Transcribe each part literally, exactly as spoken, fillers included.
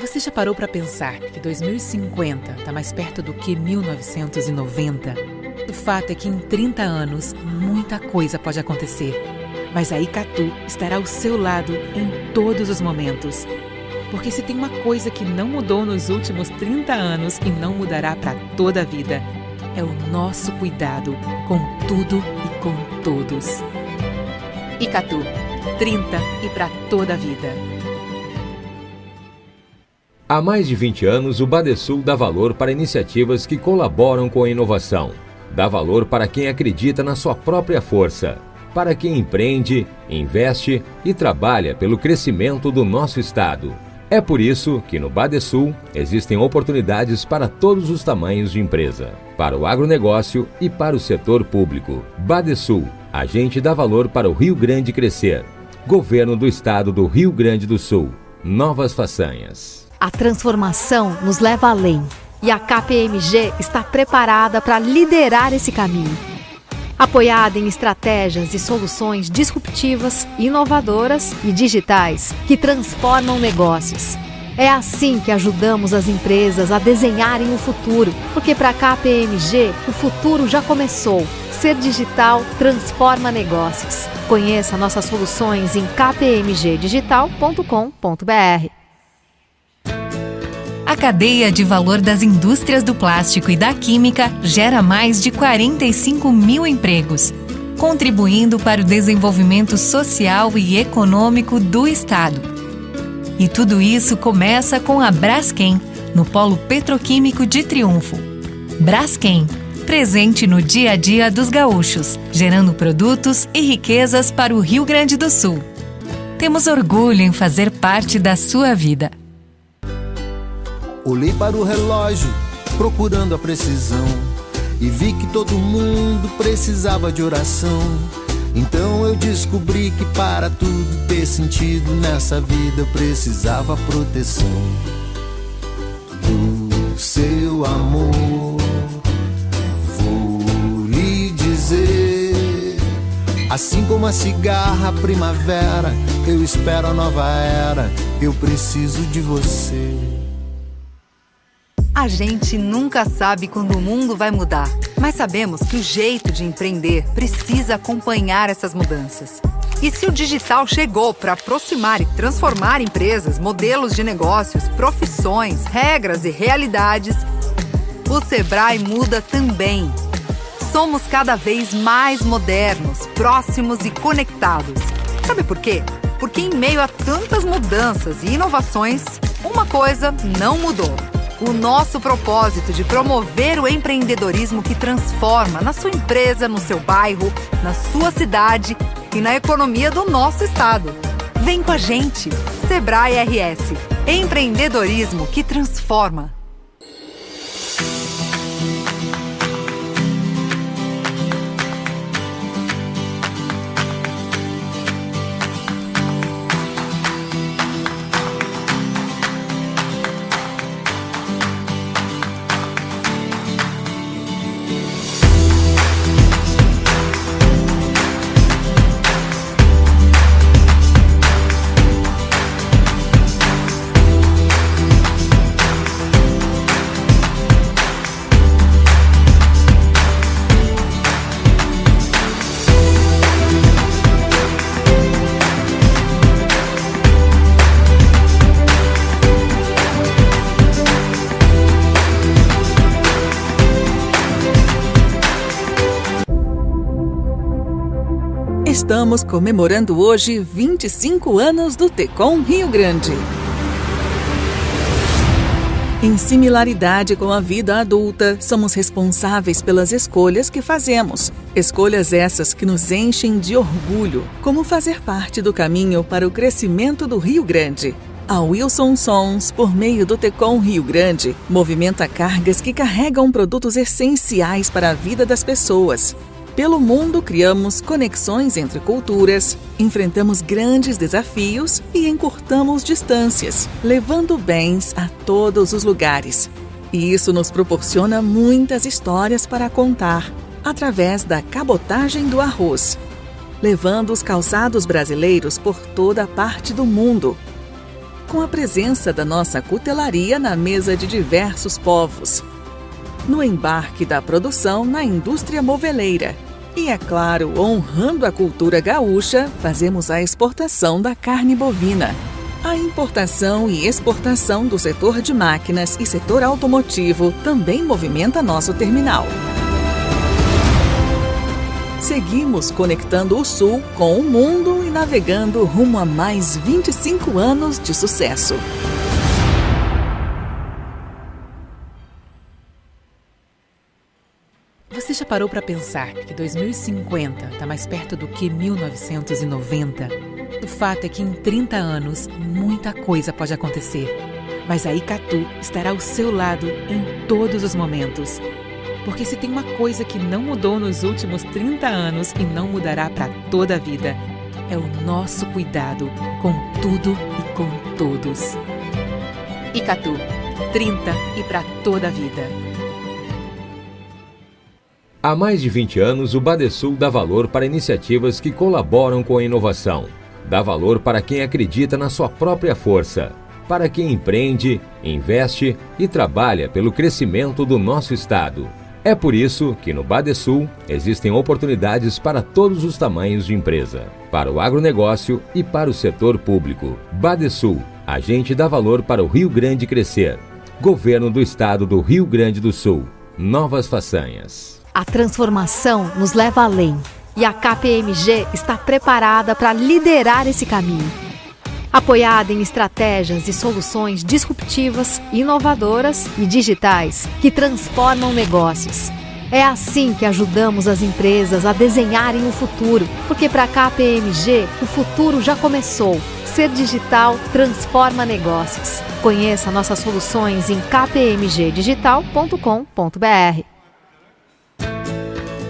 Você já parou para pensar que dois mil e cinquenta está mais perto do que mil novecentos e noventa? O fato é que em trinta anos, muita coisa pode acontecer. Mas a Icatu estará ao seu lado em todos os momentos. Porque se tem uma coisa que não mudou nos últimos trinta anos e não mudará para toda a vida, é o nosso cuidado com tudo e com todos. Icatu, trinta e para toda a vida. Há mais de vinte anos, o Badesul dá valor para iniciativas que colaboram com a inovação. Dá valor para quem acredita na sua própria força, para quem empreende, investe e trabalha pelo crescimento do nosso estado. É por isso que no Badesul existem oportunidades para todos os tamanhos de empresa, para o agronegócio e para o setor público. Badesul, a gente dá valor para o Rio Grande crescer. Governo do Estado do Rio Grande do Sul. Novas façanhas. A transformação nos leva além e a K P M G está preparada para liderar esse caminho. Apoiada em estratégias e soluções disruptivas, inovadoras e digitais que transformam negócios. É assim que ajudamos as empresas a desenharem o futuro, porque para a K P M G o futuro já começou. Ser digital transforma negócios. Conheça nossas soluções em k p m g digital ponto com ponto b r. A cadeia de valor das indústrias do plástico e da química gera mais de quarenta e cinco mil empregos, contribuindo para o desenvolvimento social e econômico do Estado. E tudo isso começa com a Braskem, no Polo Petroquímico de Triunfo. Braskem, presente no dia a dia dos gaúchos, gerando produtos e riquezas para o Rio Grande do Sul. Temos orgulho em fazer parte da sua vida. Olhei para o relógio, procurando a precisão, e vi que todo mundo precisava de oração. Então eu descobri que para tudo ter sentido nessa vida eu precisava proteção do seu amor. Vou lhe dizer, assim como a cigarra primavera, eu espero a nova era, eu preciso de você. A gente nunca sabe quando o mundo vai mudar, mas sabemos que o jeito de empreender precisa acompanhar essas mudanças. E se o digital chegou para aproximar e transformar empresas, modelos de negócios, profissões, regras e realidades, o Sebrae muda também. Somos cada vez mais modernos, próximos e conectados. Sabe por quê? Porque em meio a tantas mudanças e inovações, uma coisa não mudou. O nosso propósito de promover o empreendedorismo que transforma na sua empresa, no seu bairro, na sua cidade e na economia do nosso estado. Vem com a gente! Sebrae R S. Empreendedorismo que transforma. Estamos comemorando hoje vinte e cinco anos do TECON Rio Grande. Em similaridade com a vida adulta, somos responsáveis pelas escolhas que fazemos. Escolhas essas que nos enchem de orgulho, como fazer parte do caminho para o crescimento do Rio Grande. A Wilson Sons, por meio do TECON Rio Grande, movimenta cargas que carregam produtos essenciais para a vida das pessoas. Pelo mundo, criamos conexões entre culturas, enfrentamos grandes desafios e encurtamos distâncias, levando bens a todos os lugares. E isso nos proporciona muitas histórias para contar, através da cabotagem do arroz, levando os calçados brasileiros por toda a parte do mundo. com a presença da nossa cutelaria na mesa de diversos povos, no embarque da produção na indústria moveleira. E, é claro, honrando a cultura gaúcha, fazemos a exportação da carne bovina. A importação e exportação do setor de máquinas e setor automotivo também movimenta nosso terminal. Seguimos conectando o Sul com o mundo e navegando rumo a mais vinte e cinco anos de sucesso. Você já parou para pensar que dois mil e cinquenta está mais perto do que mil novecentos e noventa? O fato é que em trinta anos muita coisa pode acontecer, mas a Icatu estará ao seu lado em todos os momentos. Porque se tem uma coisa que não mudou nos últimos trinta anos e não mudará para toda a vida, é o nosso cuidado com tudo e com todos. Icatu, trinta e para toda a vida. Há mais de vinte anos, o Badesul dá valor para iniciativas que colaboram com a inovação. Dá valor para quem acredita na sua própria força, para quem empreende, investe e trabalha pelo crescimento do nosso estado. É por isso que no Badesul existem oportunidades para todos os tamanhos de empresa, para o agronegócio e para o setor público. Badesul, a gente dá valor para o Rio Grande crescer. Governo do Estado do Rio Grande do Sul. Novas façanhas. A transformação nos leva além e a K P M G está preparada para liderar esse caminho. Apoiada em estratégias e soluções disruptivas, inovadoras e digitais que transformam negócios. É assim que ajudamos as empresas a desenharem o futuro, porque para a K P M G o futuro já começou. Ser digital transforma negócios. Conheça nossas soluções em k p m g digital ponto com ponto b r.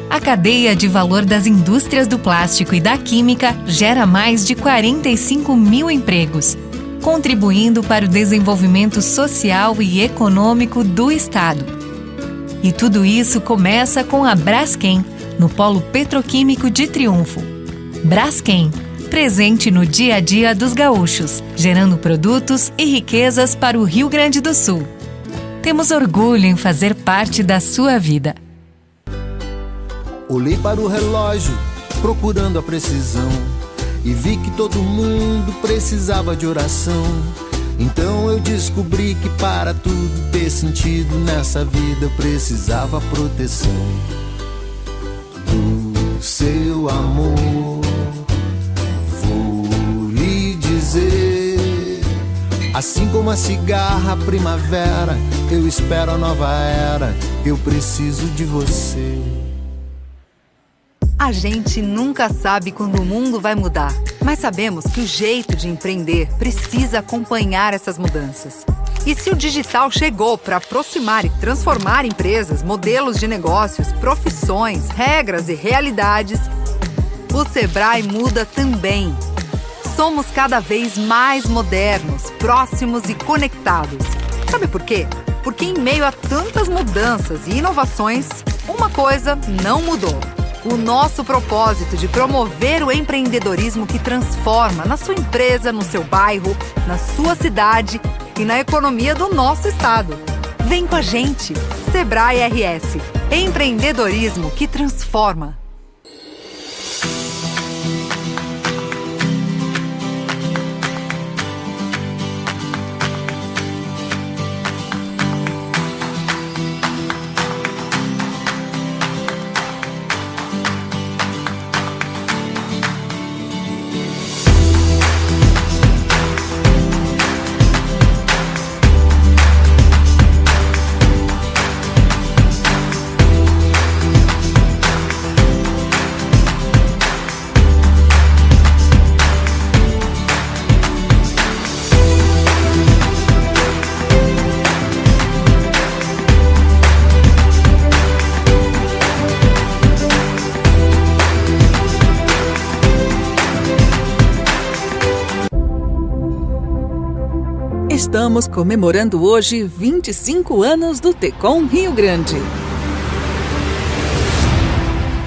A cadeia de valor das indústrias do plástico e da química gera mais de quarenta e cinco mil empregos, contribuindo para o desenvolvimento social e econômico do estado. E tudo isso começa com a Braskem, no polo petroquímico de Triunfo. Braskem, presente no dia a dia dos gaúchos, gerando produtos e riquezas para o Rio Grande do Sul. Temos orgulho em fazer parte da sua vida. Olhei para o relógio, procurando a precisão, e vi que todo mundo precisava de oração. Então eu descobri que para tudo ter sentido nessa vida eu precisava a proteção do seu amor. Vou lhe dizer, assim como a cigarra primavera, eu espero a nova era, eu preciso de você. A gente nunca sabe quando o mundo vai mudar, mas sabemos que o jeito de empreender precisa acompanhar essas mudanças. E se o digital chegou para aproximar e transformar empresas, modelos de negócios, profissões, regras e realidades, o Sebrae muda também. Somos cada vez mais modernos, próximos e conectados. Sabe por quê? Porque em meio a tantas mudanças e inovações, uma coisa não mudou. O nosso propósito de promover o empreendedorismo que transforma na sua empresa, no seu bairro, na sua cidade e na economia do nosso estado. Vem com a gente! Sebrae R S. Empreendedorismo que transforma. Estamos comemorando hoje vinte e cinco anos do TECON Rio Grande.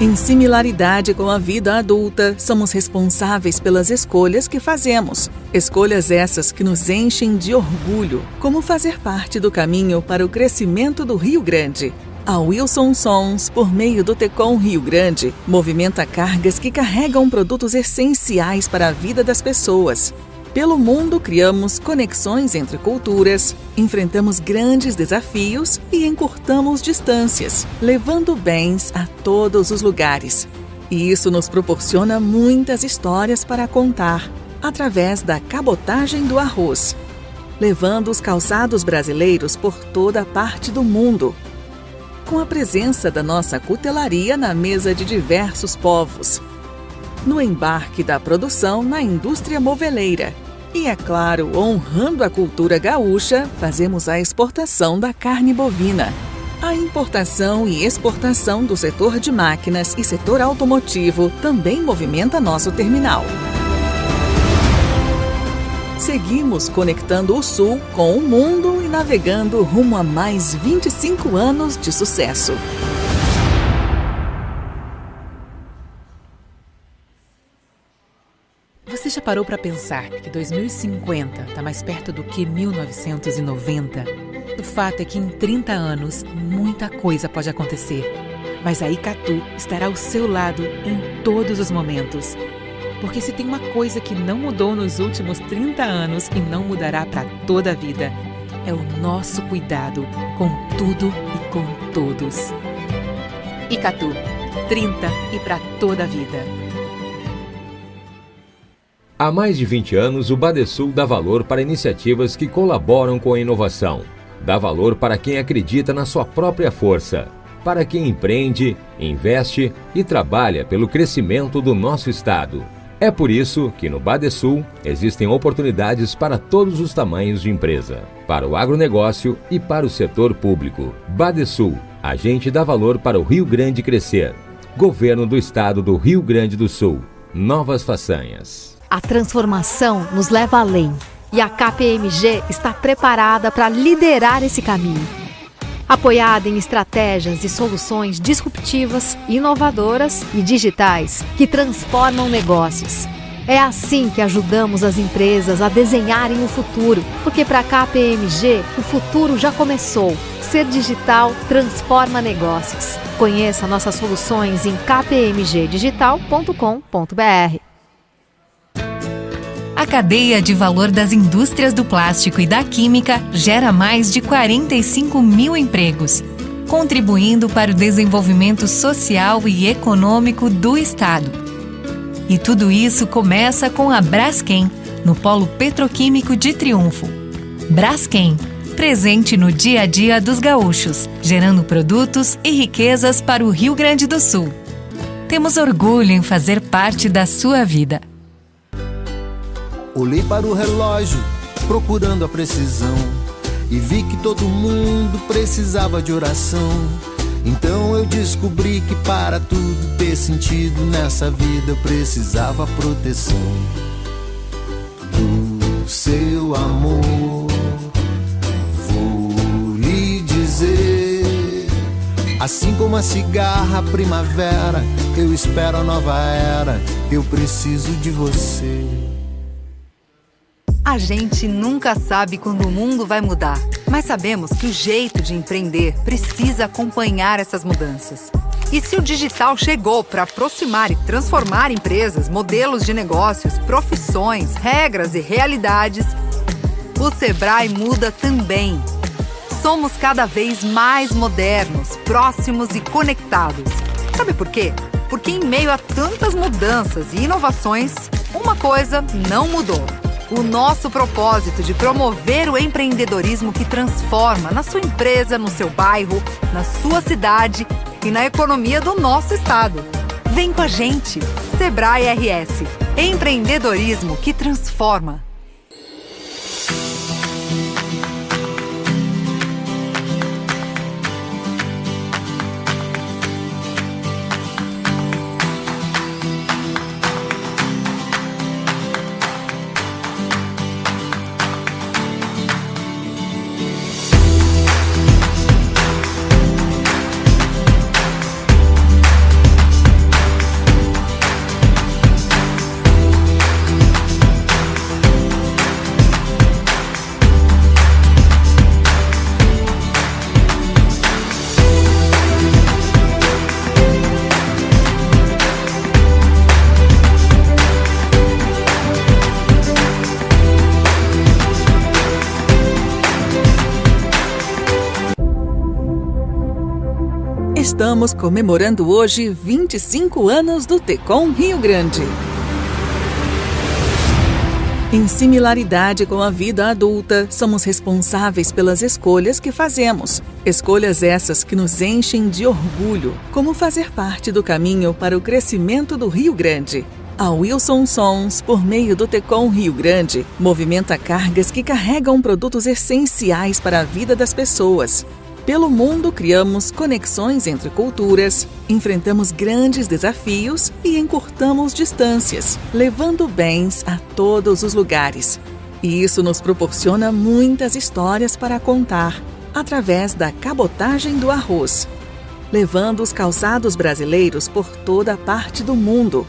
Em similaridade com a vida adulta, somos responsáveis pelas escolhas que fazemos. Escolhas essas que nos enchem de orgulho, como fazer parte do caminho para o crescimento do Rio Grande. A Wilson Sons, por meio do TECON Rio Grande, movimenta cargas que carregam produtos essenciais para a vida das pessoas. Pelo mundo, criamos conexões entre culturas, enfrentamos grandes desafios e encurtamos distâncias, levando bens a todos os lugares. E isso nos proporciona muitas histórias para contar, através da cabotagem do arroz, levando os calçados brasileiros por toda a parte do mundo, com a presença da nossa cutelaria na mesa de diversos povos, no embarque da produção na indústria moveleira. E, é claro, honrando a cultura gaúcha, fazemos a exportação da carne bovina, a importação e exportação do setor de máquinas e setor automotivo também movimenta nosso terminal. Seguimos conectando o Sul com o mundo e navegando rumo a mais vinte e cinco anos de sucesso. Você já parou para pensar que dois mil e cinquenta está mais perto do que mil novecentos e noventa? O fato é que em trinta anos muita coisa pode acontecer, mas a Icatu estará ao seu lado em todos os momentos. Porque se tem uma coisa que não mudou nos últimos trinta anos e não mudará para toda a vida, é o nosso cuidado com tudo e com todos. Icatu, trinta e para toda a vida. Há mais de vinte anos, o Badesul dá valor para iniciativas que colaboram com a inovação. Dá valor para quem acredita na sua própria força, para quem empreende, investe e trabalha pelo crescimento do nosso estado. É por isso que no Badesul existem oportunidades para todos os tamanhos de empresa, para o agronegócio e para o setor público. Badesul, a gente dá valor para o Rio Grande crescer. Governo do Estado do Rio Grande do Sul. Novas façanhas. A transformação nos leva além e a K P M G está preparada para liderar esse caminho. Apoiada em estratégias e soluções disruptivas, inovadoras e digitais que transformam negócios. É assim que ajudamos as empresas a desenharem o futuro, porque para a K P M G o futuro já começou. Ser digital transforma negócios. Conheça nossas soluções em k p m g digital ponto com ponto b r. A cadeia de valor das indústrias do plástico e da química gera mais de quarenta e cinco mil empregos, contribuindo para o desenvolvimento social e econômico do estado. E tudo isso começa com a Braskem, no polo petroquímico de Triunfo. Braskem, presente no dia a dia dos gaúchos, gerando produtos e riquezas para o Rio Grande do Sul. Temos orgulho em fazer parte da sua vida. Olhei para o relógio, procurando a precisão, e vi que todo mundo precisava de oração. Então eu descobri que para tudo ter sentido nessa vida eu precisava proteção do seu amor. Vou lhe dizer, assim como a cigarra primavera, eu espero a nova era, eu preciso de você. A gente nunca sabe quando o mundo vai mudar, mas sabemos que o jeito de empreender precisa acompanhar essas mudanças. E se o digital chegou para aproximar e transformar empresas, modelos de negócios, profissões, regras e realidades, o Sebrae muda também. Somos cada vez mais modernos, próximos e conectados. Sabe por quê? Porque em meio a tantas mudanças e inovações, uma coisa não mudou. O nosso propósito de promover o empreendedorismo que transforma na sua empresa, no seu bairro, na sua cidade e na economia do nosso estado. Vem com a gente! Sebrae R S. Empreendedorismo que transforma. estamos comemorando hoje vinte e cinco anos do TECON Rio Grande. Em similaridade com a vida adulta, somos responsáveis pelas escolhas que fazemos. Escolhas essas que nos enchem de orgulho, como fazer parte do caminho para o crescimento do Rio Grande. A Wilson Sons, por meio do TECON Rio Grande, movimenta cargas que carregam produtos essenciais para a vida das pessoas. Pelo mundo, criamos conexões entre culturas, enfrentamos grandes desafios e encurtamos distâncias, levando bens a todos os lugares. E isso nos proporciona muitas histórias para contar, através da cabotagem do arroz, levando os calçados brasileiros por toda a parte do mundo,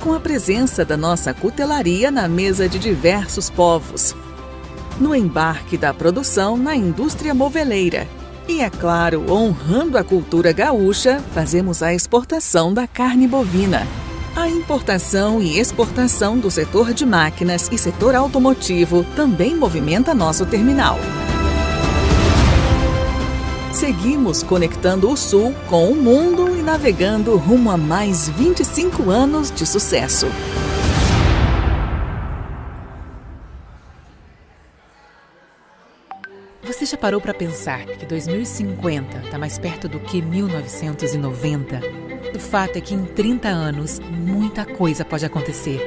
com a presença da nossa cutelaria na mesa de diversos povos, no embarque da produção na indústria moveleira. E, é claro, honrando a cultura gaúcha, fazemos a exportação da carne bovina, a importação e exportação do setor de máquinas e setor automotivo também movimenta nosso terminal. Seguimos conectando o Sul com o mundo e navegando rumo a mais vinte e cinco anos de sucesso. Você já parou para pensar que dois mil e cinquenta está mais perto do que mil novecentos e noventa? O fato é que em trinta anos muita coisa pode acontecer,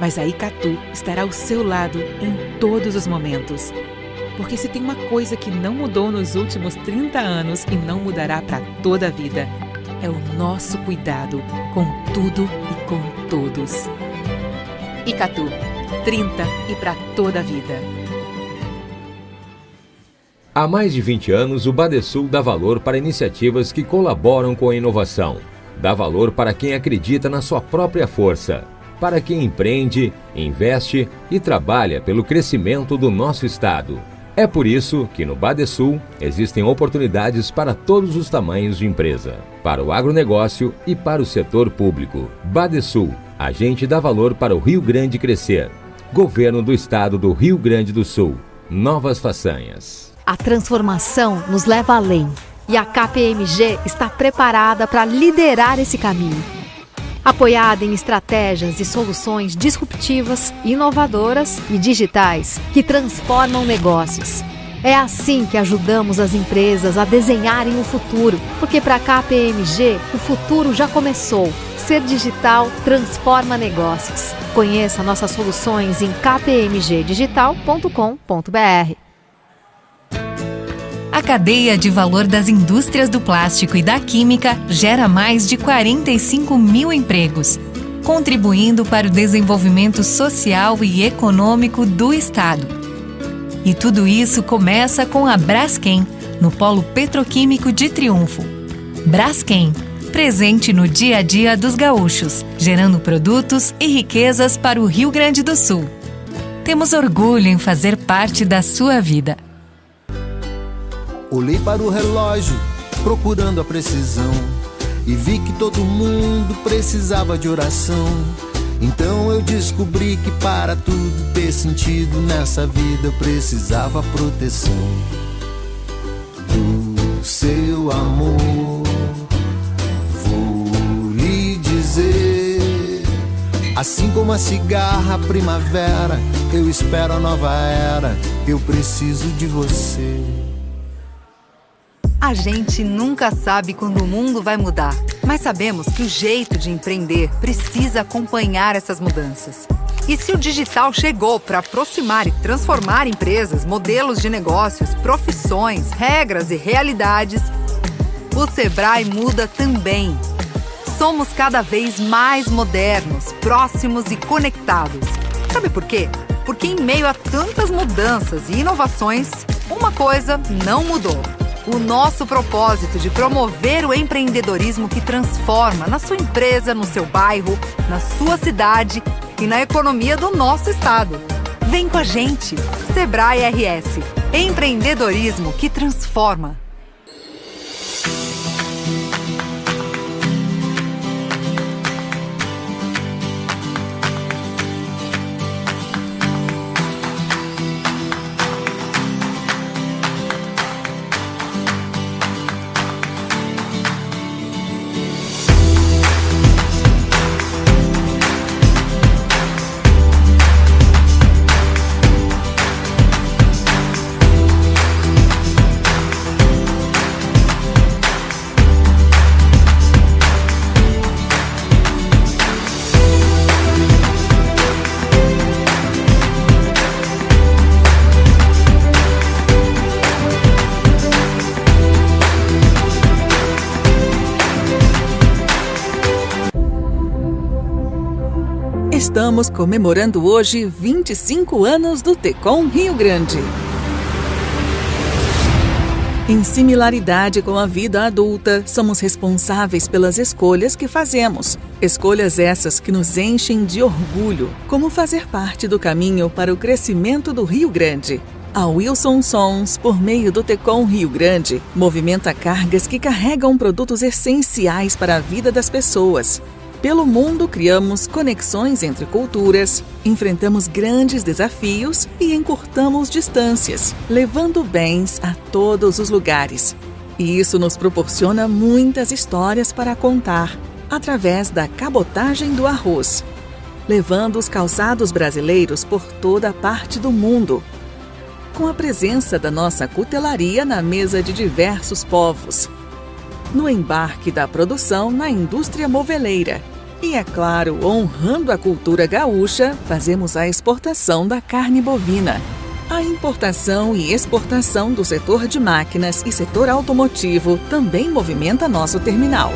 mas a Icatu estará ao seu lado em todos os momentos. Porque se tem uma coisa que não mudou nos últimos trinta anos e não mudará para toda a vida, é o nosso cuidado com tudo e com todos. Icatu, trinta e para toda a vida. Há mais de vinte anos, o Badesul dá valor para iniciativas que colaboram com a inovação. Dá valor para quem acredita na sua própria força, para quem empreende, investe e trabalha pelo crescimento do nosso estado. É por isso que no Badesul existem oportunidades para todos os tamanhos de empresa, para o agronegócio e para o setor público. Badesul, a gente dá valor para o Rio Grande crescer. Governo do Estado do Rio Grande do Sul. Novas façanhas. A transformação nos leva além e a K P M G está preparada para liderar esse caminho. Apoiada em estratégias e soluções disruptivas, inovadoras e digitais que transformam negócios. É assim que ajudamos as empresas a desenharem o futuro, porque para a K P M G o futuro já começou. Ser digital transforma negócios. Conheça nossas soluções em k p m g digital ponto com ponto b r. A cadeia de valor das indústrias do plástico e da química gera mais de quarenta e cinco mil empregos, contribuindo para o desenvolvimento social e econômico do Estado. E tudo isso começa com a Braskem, no polo petroquímico de Triunfo. Braskem, presente no dia a dia dos gaúchos, gerando produtos e riquezas para o Rio Grande do Sul. Temos orgulho em fazer parte da sua vida. Olhei para o relógio, procurando a precisão, e vi que todo mundo precisava de oração. Então eu descobri que para tudo ter sentido nessa vida eu precisava proteção do seu amor. Vou lhe dizer, assim como a cigarra primavera, eu espero a nova era, eu preciso de você. A gente nunca sabe quando o mundo vai mudar, mas sabemos que o jeito de empreender precisa acompanhar essas mudanças. E se o digital chegou para aproximar e transformar empresas, modelos de negócios, profissões, regras e realidades, o Sebrae muda também. Somos cada vez mais modernos, próximos e conectados. Sabe por quê? Porque em meio a tantas mudanças e inovações, uma coisa não mudou. O nosso propósito de promover o empreendedorismo que transforma na sua empresa, no seu bairro, na sua cidade e na economia do nosso estado. Vem com a gente! Sebrae R S. Empreendedorismo que transforma. Estamos comemorando hoje vinte e cinco anos do TECON Rio Grande. Em similaridade com a vida adulta, somos responsáveis pelas escolhas que fazemos. Escolhas essas que nos enchem de orgulho, como fazer parte do caminho para o crescimento do Rio Grande. A Wilson Sons, por meio do TECON Rio Grande, movimenta cargas que carregam produtos essenciais para a vida das pessoas. Pelo mundo, criamos conexões entre culturas, enfrentamos grandes desafios e encurtamos distâncias, levando bens a todos os lugares. E isso nos proporciona muitas histórias para contar, através da cabotagem do arroz, levando os calçados brasileiros por toda a parte do mundo, com a presença da nossa cutelaria na mesa de diversos povos, no embarque da produção na indústria moveleira. E, é claro, honrando a cultura gaúcha, fazemos a exportação da carne bovina, a importação e exportação do setor de máquinas e setor automotivo também movimenta nosso terminal.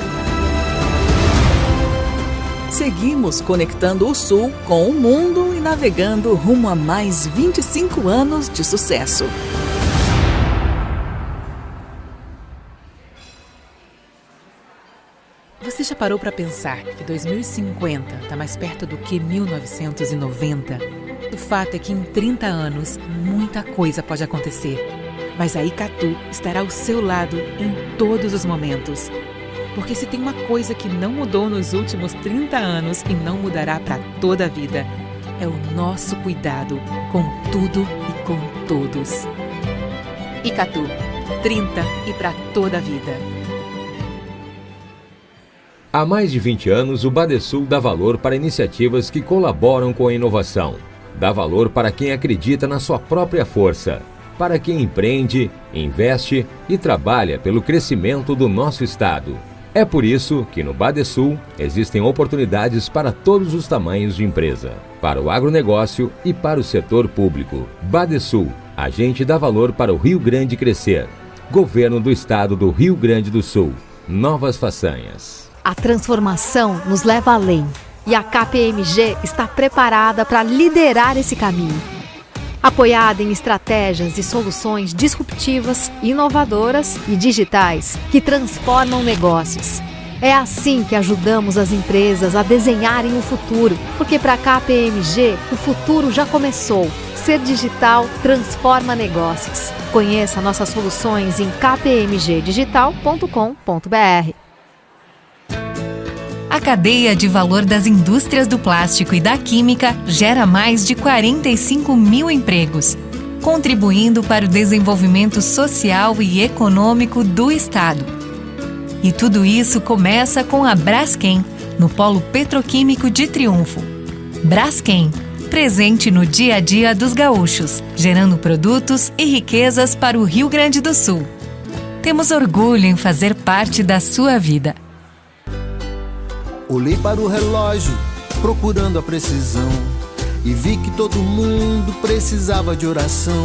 Seguimos conectando o Sul com o mundo e navegando rumo a mais vinte e cinco anos de sucesso. Você já parou para pensar que dois mil e cinquenta está mais perto do que mil novecentos e noventa? O fato é que em trinta anos muita coisa pode acontecer, mas a Icatu estará ao seu lado em todos os momentos. Porque se tem uma coisa que não mudou nos últimos trinta anos e não mudará para toda a vida, é o nosso cuidado com tudo e com todos. Icatu, trinta e para toda a vida. Há mais de vinte anos, o Badesul dá valor para iniciativas que colaboram com a inovação. Dá valor para quem acredita na sua própria força, para quem empreende, investe e trabalha pelo crescimento do nosso estado. É por isso que no Badesul existem oportunidades para todos os tamanhos de empresa, para o agronegócio e para o setor público. Badesul, a gente dá valor para o Rio Grande crescer. Governo do Estado do Rio Grande do Sul. Novas façanhas. A transformação nos leva além e a K P M G está preparada para liderar esse caminho. Apoiada em estratégias e soluções disruptivas, inovadoras e digitais que transformam negócios. É assim que ajudamos as empresas a desenharem o futuro, porque para a K P M G o futuro já começou. Ser digital transforma negócios. Conheça nossas soluções em k p m g digital ponto com ponto b r. A cadeia de valor das indústrias do plástico e da química gera mais de quarenta e cinco mil empregos, contribuindo para o desenvolvimento social e econômico do estado. E tudo isso começa com a Braskem, no polo petroquímico de Triunfo. Braskem, presente no dia a dia dos gaúchos, gerando produtos e riquezas para o Rio Grande do Sul. Temos orgulho em fazer parte da sua vida. Olhei para o relógio, procurando a precisão, e vi que todo mundo precisava de oração.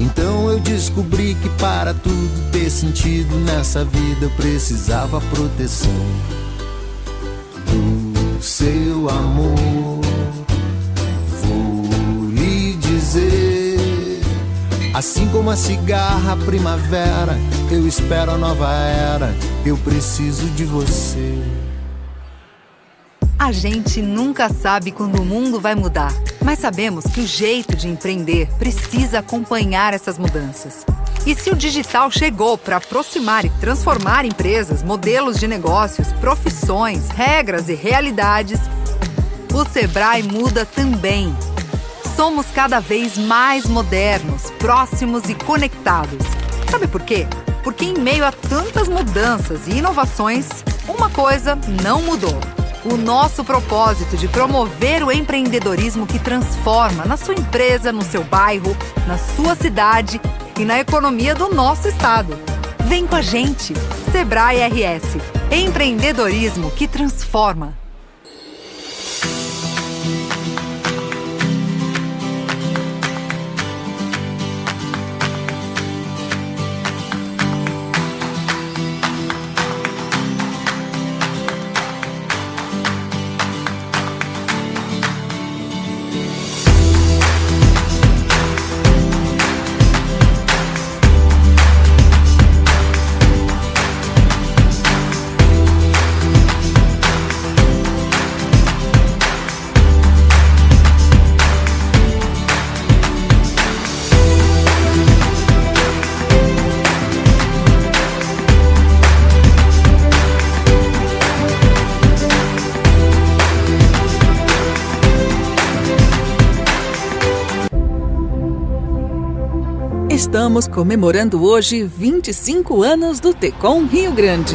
Então eu descobri que para tudo ter sentido nessa vida eu precisava proteção do seu amor. Vou lhe dizer, assim como a cigarra primavera, eu espero a nova era, eu preciso de você. A gente nunca sabe quando o mundo vai mudar, mas sabemos que o jeito de empreender precisa acompanhar essas mudanças. E se o digital chegou para aproximar e transformar empresas, modelos de negócios, profissões, regras e realidades, o Sebrae muda também. Somos cada vez mais modernos, próximos e conectados. Sabe por quê? Porque em meio a tantas mudanças e inovações, uma coisa não mudou. O nosso propósito de promover o empreendedorismo que transforma na sua empresa, no seu bairro, na sua cidade e na economia do nosso estado. Vem com a gente! Sebrae R S. Empreendedorismo que transforma. estamos comemorando hoje vinte e cinco anos do TECON Rio Grande.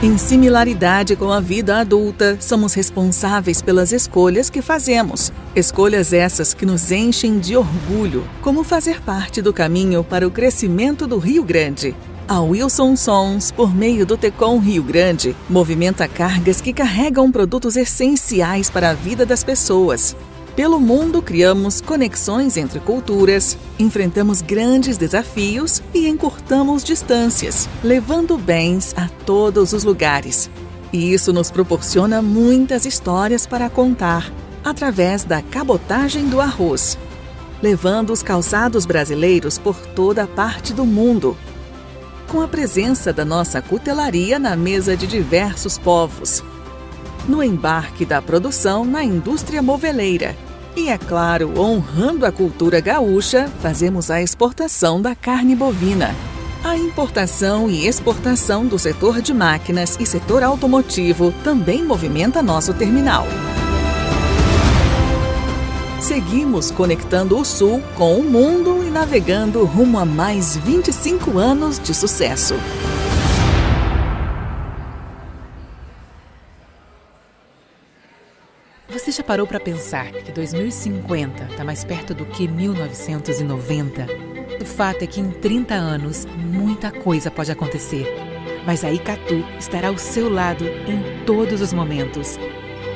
Em similaridade com a vida adulta, somos responsáveis pelas escolhas que fazemos. Escolhas essas que nos enchem de orgulho, como fazer parte do caminho para o crescimento do Rio Grande. A Wilson Sons, por meio do TECON Rio Grande, movimenta cargas que carregam produtos essenciais para a vida das pessoas. Pelo mundo, criamos conexões entre culturas, enfrentamos grandes desafios e encurtamos distâncias, levando bens a todos os lugares. E isso nos proporciona muitas histórias para contar, através da cabotagem do arroz, levando os calçados brasileiros por toda a parte do mundo, com a presença da nossa cutelaria na mesa de diversos povos, no embarque da produção na indústria moveleira. E, é claro, honrando a cultura gaúcha, fazemos a exportação da carne bovina, a importação e exportação do setor de máquinas e setor automotivo também movimenta nosso terminal. Seguimos conectando o Sul com o mundo e navegando rumo a mais vinte e cinco anos de sucesso. Você já parou para pensar que dois mil e cinquenta está mais perto do que mil novecentos e noventa? O fato é que em trinta anos muita coisa pode acontecer, mas a Icatu estará ao seu lado em todos os momentos.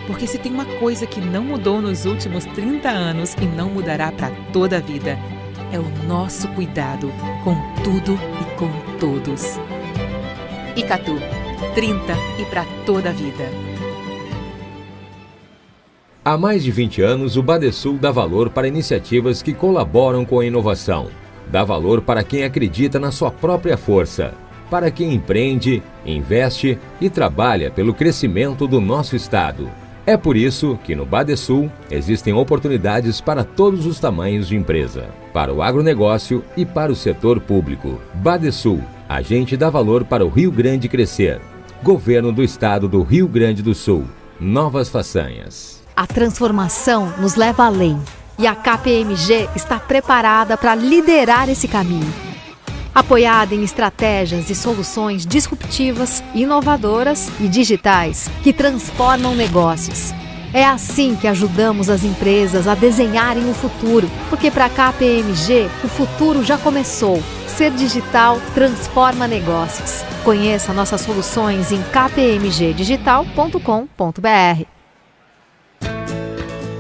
Porque se tem uma coisa que não mudou nos últimos trinta anos e não mudará para toda a vida, é o nosso cuidado com tudo e com todos. Icatu, trinta e para toda a vida. Há mais de vinte anos, o Badesul dá valor para iniciativas que colaboram com a inovação. Dá valor para quem acredita na sua própria força, para quem empreende, investe e trabalha pelo crescimento do nosso estado. É por isso que no Badesul existem oportunidades para todos os tamanhos de empresa, para o agronegócio e para o setor público. Badesul, a gente dá valor para o Rio Grande crescer. Governo do Estado do Rio Grande do Sul. Novas façanhas. A transformação nos leva além e a K P M G está preparada para liderar esse caminho. Apoiada em estratégias e soluções disruptivas, inovadoras e digitais que transformam negócios. É assim que ajudamos as empresas a desenharem o futuro, porque para a K P M G o futuro já começou. Ser digital transforma negócios. Conheça nossas soluções em k p m g digital ponto com ponto b r.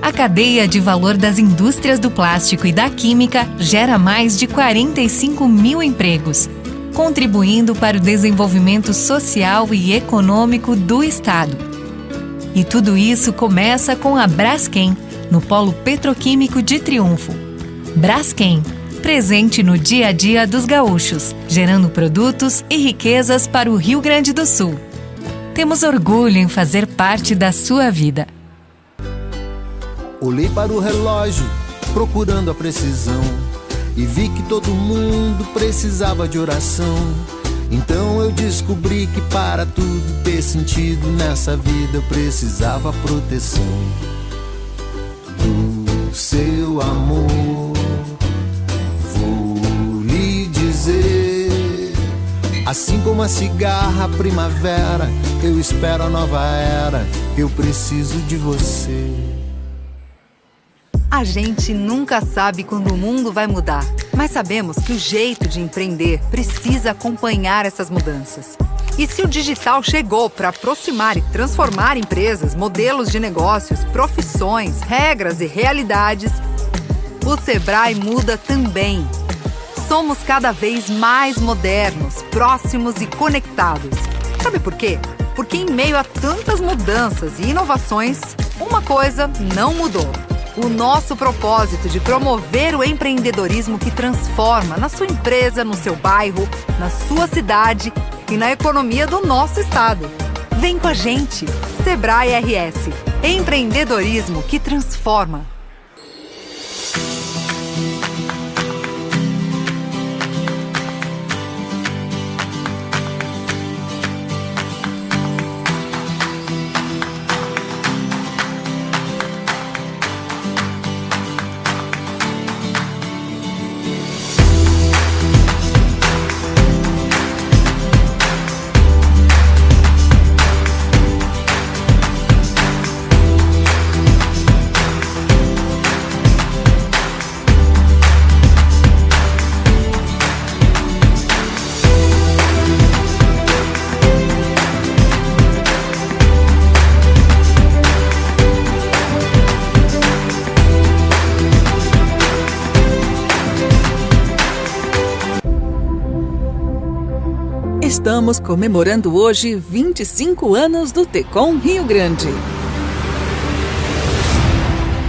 A cadeia de valor das indústrias do plástico e da química gera mais de quarenta e cinco mil empregos, contribuindo para o desenvolvimento social e econômico do estado. E tudo isso começa com a Braskem, no polo petroquímico de Triunfo. Braskem, presente no dia a dia dos gaúchos, gerando produtos e riquezas para o Rio Grande do Sul. Temos orgulho em fazer parte da sua vida. Olhei para o relógio, procurando a precisão, e vi que todo mundo precisava de oração. Então eu descobri que para tudo ter sentido nessa vida eu precisava proteção do seu amor. Vou lhe dizer, assim como a cigarra primavera, eu espero a nova era, eu preciso de você. A gente nunca sabe quando o mundo vai mudar, mas sabemos que o jeito de empreender precisa acompanhar essas mudanças. E se o digital chegou para aproximar e transformar empresas, modelos de negócios, profissões, regras e realidades, o Sebrae muda também. Somos cada vez mais modernos, próximos e conectados. Sabe por quê? Porque em meio a tantas mudanças e inovações, uma coisa não mudou. O nosso propósito de promover o empreendedorismo que transforma na sua empresa, no seu bairro, na sua cidade e na economia do nosso estado. Vem com a gente! Sebrae R S. Empreendedorismo que transforma. estamos comemorando hoje vinte e cinco anos do TECON Rio Grande.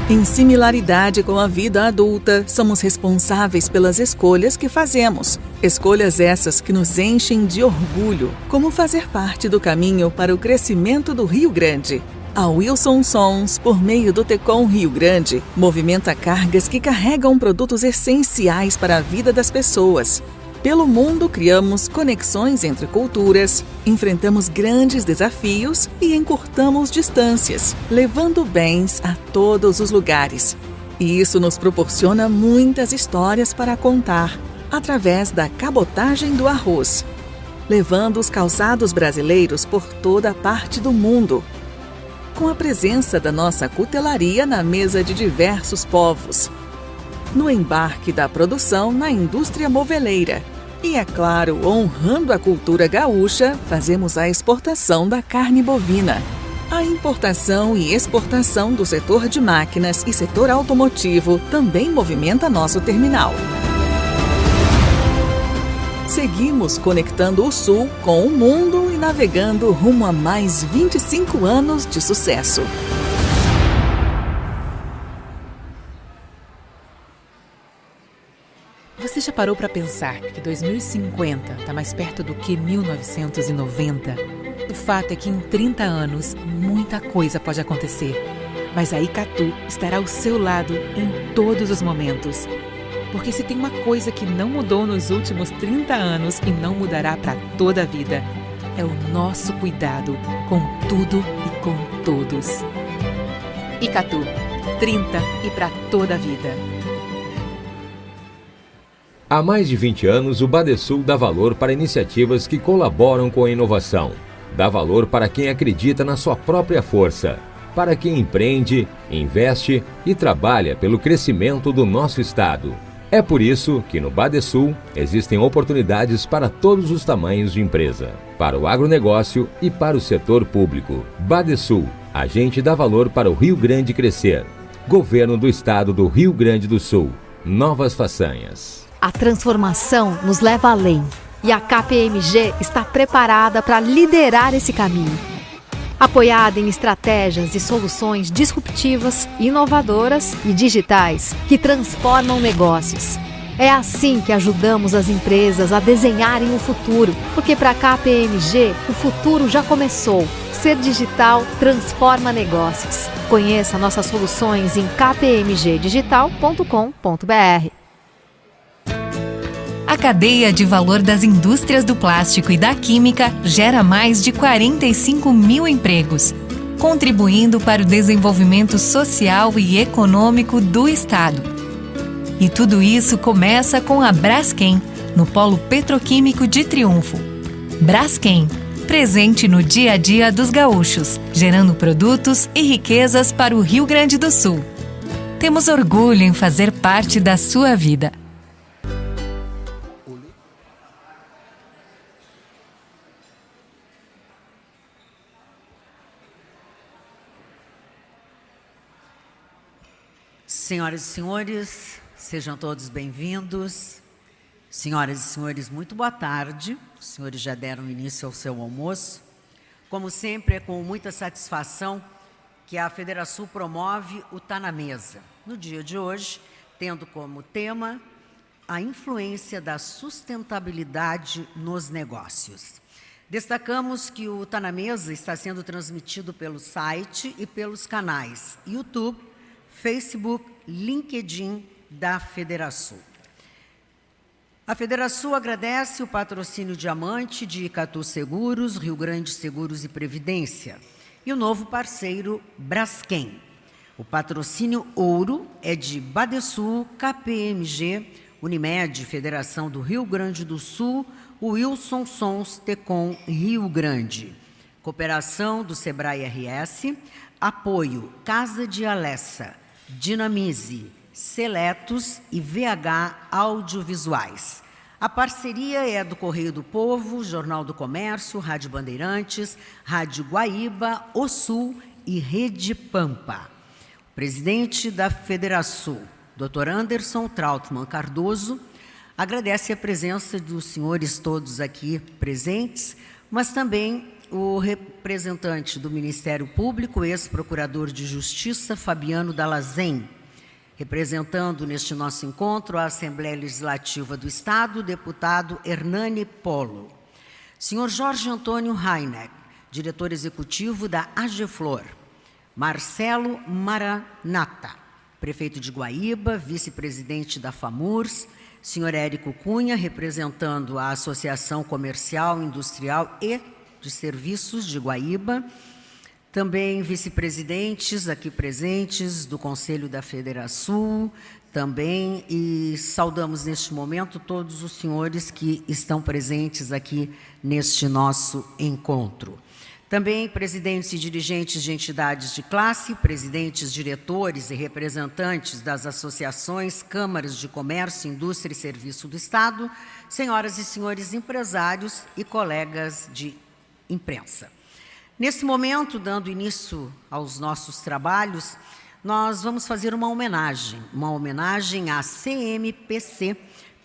Em similaridade com a vida adulta, somos responsáveis pelas escolhas que fazemos. Escolhas essas que nos enchem de orgulho, como fazer parte do caminho para o crescimento do Rio Grande. A Wilson Sons, por meio do TECON Rio Grande, movimenta cargas que carregam produtos essenciais para a vida das pessoas. Pelo mundo, criamos conexões entre culturas, enfrentamos grandes desafios e encurtamos distâncias, levando bens a todos os lugares. E isso nos proporciona muitas histórias para contar, através da cabotagem do arroz, levando os calçados brasileiros por toda a parte do mundo, com a presença da nossa cutelaria na mesa de diversos povos, no embarque da produção na indústria moveleira. E, é claro, honrando a cultura gaúcha, fazemos a exportação da carne bovina, a importação e exportação do setor de máquinas e setor automotivo também movimenta nosso terminal. Seguimos conectando o Sul com o mundo e navegando rumo a mais vinte e cinco anos de sucesso. Você já parou para pensar que dois mil e cinquenta está mais perto do que mil novecentos e noventa? O fato é que em trinta anos muita coisa pode acontecer, mas a Icatu estará ao seu lado em todos os momentos. Porque se tem uma coisa que não mudou nos últimos trinta anos e não mudará para toda a vida, é o nosso cuidado com tudo e com todos. Icatu, trinta e para toda a vida. Há mais de vinte anos, o Badesul dá valor para iniciativas que colaboram com a inovação. Dá valor para quem acredita na sua própria força, para quem empreende, investe e trabalha pelo crescimento do nosso estado. É por isso que no Badesul existem oportunidades para todos os tamanhos de empresa, para o agronegócio e para o setor público. Badesul, a gente dá valor para o Rio Grande crescer. Governo do Estado do Rio Grande do Sul. Novas façanhas. A transformação nos leva além e a K P M G está preparada para liderar esse caminho. Apoiada em estratégias e soluções disruptivas, inovadoras e digitais que transformam negócios. É assim que ajudamos as empresas a desenharem o futuro, porque para a K P M G o futuro já começou. Ser digital transforma negócios. Conheça nossas soluções em k p m g digital ponto com ponto b r. A cadeia de valor das indústrias do plástico e da química gera mais de quarenta e cinco mil empregos, contribuindo para o desenvolvimento social e econômico do Estado. E tudo isso começa com a Braskem, no Polo Petroquímico de Triunfo. Braskem, presente no dia a dia dos gaúchos, gerando produtos e riquezas para o Rio Grande do Sul. Temos orgulho em fazer parte da sua vida. Senhoras e senhores, sejam todos bem-vindos. Senhoras e senhores, muito boa tarde. Os senhores já deram início ao seu almoço. Como sempre, é com muita satisfação que a FederaSul promove o Tá na Mesa, no dia de hoje, tendo como tema a influência da sustentabilidade nos negócios. Destacamos que o Tá na Mesa está sendo transmitido pelo site e pelos canais YouTube, Facebook, LinkedIn da FederaSul. A FederaSul agradece o patrocínio diamante de Icatu Seguros, Rio Grande Seguros e Previdência e o novo parceiro Braskem. O patrocínio ouro é de Badesul, K P M G, Unimed, Federação do Rio Grande do Sul, Wilson Sons, TECON Rio Grande. Cooperação do Sebrae R S, apoio Casa de Alessa, Dinamize, Seletos e V H Audiovisuais. A parceria é do Correio do Povo, Jornal do Comércio, Rádio Bandeirantes, Rádio Guaíba, O Sul e Rede Pampa. O presidente da FederaSul, doutor Anderson Trautmann Cardoso, Agradece a presença dos senhores todos aqui presentes, mas também o representante do Ministério Público, ex-procurador de Justiça, Fabiano Dalazem, representando neste nosso encontro a Assembleia Legislativa do Estado, deputado Hernani Polo. Senhor Jorge Antônio Heineck, diretor executivo da Ageflor. Marcelo Maranata, prefeito de Guaíba, vice-presidente da FAMURS. Senhor Érico Cunha, representando a Associação Comercial, Industrial e de Serviços de Guaíba. Também vice-presidentes aqui presentes do Conselho da FederaSul, também, e saudamos neste momento todos os senhores que estão presentes aqui neste nosso encontro. Também presidentes e dirigentes de entidades de classe, presidentes, diretores e representantes das associações, câmaras de comércio, indústria e serviço do Estado, senhoras e senhores empresários e colegas de imprensa. Nesse momento, dando início aos nossos trabalhos, nós vamos fazer uma homenagem, uma homenagem à C M P C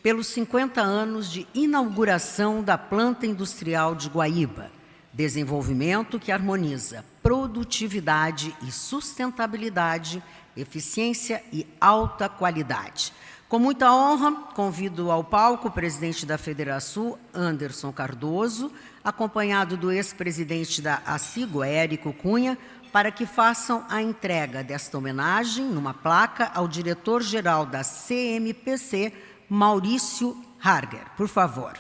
pelos cinquenta anos de inauguração da planta industrial de Guaíba. Desenvolvimento que harmoniza produtividade e sustentabilidade, eficiência e alta qualidade. Com muita honra, convido ao palco o presidente da FederaSul, Anderson Cardoso, acompanhado do ex-presidente da Acigo, Érico Cunha, para que façam a entrega desta homenagem numa placa ao diretor-geral da C M P C, Maurício Harger. Por favor.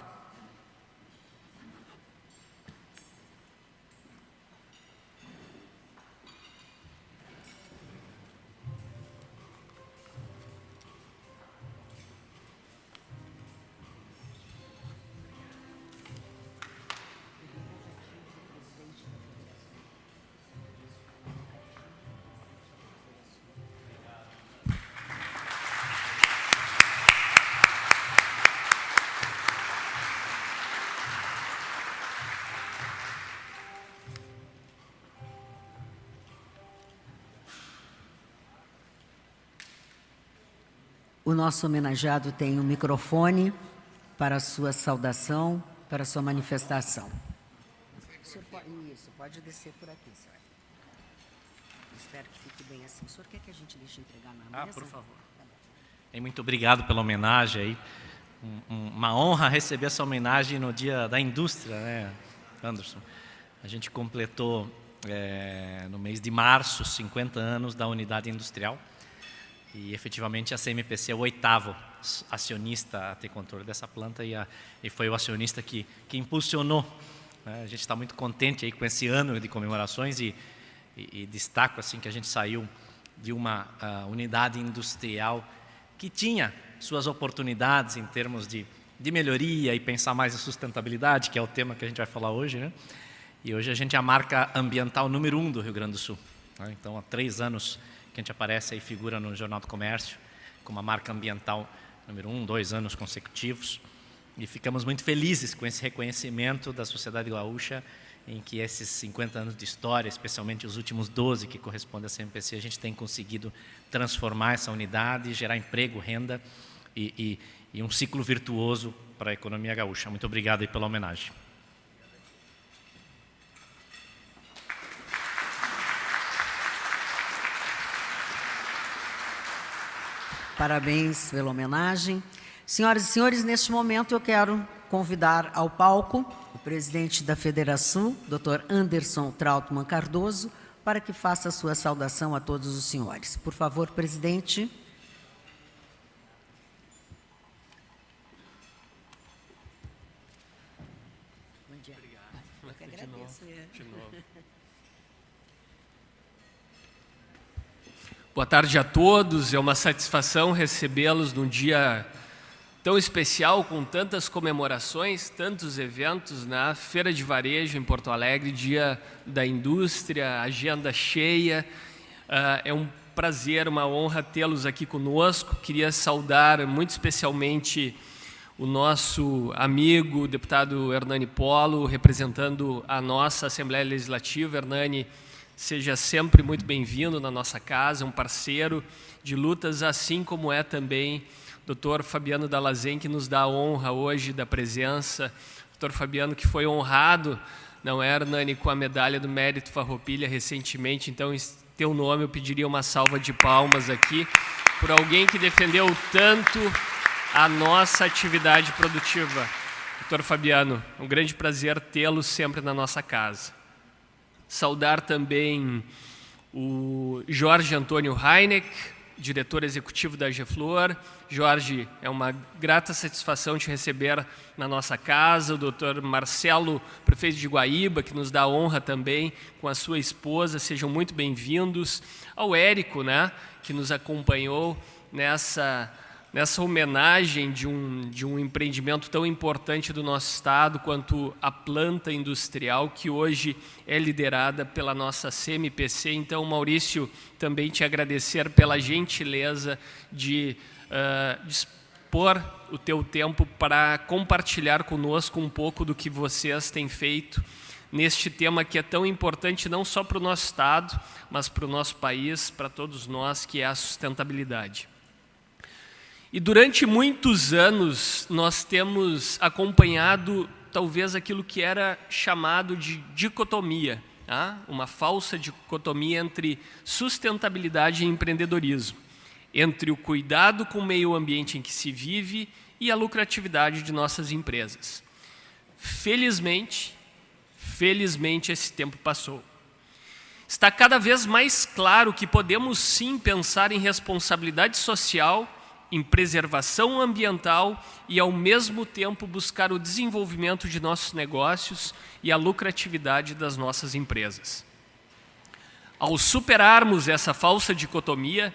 O nosso homenageado tem um microfone para a sua saudação, para a sua manifestação. Isso, pode descer por aqui, senhor. Espero que fique bem assim. O senhor quer que a gente deixe entregar na mesa? Ah, por favor. Tá, muito obrigado pela homenagem aí. Um, uma honra receber essa homenagem no Dia da Indústria, né, Anderson? A gente completou, é, no mês de março, cinquenta anos da unidade industrial. E, efetivamente, a C M P C é o oitavo acionista a ter controle dessa planta e, a, e foi o acionista que, que impulsionou. A gente está muito contente aí com esse ano de comemorações e, e, e destaco assim, que a gente saiu de uma uh, unidade industrial que tinha suas oportunidades em termos de, de melhoria e pensar mais em sustentabilidade, que é o tema que a gente vai falar hoje, né? E hoje a gente é a marca ambiental número um do Rio Grande do Sul. Né? Então, há três anos que a gente aparece e figura no Jornal do Comércio como a marca ambiental número um, dois anos consecutivos. E ficamos muito felizes com esse reconhecimento da sociedade gaúcha, em que esses cinquenta anos de história, especialmente os últimos doze que correspondem à C M P C, a gente tem conseguido transformar essa unidade, gerar emprego, renda e, e, e um ciclo virtuoso para a economia gaúcha. Muito obrigado aí pela homenagem. Parabéns pela homenagem. Senhoras e senhores, neste momento eu quero convidar ao palco o presidente da FederaSul, doutor Anderson Trautmann Cardoso, para que faça a sua saudação a todos os senhores. Por favor, presidente. Bom dia. Obrigado. Eu que agradeço. De novo. De novo. Boa tarde a todos, é uma satisfação recebê-los num dia tão especial, com tantas comemorações, tantos eventos na Feira de Varejo em Porto Alegre, Dia da Indústria, agenda cheia. É um prazer, uma honra tê-los aqui conosco. Queria saudar muito especialmente o nosso amigo, o deputado Hernani Polo, representando a nossa Assembleia Legislativa. Hernani, seja sempre muito bem-vindo na nossa casa, um parceiro de lutas, assim como é também doutor Fabiano Dalazem, que nos dá a honra hoje da presença. doutor Fabiano, que foi honrado, não é, Hernani, com a medalha do Mérito Farroupilha recentemente. Então, em teu nome, eu pediria uma salva de palmas aqui por alguém que defendeu tanto a nossa atividade produtiva. doutor Fabiano, é um grande prazer tê-lo sempre na nossa casa. Saudar também o Jorge Antônio Heineck, diretor executivo da Ageflor. Jorge, é uma grata satisfação te receber na nossa casa. O doutor Marcelo, prefeito de Guaíba, que nos dá a honra também com a sua esposa. Sejam muito bem-vindos. Ao Érico, né, que nos acompanhou nessa, nessa homenagem de um, de um empreendimento tão importante do nosso estado quanto a planta industrial, que hoje é liderada pela nossa C M P C. Então, Maurício, também te agradecer pela gentileza de Uh, dispor o teu tempo para compartilhar conosco um pouco do que vocês têm feito neste tema que é tão importante não só para o nosso estado, mas para o nosso país, para todos nós, que é a sustentabilidade. E durante muitos anos nós temos acompanhado talvez aquilo que era chamado de dicotomia, tá? Uma falsa dicotomia entre sustentabilidade e empreendedorismo, entre o cuidado com o meio ambiente em que se vive e a lucratividade de nossas empresas. Felizmente, felizmente esse tempo passou. Está cada vez mais claro que podemos sim pensar em responsabilidade social, em preservação ambiental e, ao mesmo tempo, buscar o desenvolvimento de nossos negócios e a lucratividade das nossas empresas. Ao superarmos essa falsa dicotomia,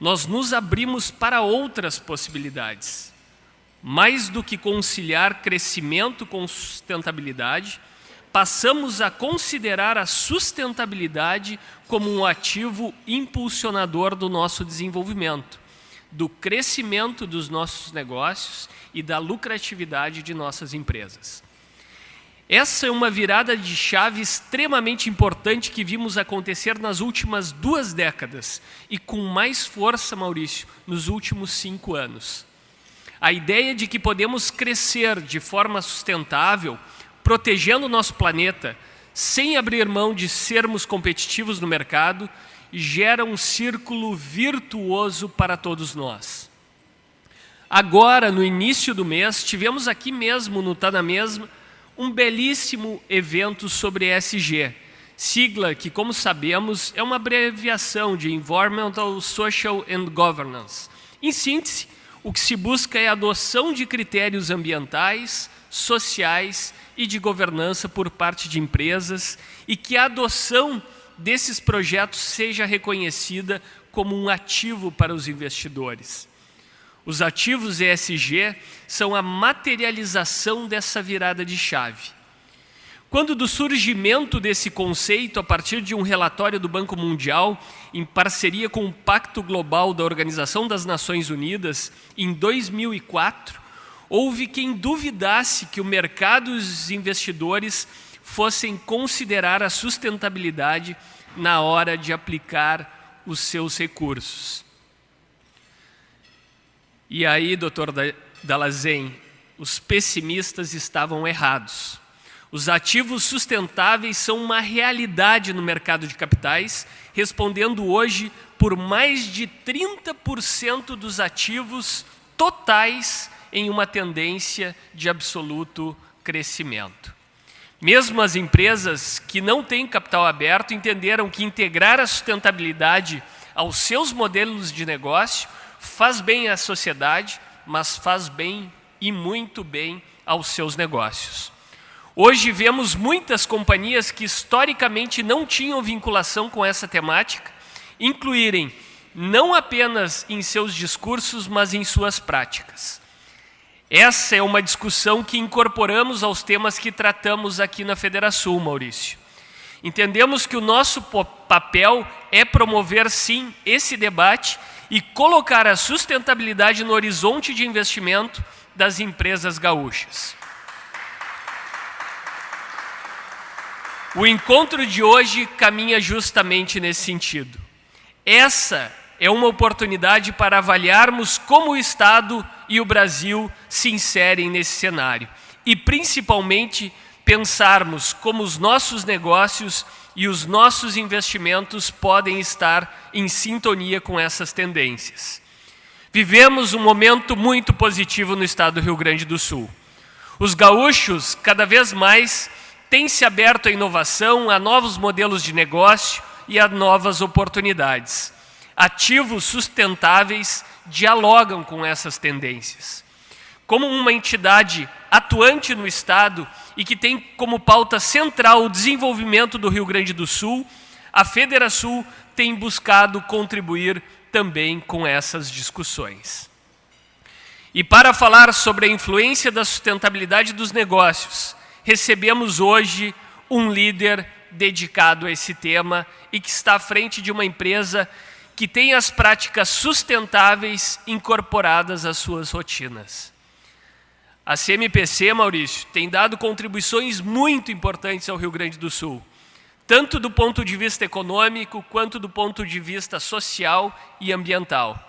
nós nos abrimos para outras possibilidades. Mais do que conciliar crescimento com sustentabilidade, passamos a considerar a sustentabilidade como um ativo impulsionador do nosso desenvolvimento, do crescimento dos nossos negócios e da lucratividade de nossas empresas. Essa é uma virada de chave extremamente importante que vimos acontecer nas últimas duas décadas e com mais força, Maurício, nos últimos cinco anos. A ideia de que podemos crescer de forma sustentável, protegendo o nosso planeta, sem abrir mão de sermos competitivos no mercado, gera um círculo virtuoso para todos nós. Agora, no início do mês, tivemos aqui mesmo, no Tá Na Mesma, um belíssimo evento sobre E S G, sigla que, como sabemos, é uma abreviação de Environmental, Social and Governance. Em síntese, o que se busca é a adoção de critérios ambientais, sociais e de governança por parte de empresas e que a adoção desses projetos seja reconhecida como um ativo para os investidores. Os ativos E S G são a materialização dessa virada de chave. Quando do surgimento desse conceito, a partir de um relatório do Banco Mundial, em parceria com o Pacto Global da Organização das Nações Unidas, em dois mil e quatro, houve quem duvidasse que o mercado e os investidores fossem considerar a sustentabilidade na hora de aplicar os seus recursos. E aí, doutor Dalazem, os pessimistas estavam errados. Os ativos sustentáveis são uma realidade no mercado de capitais, respondendo hoje por mais de trinta por cento dos ativos totais em uma tendência de absoluto crescimento. Mesmo as empresas que não têm capital aberto entenderam que integrar a sustentabilidade aos seus modelos de negócio faz bem à sociedade, mas faz bem e muito bem aos seus negócios. Hoje vemos muitas companhias que historicamente não tinham vinculação com essa temática, incluírem não apenas em seus discursos, mas em suas práticas. Essa é uma discussão que incorporamos aos temas que tratamos aqui na FederaSul, Maurício. Entendemos que o nosso papel é promover, sim, esse debate e colocar a sustentabilidade no horizonte de investimento das empresas gaúchas. O encontro de hoje caminha justamente nesse sentido. Essa é uma oportunidade para avaliarmos como o Estado e o Brasil se inserem nesse cenário e, principalmente, pensarmos como os nossos negócios e os nossos investimentos podem estar em sintonia com essas tendências. Vivemos um momento muito positivo no estado do Rio Grande do Sul. Os gaúchos, cada vez mais, têm se aberto à inovação, a novos modelos de negócio e a novas oportunidades. Ativos sustentáveis dialogam com essas tendências. Como uma entidade atuante no Estado e que tem como pauta central o desenvolvimento do Rio Grande do Sul, a FederaSul tem buscado contribuir também com essas discussões. E para falar sobre a influência da sustentabilidade dos negócios, recebemos hoje um líder dedicado a esse tema e que está à frente de uma empresa que tem as práticas sustentáveis incorporadas às suas rotinas. A C M P C, Maurício, tem dado contribuições muito importantes ao Rio Grande do Sul, tanto do ponto de vista econômico, quanto do ponto de vista social e ambiental.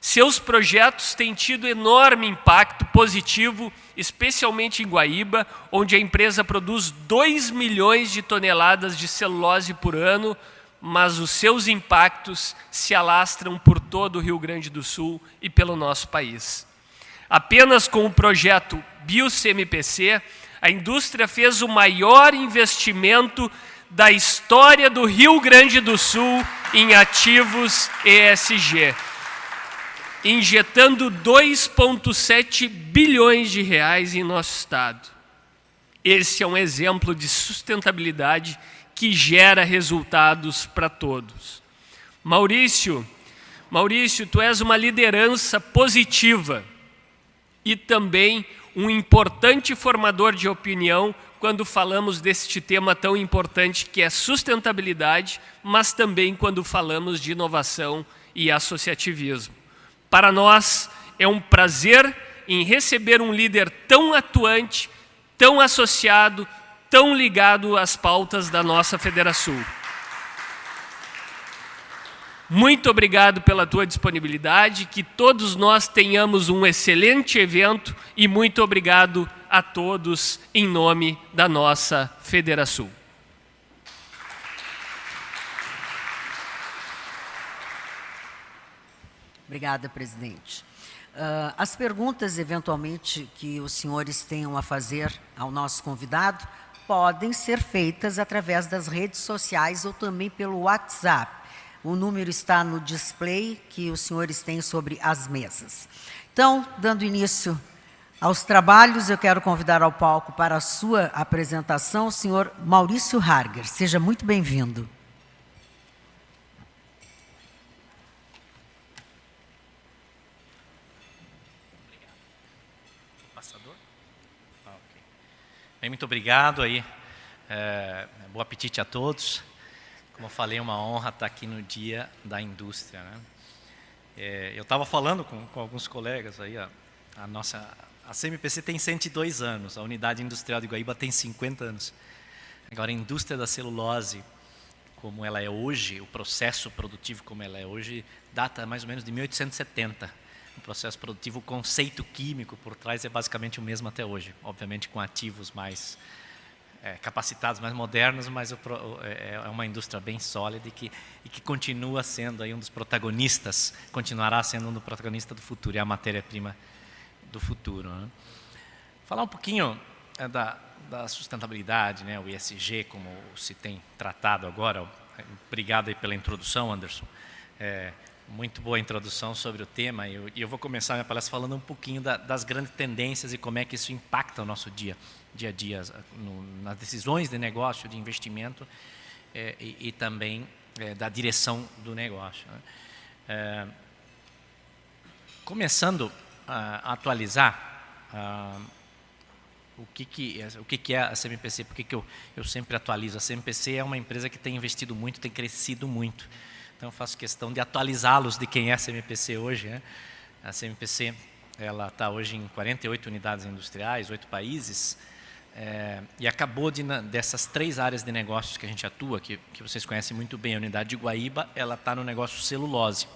Seus projetos têm tido enorme impacto positivo, especialmente em Guaíba, onde a empresa produz dois milhões de toneladas de celulose por ano, mas os seus impactos se alastram por todo o Rio Grande do Sul e pelo nosso país. Apenas com o projeto BioCMPC, a indústria fez o maior investimento da história do Rio Grande do Sul em ativos E S G, injetando dois vírgula sete bilhões de reais em nosso estado. Esse é um exemplo de sustentabilidade que gera resultados para todos. Maurício, Maurício, tu és uma liderança positiva e também um importante formador de opinião quando falamos deste tema tão importante que é sustentabilidade, mas também quando falamos de inovação e associativismo. Para nós é um prazer em receber um líder tão atuante, tão associado, tão ligado às pautas da nossa FederaSul. Muito obrigado pela tua disponibilidade, que todos nós tenhamos um excelente evento e muito obrigado a todos em nome da nossa FederaSul. Obrigada, presidente. Uh, as perguntas, eventualmente, que os senhores tenham a fazer ao nosso convidado podem ser feitas através das redes sociais ou também pelo WhatsApp. O número está no display que os senhores têm sobre as mesas. Então, dando início aos trabalhos, eu quero convidar ao palco para a sua apresentação o senhor Maurício Harger. Seja muito bem-vindo. Obrigado. Passador? Ah, okay. Bem, muito obrigado aí. É, bom apetite a todos. Como eu falei, é uma honra estar aqui no Dia da Indústria, né? É, eu estava falando com, com alguns colegas aí, a, a nossa, a C M P C tem cento e dois anos, a Unidade Industrial de Guaíba tem cinquenta anos. Agora, a indústria da celulose, como ela é hoje, o processo produtivo como ela é hoje, data mais ou menos de mil oitocentos e setenta. O processo produtivo, o conceito químico por trás é basicamente o mesmo até hoje, obviamente com ativos mais... É, capacitados, mais modernos, mas o, é uma indústria bem sólida e que, e que continua sendo aí um dos protagonistas, continuará sendo um dos protagonistas do futuro, é a matéria-prima do futuro, né? Falar um pouquinho é, da, da sustentabilidade, né, o E S G, como se tem tratado agora. Obrigado aí pela introdução, Anderson. É, muito boa introdução sobre o tema, e eu, eu vou começar minha palestra falando um pouquinho da, das grandes tendências e como é que isso impacta o nosso dia. dia a dia, no, nas decisões de negócio, de investimento eh, e, e também eh, da direção do negócio, né? É, começando a, a atualizar a, o, que que, o que, que é a C M P C, porque que eu, eu sempre atualizo. A C M P C é uma empresa que tem investido muito, tem crescido muito, então eu faço questão de atualizá-los de quem é a C M P C hoje, né? A C M P C ela está hoje em quarenta e oito unidades industriais, oito países, É, e acabou de, dessas três áreas de negócios que a gente atua, que, que vocês conhecem muito bem, a unidade de Guaíba, ela está no negócio celulose.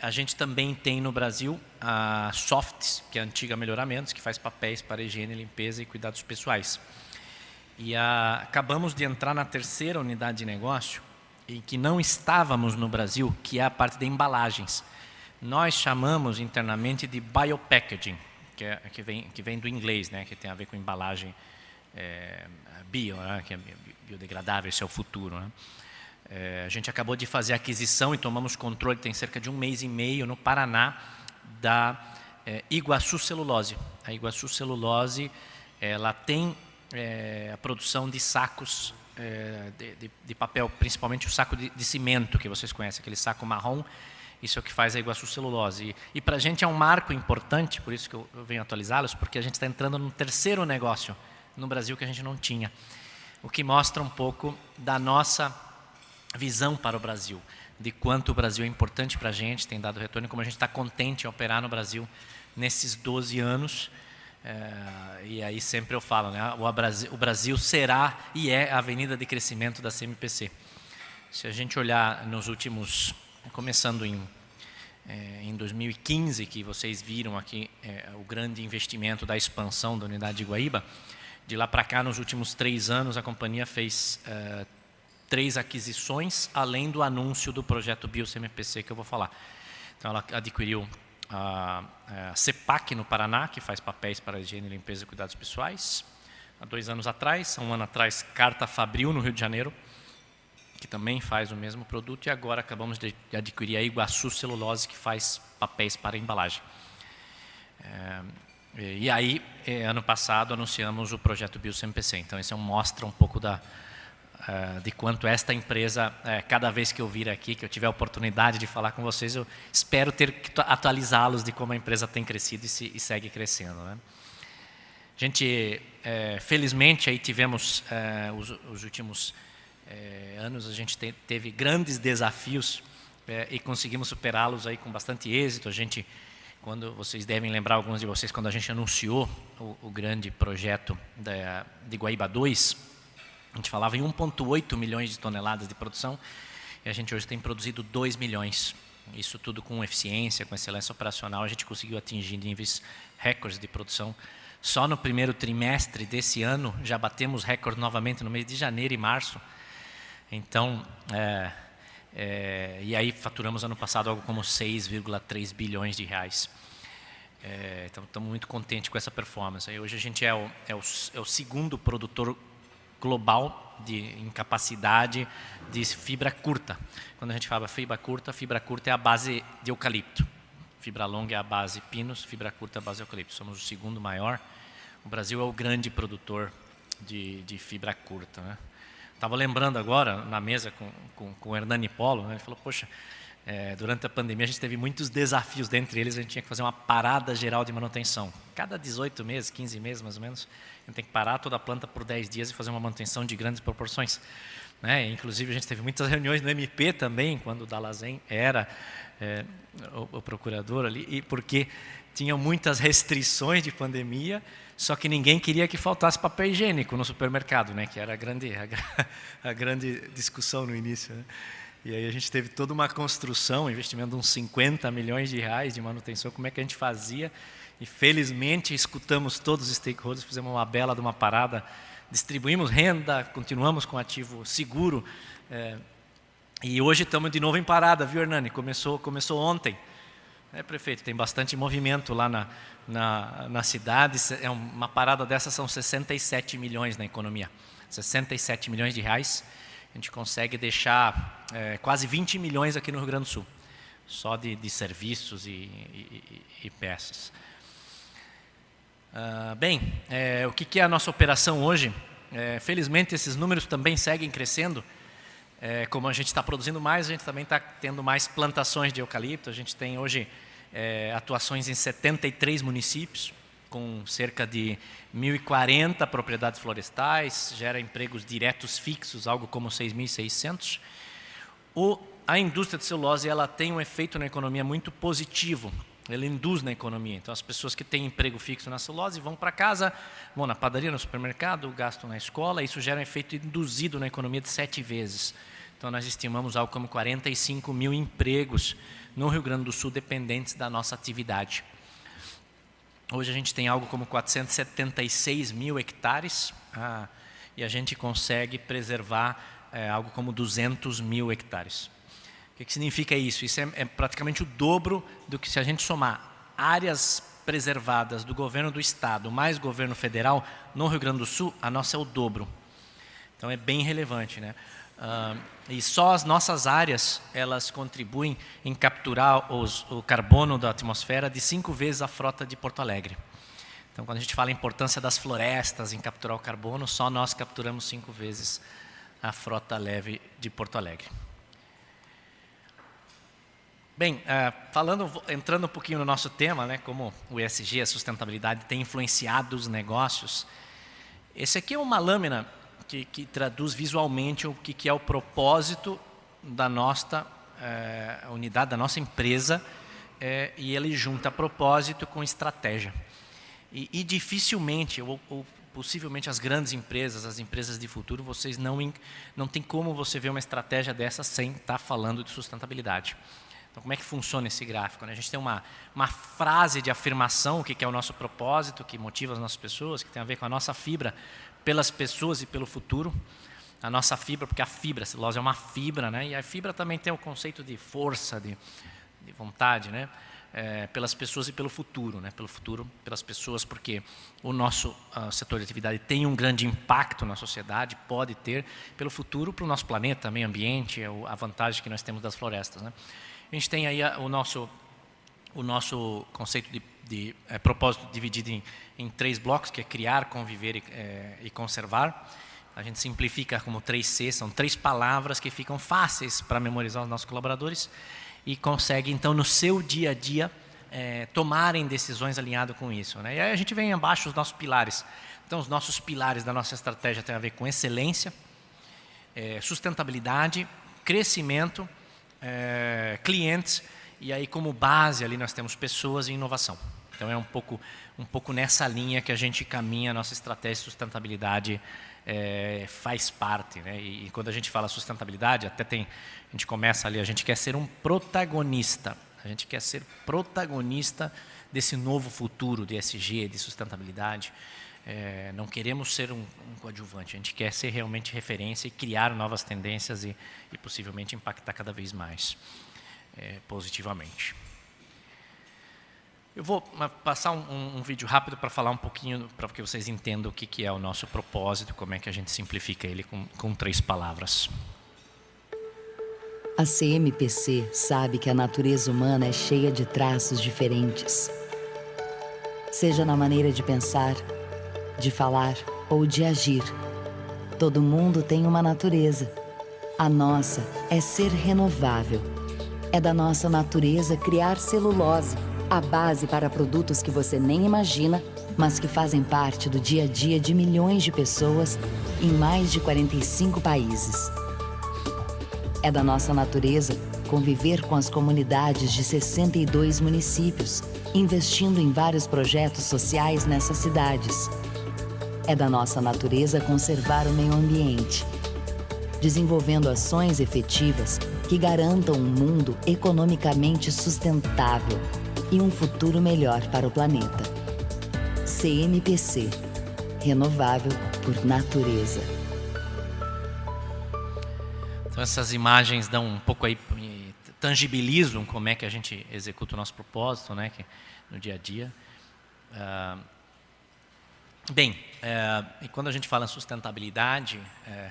A gente também tem no Brasil a Softs, que é a antiga Melhoramentos, que faz papéis para higiene, limpeza e cuidados pessoais. E a, acabamos de entrar na terceira unidade de negócio, em que não estávamos no Brasil, que é a parte de embalagens. Nós chamamos internamente de biopackaging, que, é, que, vem, que vem do inglês, né, que tem a ver com embalagem é, bio, né, que é biodegradável, esse é o futuro, né? É, a gente acabou de fazer a aquisição e tomamos controle, tem cerca de um mês e meio, no Paraná, da é, Iguaçu Celulose. A Iguaçu Celulose, ela tem é, a produção de sacos é, de, de, de papel, principalmente o saco de, de cimento, que vocês conhecem, aquele saco marrom. Isso é o que faz a Iguaçu Celulose. E, e para a gente é um marco importante, por isso que eu, eu venho atualizá-los, porque a gente está entrando num terceiro negócio no Brasil que a gente não tinha. O que mostra um pouco da nossa visão para o Brasil, de quanto o Brasil é importante para a gente, tem dado retorno, como a gente está contente em operar no Brasil nesses doze anos. É, e aí sempre eu falo, né, o, Brasil, o Brasil será e é a avenida de crescimento da C M P C. Se a gente olhar nos últimos... Começando em, eh, em dois mil e quinze, que vocês viram aqui eh, o grande investimento da expansão da unidade de Guaíba, de lá para cá, nos últimos três anos, a companhia fez eh, três aquisições, além do anúncio do projeto BioCMPC, que eu vou falar. Então, ela adquiriu a, a CEPAC no Paraná, que faz papéis para higiene, limpeza e cuidados pessoais. Há dois anos atrás, há um ano atrás, Carta Fabril, no Rio de Janeiro, que também faz o mesmo produto, e agora acabamos de adquirir a Iguaçu Celulose, que faz papéis para embalagem. É, e aí, ano passado, anunciamos o projeto BioCMPC. Então, isso mostra um pouco da, de quanto esta empresa, cada vez que eu vir aqui, que eu tiver a oportunidade de falar com vocês, eu espero ter que atualizá-los de como a empresa tem crescido e, se, e segue crescendo, né? A gente, é, felizmente, aí tivemos é, os, os últimos... É, anos a gente te, teve grandes desafios é, e conseguimos superá-los aí com bastante êxito. A gente, quando vocês devem lembrar, alguns de vocês, quando a gente anunciou o, o grande projeto da, de Guaíba dois, a gente falava em um vírgula oito milhões de toneladas de produção, e a gente hoje tem produzido dois milhões. Isso tudo com eficiência, com excelência operacional, a gente conseguiu atingir níveis recordes de produção. Só no primeiro trimestre desse ano, já batemos recorde novamente no mês de janeiro e março. Então, é, é, e aí faturamos ano passado algo como seis vírgula três bilhões de reais. É, então, estamos muito contentes com essa performance. E hoje a gente é o, é, o, é o segundo produtor global de incapacidade de fibra curta. Quando a gente fala fibra curta, fibra curta é a base de eucalipto. Fibra longa é a base pinos, fibra curta é a base de eucalipto. Somos o segundo maior. O Brasil é o grande produtor de, de fibra curta, né? Estava lembrando agora, na mesa com, com, com o Hernani Polo, né, ele falou, poxa, é, durante a pandemia a gente teve muitos desafios, dentre eles a gente tinha que fazer uma parada geral de manutenção. Cada dezoito meses, quinze meses mais ou menos, a gente tem que parar toda a planta por dez dias e fazer uma manutenção de grandes proporções, né? Inclusive a gente teve muitas reuniões no M P também, quando o Dalazem era é, o, o procurador ali, e porque tinham muitas restrições de pandemia, só que ninguém queria que faltasse papel higiênico no supermercado, né? Que era a grande, a, a grande discussão no início, né? E aí a gente teve toda uma construção, investimento de uns cinquenta milhões de reais de manutenção, como é que a gente fazia. E felizmente escutamos todos os stakeholders, fizemos uma bela de uma parada, distribuímos renda, continuamos com ativo seguro. É, e hoje estamos de novo em parada, viu, Hernani? Começou, começou ontem. É, prefeito, tem bastante movimento lá na, na, na cidade. É uma parada dessa, são sessenta e sete milhões na economia. sessenta e sete milhões de reais. A gente consegue deixar é, quase vinte milhões aqui no Rio Grande do Sul, só de, de serviços e, e, e peças. Ah, bem, é, o que, que é a nossa operação hoje? É, felizmente, esses números também seguem crescendo. É, como a gente está produzindo mais, a gente também está tendo mais plantações de eucalipto. A gente tem hoje é, atuações em setenta e três municípios, com cerca de mil e quarenta propriedades florestais, gera empregos diretos fixos, algo como seis mil e seiscentos. A indústria de celulose, ela tem um efeito na economia muito positivo, ela induz na economia. Então, as pessoas que têm emprego fixo na celulose vão para casa, vão na padaria, no supermercado, gastam na escola, isso gera um efeito induzido na economia de sete vezes. Então, nós estimamos algo como quarenta e cinco mil empregos no Rio Grande do Sul dependentes da nossa atividade. Hoje a gente tem algo como quatrocentos e setenta e seis mil hectares ah, e a gente consegue preservar é, algo como duzentos mil hectares. O que, que significa isso? Isso é, é praticamente o dobro do que se a gente somar áreas preservadas do governo do Estado mais governo federal no Rio Grande do Sul, a nossa é o dobro. Então é bem relevante, né? Ah, e só as nossas áreas, elas contribuem em capturar os, o carbono da atmosfera de cinco vezes a frota de Porto Alegre. Então, quando a gente fala a importância das florestas em capturar o carbono, só nós capturamos cinco vezes a frota leve de Porto Alegre. Bem, ah, falando, entrando um pouquinho no nosso tema, né, como o E S G, a sustentabilidade, tem influenciado os negócios. Esse aqui é uma lâmina Que, que traduz visualmente o que, que é o propósito da nossa eh, unidade, da nossa empresa, eh, e ele junta propósito com estratégia. E, e dificilmente, ou, ou possivelmente as grandes empresas, as empresas de futuro, vocês não, não tem como você ver uma estratégia dessa sem estar falando de sustentabilidade. Então, como é que funciona esse gráfico, né? A gente tem uma, uma frase de afirmação, o que, que é o nosso propósito, que motiva as nossas pessoas, que tem a ver com a nossa fibra pelas pessoas e pelo futuro. A nossa fibra, porque a fibra, a celulose é uma fibra, né? E a fibra também tem o conceito de força, de, de vontade, né? É, pelas pessoas e pelo futuro, né? Pelo futuro, pelas pessoas, porque o nosso uh, setor de atividade tem um grande impacto na sociedade, pode ter, pelo futuro, para o nosso planeta, meio ambiente, a vantagem que nós temos das florestas, né? A gente tem aí a, o, nosso, o nosso conceito de de é, propósito dividido em, em três blocos, que é criar, conviver e, é, e conservar. A gente simplifica como três C, são três palavras que ficam fáceis para memorizar os nossos colaboradores e consegue, então, no seu dia a dia, é, tomarem decisões alinhadas com isso, né? E aí a gente vem abaixo os nossos pilares. Então, os nossos pilares da nossa estratégia têm a ver com excelência, é, sustentabilidade, crescimento, é, clientes. E aí, como base, ali nós temos pessoas e inovação. Então, é um pouco, um pouco nessa linha que a gente caminha, a nossa estratégia de sustentabilidade é, faz parte, né? E, e quando a gente fala sustentabilidade, até tem, a gente começa ali, a gente quer ser um protagonista. A gente quer ser protagonista desse novo futuro de E S G, de sustentabilidade. É, não queremos ser um, um coadjuvante, a gente quer ser realmente referência e criar novas tendências e, e possivelmente, impactar cada vez mais. É, positivamente. Eu vou passar um, um, um vídeo rápido para falar um pouquinho, para que vocês entendam o que, que é o nosso propósito, como é que a gente simplifica ele com, com três palavras. A C M P C sabe que a natureza humana é cheia de traços diferentes, seja na maneira de pensar, de falar ou de agir. Todo mundo tem uma natureza. A nossa é ser renovável. É da nossa natureza criar celulose, a base para produtos que você nem imagina, mas que fazem parte do dia a dia de milhões de pessoas em mais de quarenta e cinco países. É da nossa natureza conviver com as comunidades de sessenta e dois municípios, investindo em vários projetos sociais nessas cidades. É da nossa natureza conservar o meio ambiente, desenvolvendo ações efetivas que garantam um mundo economicamente sustentável e um futuro melhor para o planeta. C M P C, renovável por natureza. Então, essas imagens dão um pouco aí, tangibilizam como é que a gente executa o nosso propósito, né, que, no dia a dia. Ah, bem, é, e quando a gente fala em sustentabilidade, é,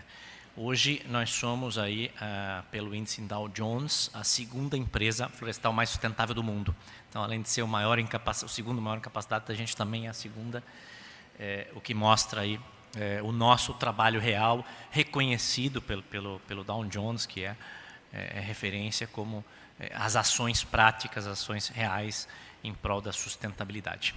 hoje nós somos aí, ah, pelo índice Dow Jones, a segunda empresa florestal mais sustentável do mundo. Então, além de ser o maior incapac... o segundo maior em capacidade, a gente também é a segunda, é, o que mostra aí é, o nosso trabalho real reconhecido pelo pelo pelo Dow Jones, que é, é, é referência como é, as ações práticas, ações reais em prol da sustentabilidade.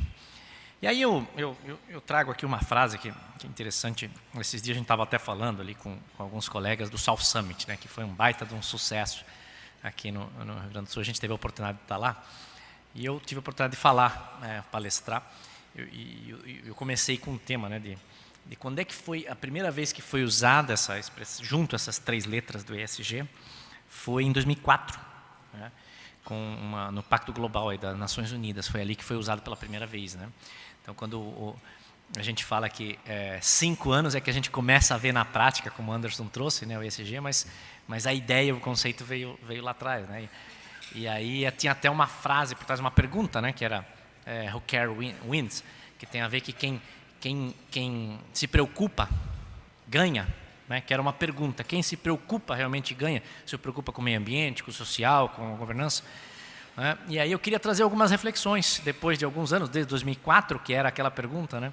E aí eu, eu, eu, eu trago aqui uma frase que, que é interessante. Esses dias a gente estava até falando ali com, com alguns colegas do South Summit, né, que foi um baita de um sucesso aqui no, no Rio Grande do Sul. A gente teve a oportunidade de estar lá e eu tive a oportunidade de falar, é, palestrar. Eu, e eu, eu comecei com um tema, né, de de quando é que foi a primeira vez que foi usada essa expressão, junto a essas três letras do E S G, foi em dois mil e quatro, né, com uma, no Pacto Global aí, das Nações Unidas, foi ali que foi usado pela primeira vez, né? Então, quando o, a gente fala que é, cinco anos é que a gente começa a ver na prática, como o Anderson trouxe, né, o E S G, mas, mas a ideia, o conceito veio, veio lá atrás, né? E, e aí tinha até uma frase por trás de uma pergunta, né, que era é, Who Care Wins, que tem a ver que quem Quem, quem se preocupa ganha, né? Que era uma pergunta. Quem se preocupa realmente ganha? Se preocupa com o meio ambiente, com o social, com a governança, né? E aí eu queria trazer algumas reflexões, depois de alguns anos, desde dois mil e quatro, que era aquela pergunta, né?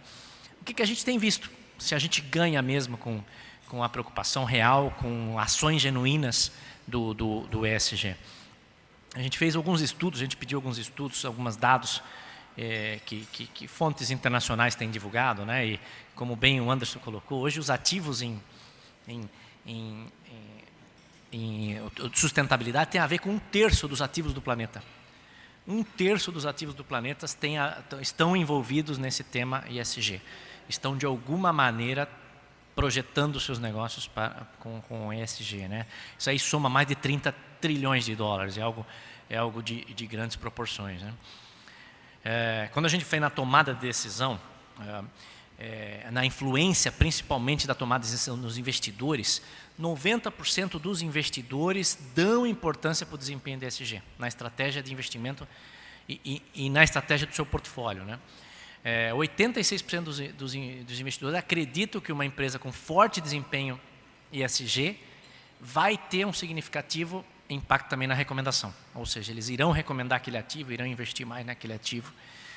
O que, que a gente tem visto? Se a gente ganha mesmo com, com a preocupação real, com ações genuínas do, do, do E S G. A gente fez alguns estudos, a gente pediu alguns estudos, alguns dados, É, que, que, que fontes internacionais têm divulgado, né? E como bem o Anderson colocou, hoje os ativos em, em, em, em, em sustentabilidade têm a ver com um terço dos ativos do planeta. Um terço dos ativos do planeta tem a, estão envolvidos nesse tema E S G. Estão, de alguma maneira, projetando seus negócios para, com, com o E S G, né? Isso aí soma mais de trinta trilhões de dólares, é algo, é algo de, de grandes proporções, né? É, quando a gente foi na tomada de decisão, é, é, na influência principalmente da tomada de decisão dos investidores, noventa por cento dos investidores dão importância para o desempenho do E S G, na estratégia de investimento e, e, e na estratégia do seu portfólio, né? É, oitenta e seis por cento dos, dos, dos investidores acreditam que uma empresa com forte desempenho E S G vai ter um significativo impacto também na recomendação, ou seja, eles irão recomendar aquele ativo, irão investir mais naquele ativo.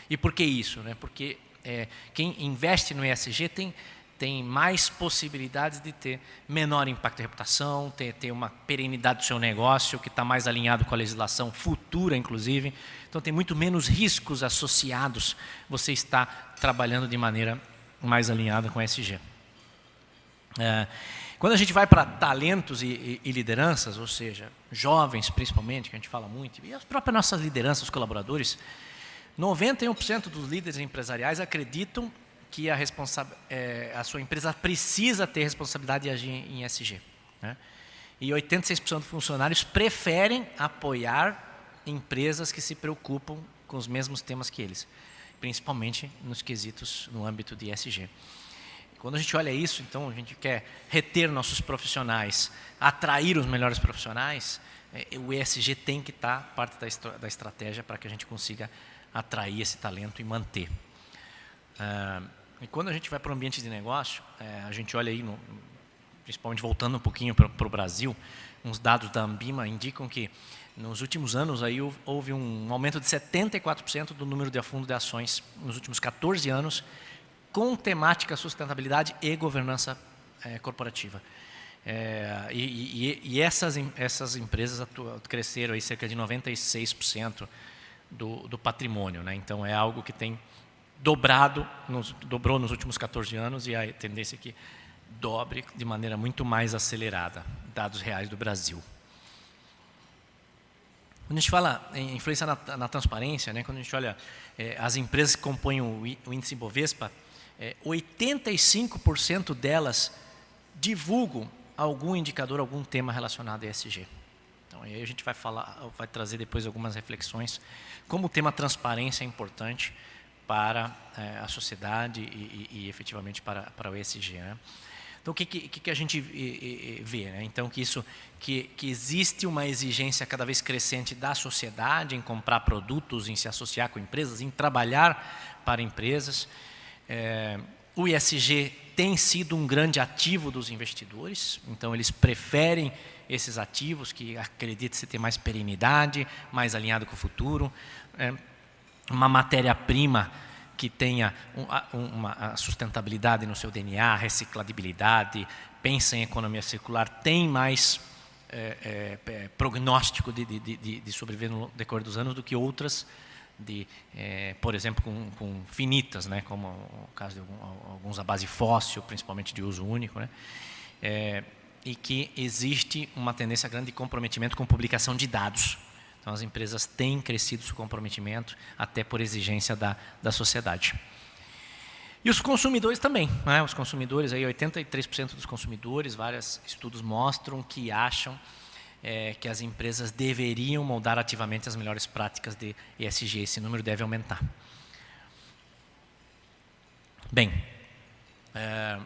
E por que isso, né? Porque é, quem investe no E S G tem, tem mais possibilidades de ter menor impacto de reputação, ter, ter uma perenidade do seu negócio, que está mais alinhado com a legislação futura, inclusive. Então, tem muito menos riscos associados, você está trabalhando de maneira mais alinhada com o E S G. É, Quando a gente vai para talentos e, e, e lideranças, ou seja, jovens principalmente, que a gente fala muito, e as próprias nossas lideranças, os colaboradores, noventa e um por cento dos líderes empresariais acreditam que a, responsa- é, a sua empresa precisa ter responsabilidade de agir em E S G, né? E oitenta e seis por cento dos funcionários preferem apoiar empresas que se preocupam com os mesmos temas que eles, principalmente nos quesitos no âmbito de E S G. Quando a gente olha isso, então, a gente quer reter nossos profissionais, atrair os melhores profissionais, o E S G tem que estar parte da, estra- da estratégia para que a gente consiga atrair esse talento e manter. Ah, e quando a gente vai para o ambiente de negócio, é, a gente olha aí, no, principalmente voltando um pouquinho para o Brasil, uns dados da Anbima indicam que nos últimos anos aí houve um aumento de setenta e quatro por cento do número de afundo de ações nos últimos quatorze anos, com temática sustentabilidade e governança é, corporativa. É, e e, e essas, essas empresas atu- cresceram aí cerca de noventa e seis por cento do, do patrimônio, né? Então, é algo que tem dobrado, nos, dobrou nos últimos quatorze anos, e a tendência é que dobre de maneira muito mais acelerada, dados reais do Brasil. Quando a gente fala em influência na, na transparência, né? Quando a gente olha é, as empresas que compõem o, I, o índice Bovespa, É, oitenta e cinco por cento delas divulgam algum indicador, algum tema relacionado a E S G. Então, aí a gente vai falar, vai trazer depois algumas reflexões, como o tema transparência é importante para é, a sociedade e, e, e efetivamente para, para o E S G, né? Então, o que, que, que a gente vê, né? Então, que, isso, que, que existe uma exigência cada vez crescente da sociedade em comprar produtos, em se associar com empresas, em trabalhar para empresas. É, o E S G tem sido um grande ativo dos investidores, então eles preferem esses ativos que acreditam-se ter mais perenidade, mais alinhado com o futuro, é, uma matéria-prima que tenha um, um, uma sustentabilidade no seu D N A, reciclabilidade, pensa em economia circular, tem mais é, é, prognóstico de, de, de, de sobreviver no decorrer dos anos do que outras de, é, por exemplo, com, com finitas, né, como o caso de algum, alguns à base fóssil, principalmente de uso único, né, é, e que existe uma tendência grande de comprometimento com publicação de dados. Então, as empresas têm crescido seu comprometimento, até por exigência da, da sociedade. E os consumidores também, né? Os consumidores, aí, oitenta e três por cento dos consumidores, vários estudos mostram que acham é, que as empresas deveriam moldar ativamente as melhores práticas de E S G. Esse número deve aumentar. Bem, é,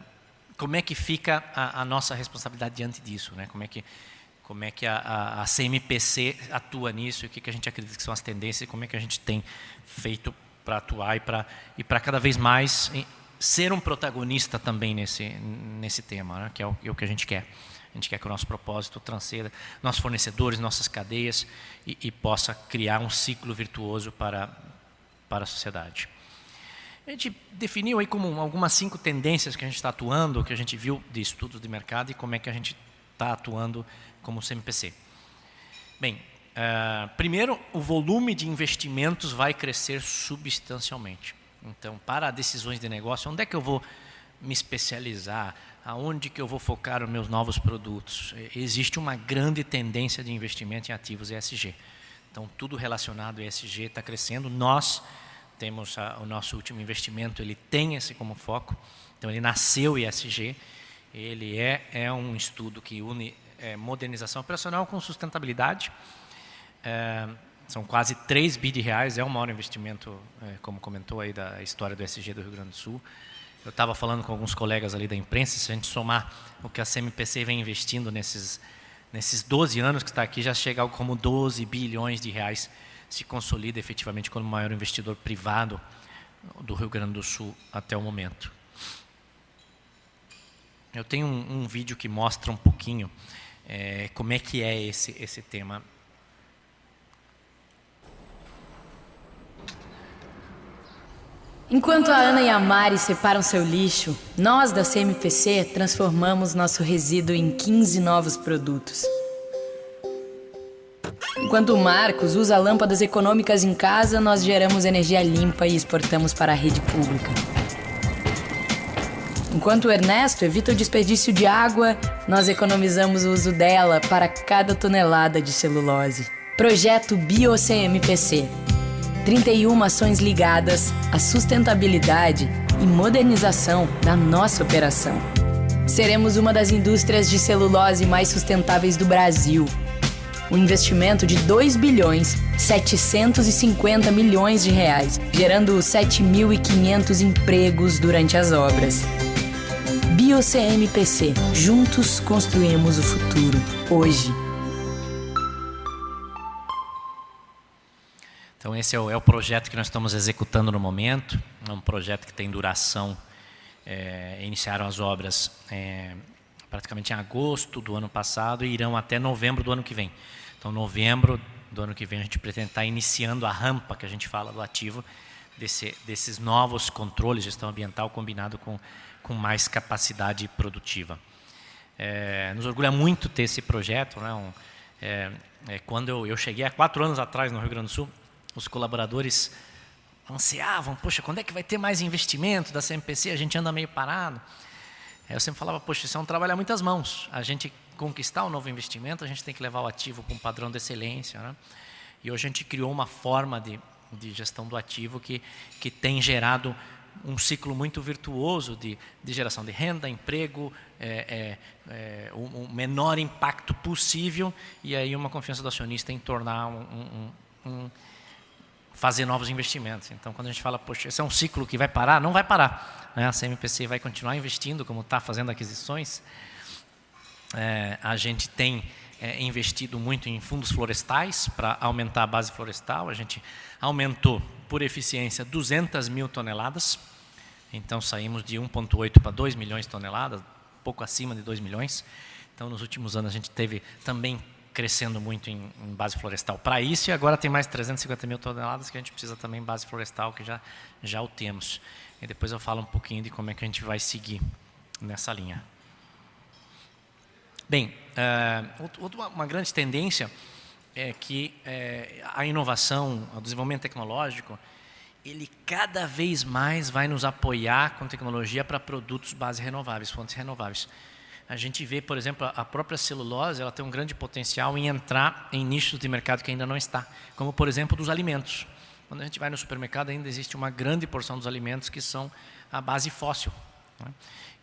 como é que fica a, a nossa responsabilidade diante disso, né? Como é que, como é que a, a, a C M P C atua nisso? O que, que a gente acredita que são as tendências? E como é que a gente tem feito para atuar e para e para cada vez mais ser um protagonista também nesse nesse tema, né? Que é o, é o que a gente quer. A gente quer que o nosso propósito transcenda nossos fornecedores, nossas cadeias e, e possa criar um ciclo virtuoso para para a sociedade. A gente definiu aí como algumas cinco tendências que a gente está atuando, que a gente viu de estudos de mercado e como é que a gente está atuando como C M P C. Bem, Uh, primeiro, o volume de investimentos vai crescer substancialmente. Então, para decisões de negócio, onde é que eu vou me especializar? Aonde que eu vou focar os meus novos produtos? Existe uma grande tendência de investimento em ativos E S G. Então, tudo relacionado a E S G está crescendo. Nós temos a, o nosso último investimento, ele tem esse como foco. Então, ele nasceu E S G. Ele é, é um estudo que une é, modernização operacional com sustentabilidade. É, são quase três bilhões de reais, é o maior investimento, é, como comentou aí, da história do E S G do Rio Grande do Sul. Eu estava falando com alguns colegas ali da imprensa, se a gente somar o que a C M P C vem investindo nesses, nesses doze anos que está aqui, já chega algo como doze bilhões de reais, se consolida efetivamente como o maior investidor privado do Rio Grande do Sul até o momento. Eu tenho um, um vídeo que mostra um pouquinho é, como é que é esse, esse tema. Enquanto a Ana e a Mari separam seu lixo, nós da C M P C transformamos nosso resíduo em quinze novos produtos. Enquanto o Marcos usa lâmpadas econômicas em casa, nós geramos energia limpa e exportamos para a rede pública. Enquanto o Ernesto evita o desperdício de água, nós economizamos o uso dela para cada tonelada de celulose. Projeto BioCMPC. trinta e uma ações ligadas à sustentabilidade e modernização da nossa operação. Seremos uma das indústrias de celulose mais sustentáveis do Brasil. Um investimento de dois bilhões setecentos e cinquenta milhões de reais, gerando sete mil e quinhentos empregos durante as obras. BioCMPC. Juntos construímos o futuro, hoje. Então, esse é o, é o projeto que nós estamos executando no momento. É um projeto que tem duração. É, iniciaram as obras é, praticamente em agosto do ano passado e irão até novembro do ano que vem. Então, novembro do ano que vem, a gente pretende estar iniciando a rampa, que a gente fala do ativo, desse, desses novos controles, gestão ambiental, combinado com, com mais capacidade produtiva. É, nos orgulha muito ter esse projeto. Né? Um, é, é, quando eu, eu cheguei há quatro anos atrás no Rio Grande do Sul, os colaboradores ansiavam, poxa, quando é que vai ter mais investimento da C M P C? A gente anda meio parado. Eu sempre falava, poxa, isso é um trabalho a muitas mãos. A gente conquistar um novo investimento, a gente tem que levar o ativo para um padrão de excelência. Né? E hoje a gente criou uma forma de, de gestão do ativo que, que tem gerado um ciclo muito virtuoso de, de geração de renda, emprego, é, é, é, o, o menor impacto possível, e aí uma confiança do acionista em tornar um... um, um fazer novos investimentos. Então, quando a gente fala, poxa, esse é um ciclo que vai parar, não vai parar. Né? A C M P C vai continuar investindo, como está fazendo aquisições. É, a gente tem é, investido muito em fundos florestais para aumentar a base florestal. A gente aumentou, por eficiência, duzentas mil toneladas. Então, saímos de um vírgula oito para dois milhões de toneladas, pouco acima de dois milhões. Então, nos últimos anos, a gente teve também crescendo muito em, em base florestal para isso, e agora tem mais trezentas e cinquenta mil toneladas que a gente precisa também em base florestal, que já, já o temos. E depois eu falo um pouquinho de como é que a gente vai seguir nessa linha. Bem, uh, outra, uma grande tendência é que uh, a inovação, o desenvolvimento tecnológico, ele cada vez mais vai nos apoiar com tecnologia para produtos base renováveis, fontes renováveis. A gente vê, por exemplo, a própria celulose, ela tem um grande potencial em entrar em nichos de mercado que ainda não está, como, por exemplo, dos alimentos. Quando a gente vai no supermercado, ainda existe uma grande porção dos alimentos que são à base fóssil, né?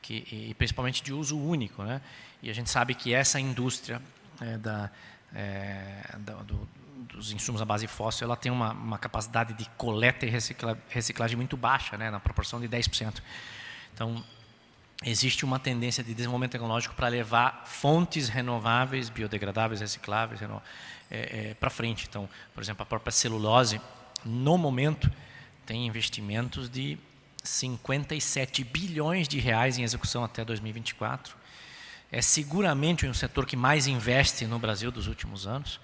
que, e principalmente de uso único. Né? E a gente sabe que essa indústria é, da, é, da, do, dos insumos à base fóssil, ela tem uma, uma capacidade de coleta e recicla, reciclagem muito baixa, né? Na proporção de dez por cento. Então, existe uma tendência de desenvolvimento tecnológico para levar fontes renováveis, biodegradáveis, recicláveis, reno... é, é, para frente. Então, por exemplo, a própria celulose, no momento, tem investimentos de cinquenta e sete bilhões de reais em execução até dois mil e vinte e quatro. É seguramente o setor que mais investe no Brasil dos últimos anos.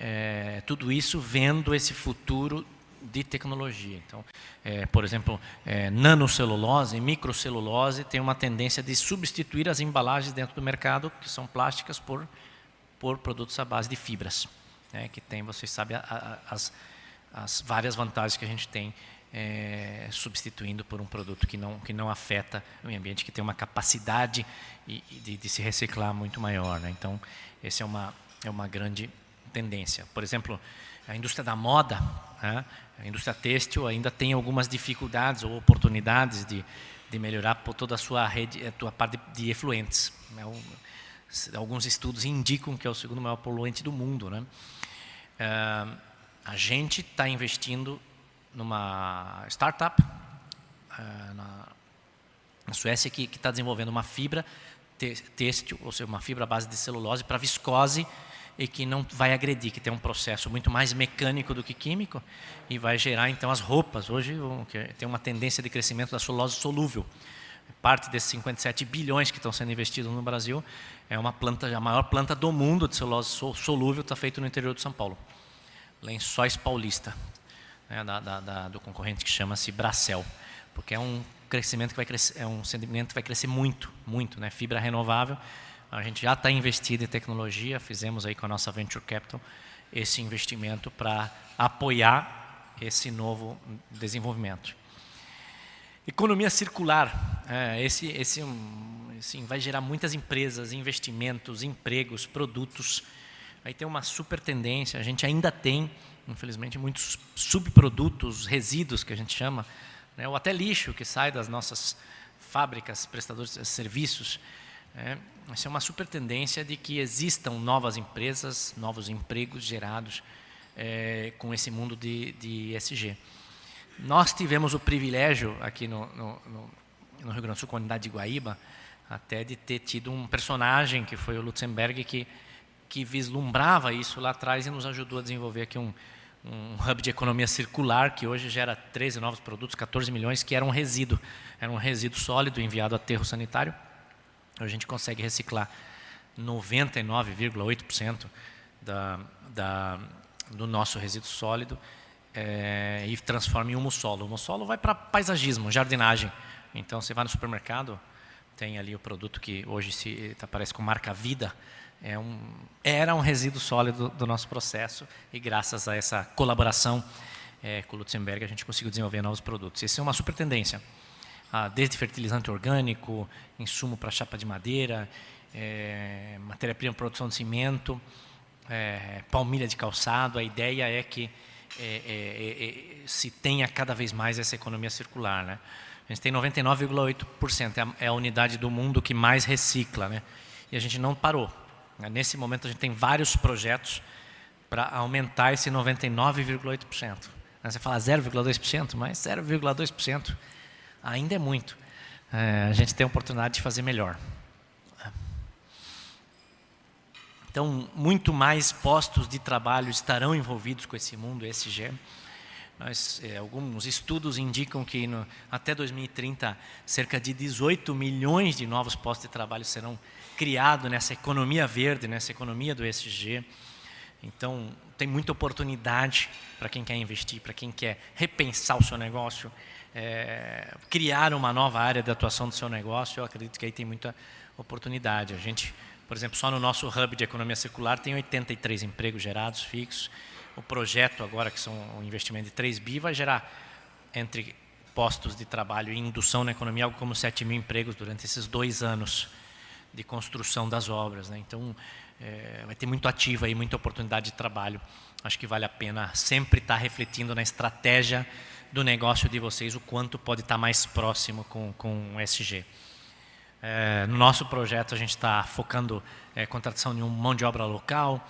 É, tudo isso vendo esse futuro de tecnologia. Então, é, por exemplo, é, nanocelulose, microcelulose, tem uma tendência de substituir as embalagens dentro do mercado, que são plásticas, por, por produtos à base de fibras, né, que tem, vocês sabem, a, a, as, as várias vantagens que a gente tem é, substituindo por um produto que não, que não afeta o meio ambiente, que tem uma capacidade e, e de, de se reciclar muito maior. Né? Então, essa é uma, é uma grande tendência. Por exemplo, a indústria da moda, né, a indústria têxtil ainda tem algumas dificuldades ou oportunidades de, de melhorar por toda a sua rede, a sua parte de efluentes. Alguns estudos indicam que é o segundo maior poluente do mundo. Né? É, a gente está investindo numa startup é, na, na Suécia que está desenvolvendo uma fibra têxtil, ou seja, uma fibra à base de celulose para viscose, e que não vai agredir, que tem um processo muito mais mecânico do que químico, e vai gerar, então, as roupas. Hoje tem uma tendência de crescimento da celulose solúvel. Parte desses cinquenta e sete bilhões que estão sendo investidos no Brasil, é uma planta, a maior planta do mundo de celulose solúvel está feita no interior de São Paulo. Lençóis Paulista, né, da, da, da, do concorrente que chama-se Bracel, porque é um crescimento que vai crescer, é um segmento que vai crescer muito, muito, né, fibra renovável. A gente já está investido em tecnologia, fizemos aí com a nossa Venture Capital esse investimento para apoiar esse novo desenvolvimento. Economia circular, é, esse, esse assim, vai gerar muitas empresas, investimentos, empregos, produtos. Aí tem uma super tendência, a gente ainda tem, infelizmente, muitos subprodutos, resíduos que a gente chama, né, ou até lixo que sai das nossas fábricas, prestadores de serviços. É, essa é uma super tendência de que existam novas empresas, novos empregos gerados é, com esse mundo de, de E S G. Nós tivemos o privilégio aqui no, no, no Rio Grande do Sul, com a unidade de Guaíba, até de ter tido um personagem que foi o Lutzenberg, que, que vislumbrava isso lá atrás e nos ajudou a desenvolver aqui um, um hub de economia circular, que hoje gera treze novos produtos, quatorze milhões, que era um resíduo, era um resíduo sólido enviado a aterro sanitário. A gente consegue reciclar noventa e nove vírgula oito por cento da, da, do nosso resíduo sólido é, e transforma em humussolo. O humussolo vai para paisagismo, jardinagem. Então, você vai no supermercado, tem ali o produto que hoje se aparece com marca Vida, é um, era um resíduo sólido do nosso processo e graças a essa colaboração é, com o Lutzenberg a gente conseguiu desenvolver novos produtos. Isso é uma super tendência. Desde fertilizante orgânico, insumo para chapa de madeira, é, matéria-prima para produção de cimento, é, palmilha de calçado. A ideia é que é, é, é, se tenha cada vez mais essa economia circular. Né? A gente tem noventa e nove vírgula oito por cento, é a unidade do mundo que mais recicla. Né? E a gente não parou. Nesse momento, a gente tem vários projetos para aumentar esse noventa e nove vírgula oito por cento. Você fala zero vírgula dois por cento, mas zero vírgula dois por cento. Ainda é muito. É, a gente tem a oportunidade de fazer melhor. Então, muito mais postos de trabalho estarão envolvidos com esse mundo E S G. Nós, é, alguns estudos indicam que no, até dois mil e trinta, cerca de dezoito milhões de novos postos de trabalho serão criados nessa economia verde, nessa economia do E S G. Então, tem muita oportunidade para quem quer investir, para quem quer repensar o seu negócio, É, criar uma nova área de atuação do seu negócio. Eu acredito que aí tem muita oportunidade. A gente, por exemplo, só no nosso hub de economia circular tem oitenta e três empregos gerados fixos. O projeto agora, que são um investimento de três bi, vai gerar entre postos de trabalho e indução na economia algo como sete mil empregos durante esses dois anos. de construção das obras, né? Então, é, vai ter muito ativo aí, muita oportunidade de trabalho. Acho que vale a pena sempre estar refletindo na estratégia do negócio de vocês, o quanto pode estar mais próximo com, com o S G. É, no nosso projeto, a gente está focando é, a contratação de mão de obra local.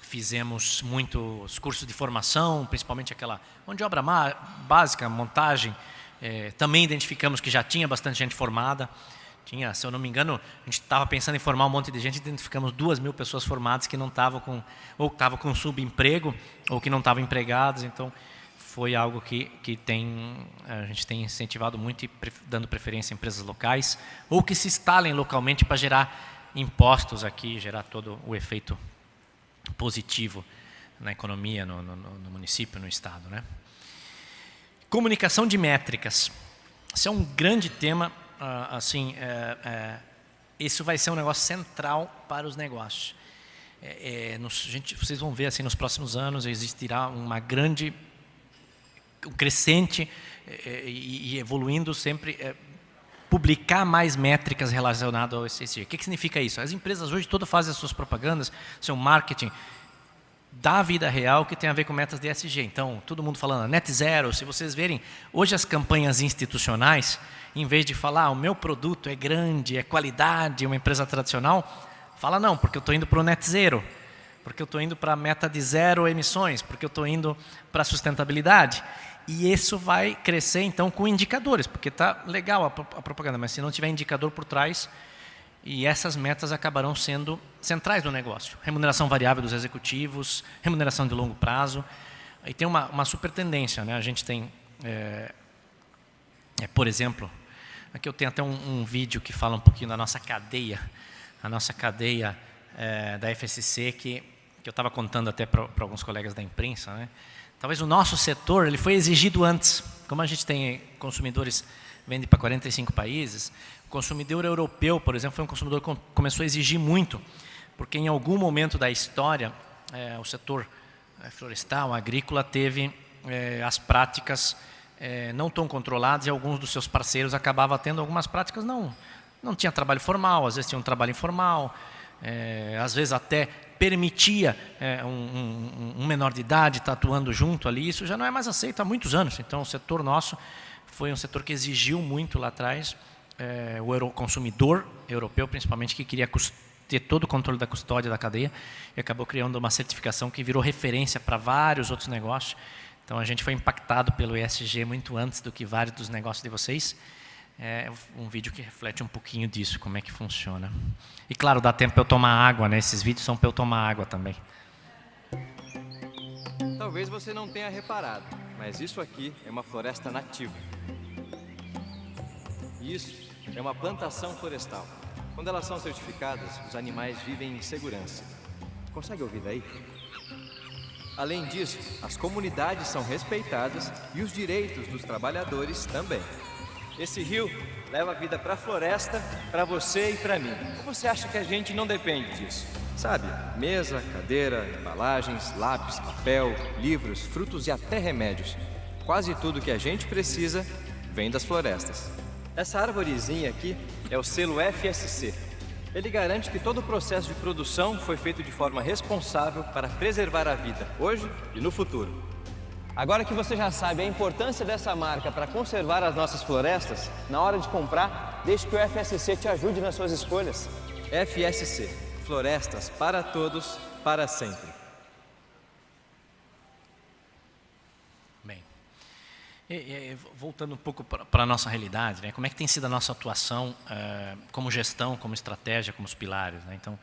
Fizemos muitos cursos de formação, principalmente aquela mão de obra básica, montagem. É, também identificamos que já tinha bastante gente formada. Tinha, se eu não me engano, a gente estava pensando em formar um monte de gente, identificamos duas mil pessoas formadas que não estavam com, ou estavam com subemprego, ou que não estavam empregadas. Então, foi algo que, que tem, a gente tem incentivado muito e pre, dando preferência a empresas locais, ou que se instalem localmente para gerar impostos aqui, gerar todo o efeito positivo na economia, no, no, no município, no estado, né? Comunicação de métricas. Isso é um grande tema, assim, é, é, isso vai ser um negócio central para os negócios. É, é, nos, gente, vocês vão ver, assim, nos próximos anos existirá uma grande... crescente eh, e evoluindo sempre, eh, publicar mais métricas relacionadas ao S G. O que, que significa isso? As empresas hoje todas fazem as suas propagandas, seu marketing da vida real que tem a ver com metas de S G. Então, todo mundo falando net zero. Se vocês verem, hoje as campanhas institucionais, em vez de falar, ah, o meu produto é grande, é qualidade, uma empresa tradicional, fala não, porque eu estou indo para o net zero, porque eu estou indo para a meta de zero emissões, porque eu estou indo para a sustentabilidade. E isso vai crescer, então, com indicadores, porque está legal a, a propaganda, mas se não tiver indicador por trás, e essas metas acabarão sendo centrais do negócio. Remuneração variável dos executivos, remuneração de longo prazo. E tem uma, uma super tendência, né? A gente tem, é, é, por exemplo, aqui eu tenho até um, um vídeo que fala um pouquinho da nossa cadeia, a nossa cadeia é, da F S C, que, que eu estava contando até para alguns colegas da imprensa, né? Talvez o nosso setor ele foi exigido antes. Como a gente tem consumidores, vende para quarenta e cinco países, o consumidor europeu, por exemplo, foi um consumidor que começou a exigir muito, porque em algum momento da história, é, o setor florestal, agrícola, teve é, as práticas é, não tão controladas, e alguns dos seus parceiros acabavam tendo algumas práticas, não, não tinha trabalho formal, às vezes tinha um trabalho informal, é, às vezes até... permitia é, um, um, um menor de idade estar atuando junto ali, isso já não é mais aceito há muitos anos. Então, o setor nosso foi um setor que exigiu muito lá atrás, é, o euro, consumidor europeu, principalmente, que queria ter todo o controle da custódia da cadeia, e acabou criando uma certificação que virou referência para vários outros negócios. Então, a gente foi impactado pelo E S G muito antes do que vários dos negócios de vocês. É um vídeo que reflete um pouquinho disso, como é que funciona. E, claro, dá tempo para eu tomar água, né? Esses vídeos são para eu tomar água também. Talvez você não tenha reparado, mas isso aqui é uma floresta nativa. Isso é uma plantação florestal. Quando elas são certificadas, os animais vivem em segurança. Consegue ouvir daí? Além disso, as comunidades são respeitadas e os direitos dos trabalhadores também. Esse rio leva a vida para a floresta, para você e para mim. Ou você acha que a gente não depende disso? Sabe, mesa, cadeira, embalagens, lápis, papel, livros, frutos e até remédios. Quase tudo que a gente precisa vem das florestas. Essa arvorezinha aqui é o selo F S C. Ele garante que todo o processo de produção foi feito de forma responsável para preservar a vida, hoje e no futuro. Agora que você já sabe a importância dessa marca para conservar as nossas florestas, na hora de comprar, deixe que o F S C te ajude nas suas escolhas. F S C, florestas para todos, para sempre. Bem, e, e, voltando um pouco para a nossa realidade, né, como é que tem sido a nossa atuação uh, como gestão, como estratégia, como os pilares, né? Então,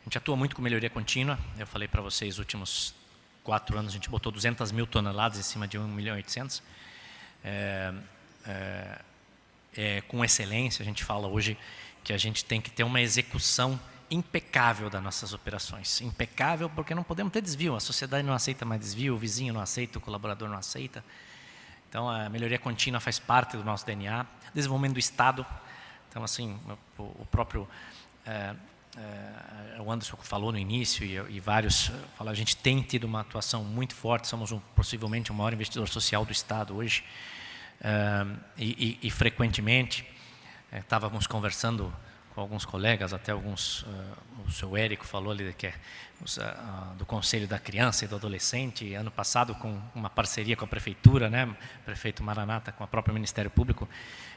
a gente atua muito com melhoria contínua, eu falei para vocês os últimos quatro anos, a gente botou duzentas mil toneladas em cima de um milhão e oitocentos. É, é, é, com excelência, a gente fala hoje que a gente tem que ter uma execução impecável das nossas operações. Impecável porque não podemos ter desvio. A sociedade não aceita mais desvio, o vizinho não aceita, o colaborador não aceita. Então, a melhoria contínua faz parte do nosso D N A. Desenvolvimento do Estado. Então, assim, o, o próprio... É, Uh, o Anderson falou no início e, e vários falaram, a gente tem tido uma atuação muito forte, somos um, possivelmente o maior investidor social do Estado hoje, uh, e, e, e frequentemente estávamos uh, conversando com alguns colegas, até alguns, uh, o seu Érico falou ali que é, uh, do Conselho da Criança e do Adolescente, ano passado com uma parceria com a Prefeitura, né, prefeito Maranata, com o próprio Ministério Público,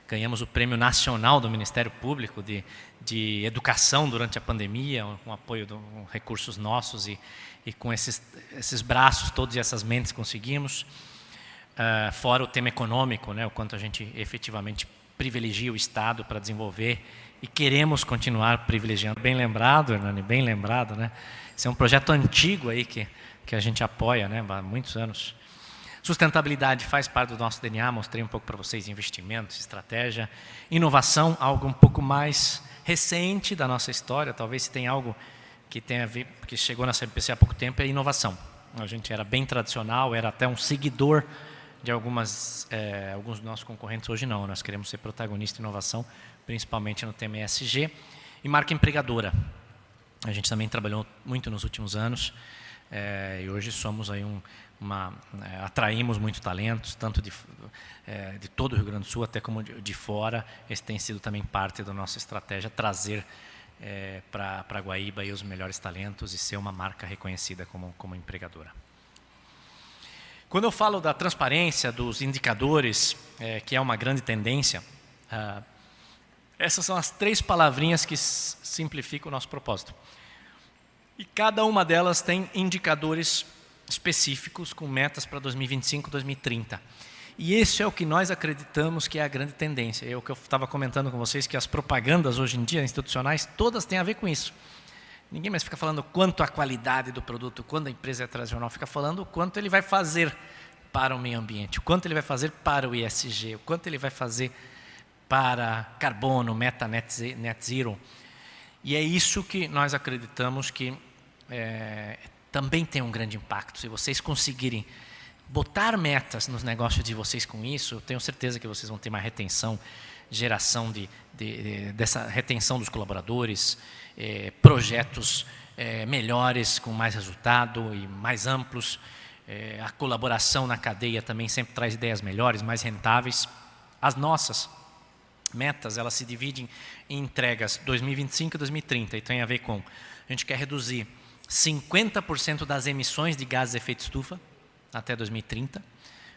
ganhamos o Prêmio Nacional do Ministério Público de, de Educação durante a pandemia, com apoio de com recursos nossos e, e com esses, esses braços todos e essas mentes conseguimos. Uh, fora o tema econômico, né, o quanto a gente efetivamente privilegia o Estado para desenvolver e queremos continuar privilegiando. Bem lembrado, Hernani, bem lembrado, né? Esse é um projeto antigo aí que, que a gente apoia, né, há muitos anos. Sustentabilidade faz parte do nosso D N A, mostrei um pouco para vocês, investimentos, estratégia. Inovação, algo um pouco mais recente da nossa história, talvez se tem algo que tenha a ver, que chegou na C M P C há pouco tempo, é inovação. A gente era bem tradicional, era até um seguidor de algumas, é, alguns dos nossos concorrentes. Hoje não, nós queremos ser protagonista em inovação, principalmente no tema E S G. E marca empregadora, a gente também trabalhou muito nos últimos anos, é, e hoje somos aí um, uma, é, atraímos muito talentos, tanto de, é, de todo o Rio Grande do Sul, até como de, de fora. Esse tem sido também parte da nossa estratégia, trazer é, para para Guaíba aí os melhores talentos e ser uma marca reconhecida como, como empregadora. Quando eu falo da transparência, dos indicadores, é, que é uma grande tendência, ah, essas são as três palavrinhas que simplificam o nosso propósito. E cada uma delas tem indicadores específicos com metas para dois mil e vinte e cinco, dois mil e trinta. E isso é o que nós acreditamos que é a grande tendência. É o que eu estava comentando com vocês, que as propagandas hoje em dia institucionais, todas têm a ver com isso. Ninguém mais fica falando quanto a qualidade do produto, quando a empresa é tradicional, fica falando o quanto ele vai fazer para o meio ambiente, o quanto ele vai fazer para o E S G, o quanto ele vai fazer para carbono, meta net, net zero. E é isso que nós acreditamos que é, também tem um grande impacto. Se vocês conseguirem botar metas nos negócios de vocês com isso, eu tenho certeza que vocês vão ter mais retenção, geração de, de, de, dessa retenção dos colaboradores, eh, projetos eh, melhores, com mais resultado e mais amplos. Eh, a colaboração na cadeia também sempre traz ideias melhores, mais rentáveis. As nossas metas, elas se dividem em entregas dois mil e vinte e cinco e dois mil e trinta, e tem a ver com, a gente quer reduzir cinquenta por cento das emissões de gases de efeito estufa até dois mil e trinta,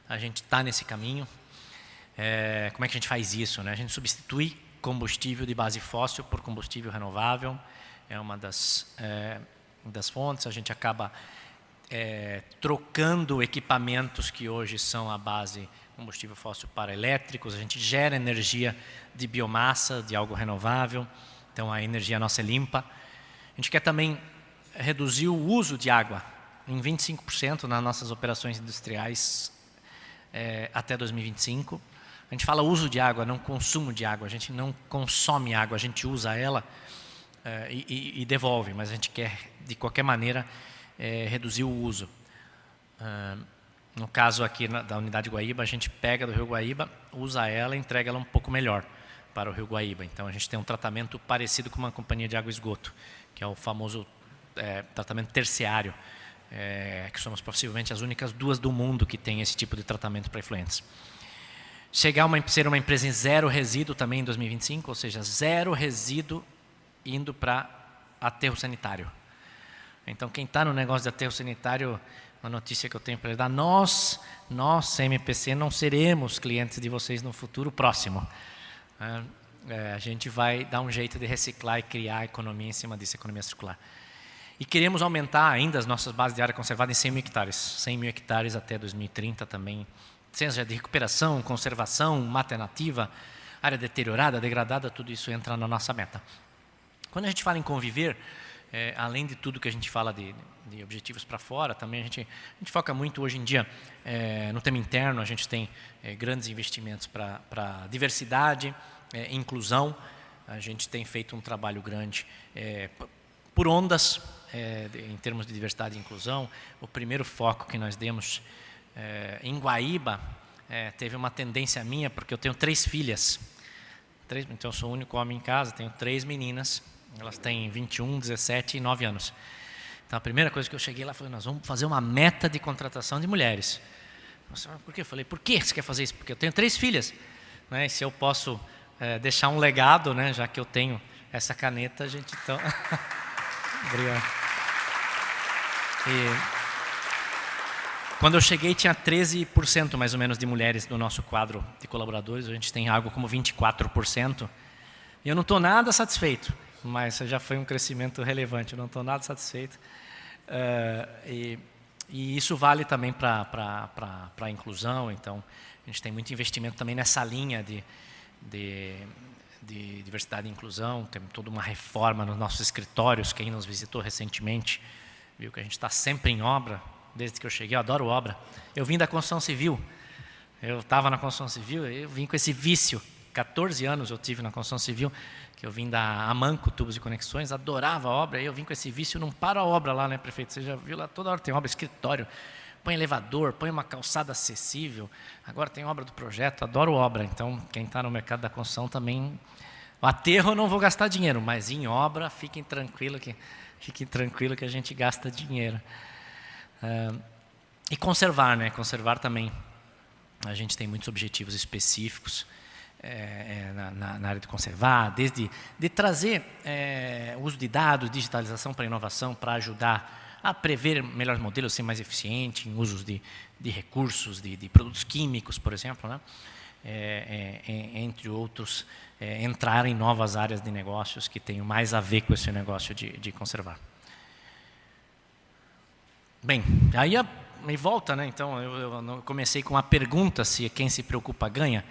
a gente está nesse caminho. É, como é que a gente faz isso, né? A gente substitui combustível de base fóssil por combustível renovável, é uma das, é, das fontes. A gente acaba é, trocando equipamentos que hoje são à base combustível fóssil para elétricos, a gente gera energia de biomassa, de algo renovável, então a energia nossa é limpa. A gente quer também reduzir o uso de água em vinte e cinco por cento nas nossas operações industriais é, até dois mil e vinte e cinco. A gente fala uso de água, não consumo de água. A gente não consome água, a gente usa ela é, e, e devolve, mas a gente quer, de qualquer maneira, é, reduzir o uso. É, no caso aqui na, da unidade Guaíba, a gente pega do Rio Guaíba, usa ela e entrega ela um pouco melhor para o Rio Guaíba. Então, a gente tem um tratamento parecido com uma companhia de água e esgoto, que é o famoso é, tratamento terciário, é, que somos possivelmente as únicas duas do mundo que tem esse tipo de tratamento para efluentes. Chegar a ser uma empresa em zero resíduo também em dois mil e vinte e cinco, ou seja, zero resíduo indo para aterro sanitário. Então, quem está no negócio de aterro sanitário, uma notícia que eu tenho para lhe dar, nós, nós, C M P C, não seremos clientes de vocês no futuro próximo. É, a gente vai dar um jeito de reciclar e criar economia em cima disso, economia circular. E queremos aumentar ainda as nossas bases de área conservada em cem mil hectares. cem mil hectares até dois mil e trinta também. Ciência de recuperação, conservação, mata nativa, área deteriorada, degradada, tudo isso entra na nossa meta. Quando a gente fala em conviver, é, além de tudo que a gente fala de, de objetivos para fora, também a gente, a gente foca muito hoje em dia é, no tema interno. A gente tem é, grandes investimentos para diversidade, é, inclusão. A gente tem feito um trabalho grande é, por ondas, é, em termos de diversidade e inclusão. O primeiro foco que nós demos É, em Guaíba, é, teve uma tendência minha, porque eu tenho três filhas. Três, então, eu sou o único homem em casa, tenho três meninas. Elas têm vinte e um, dezessete e nove anos. Então, a primeira coisa que eu cheguei lá, falei, nós vamos fazer uma meta de contratação de mulheres. Nossa, por quê? Eu falei, por que você quer fazer isso? Porque eu tenho três filhas, né? E se eu posso é, deixar um legado, né, já que eu tenho Essa caneta a gente então... Obrigado. E... Quando eu cheguei tinha treze por cento mais ou menos de mulheres no nosso quadro de colaboradores, a gente tem algo como vinte e quatro por cento. E eu não estou nada satisfeito, mas já foi um crescimento relevante, eu não estou nada satisfeito. Uh, e, e isso vale também para a inclusão, então a gente tem muito investimento também nessa linha de, de, de diversidade e inclusão, tem toda uma reforma nos nossos escritórios, quem nos visitou recentemente viu que a gente está sempre em obra. Desde que eu cheguei, eu adoro obra. Eu vim da construção civil. Eu estava na construção civil, eu vim com esse vício. quatorze anos eu tive na construção civil, que eu vim da Amanco, Tubos e Conexões, adorava a obra, eu vim com esse vício, não para a obra lá, né, prefeito? Você já viu lá, toda hora tem obra, escritório, põe elevador, põe uma calçada acessível, agora tem obra do projeto, adoro obra. Então, quem está no mercado da construção também... O aterro eu não vou gastar dinheiro, mas em obra, fiquem tranquilos que, fiquem tranquilo que a gente gasta dinheiro. Uh, e conservar, né? Conservar também. A gente tem muitos objetivos específicos é, é, na, na, na área de conservar, desde de trazer é, uso de dados, digitalização para inovação, para ajudar a prever melhores modelos, ser mais eficiente em usos de, de recursos, de, de produtos químicos, por exemplo, né? É, é, é, entre outros, é, entrar em novas áreas de negócios que tenham mais a ver com esse negócio de, de conservar. Bem, aí a, me volta, né? Então, eu, eu comecei com uma pergunta, se quem se preocupa ganha,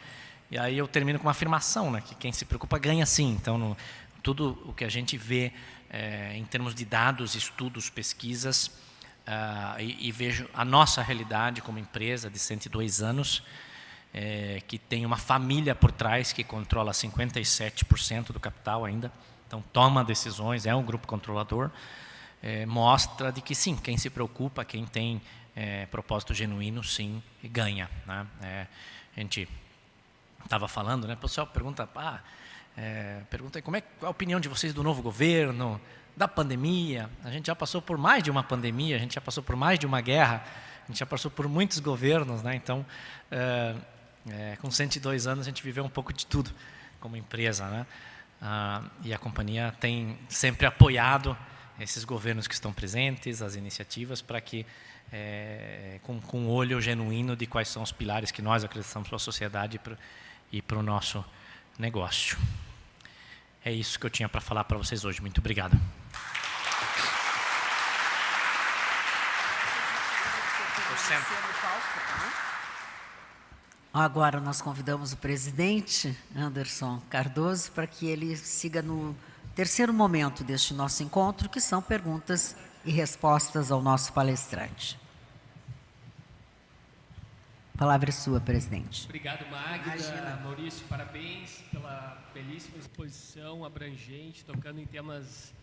e aí eu termino com uma afirmação, né? Que quem se preocupa ganha sim. Então, no, tudo o que a gente vê é, em termos de dados, estudos, pesquisas, uh, e, e vejo a nossa realidade como empresa de cento e dois anos, é, que tem uma família por trás que controla cinquenta e sete por cento do capital ainda, então toma decisões, é um grupo controlador, É, mostra de que sim, quem se preocupa, quem tem é, propósito genuíno, sim, ganha, né? É, a gente estava falando, né? O pessoal pergunta, ah, é, pergunta aí, como é qual a opinião de vocês do novo governo, da pandemia? A gente já passou por mais de uma pandemia, a gente já passou por mais de uma guerra, a gente já passou por muitos governos, né? Então, é, é, com cento e dois anos a gente viveu um pouco de tudo como empresa, né? Ah, e a companhia tem sempre apoiado esses governos que estão presentes, as iniciativas, para que, é, com, com um olho genuíno de quais são os pilares que nós acreditamos para a sociedade e para o nosso negócio. É isso que eu tinha para falar para vocês hoje. Muito obrigado. Agora nós convidamos o presidente Anderson Cardoso para que ele siga no... terceiro momento deste nosso encontro, que são perguntas e respostas ao nosso palestrante. A palavra é sua, presidente. Obrigado, Magda. Imagina. Maurício, parabéns pela belíssima exposição abrangente, tocando em temas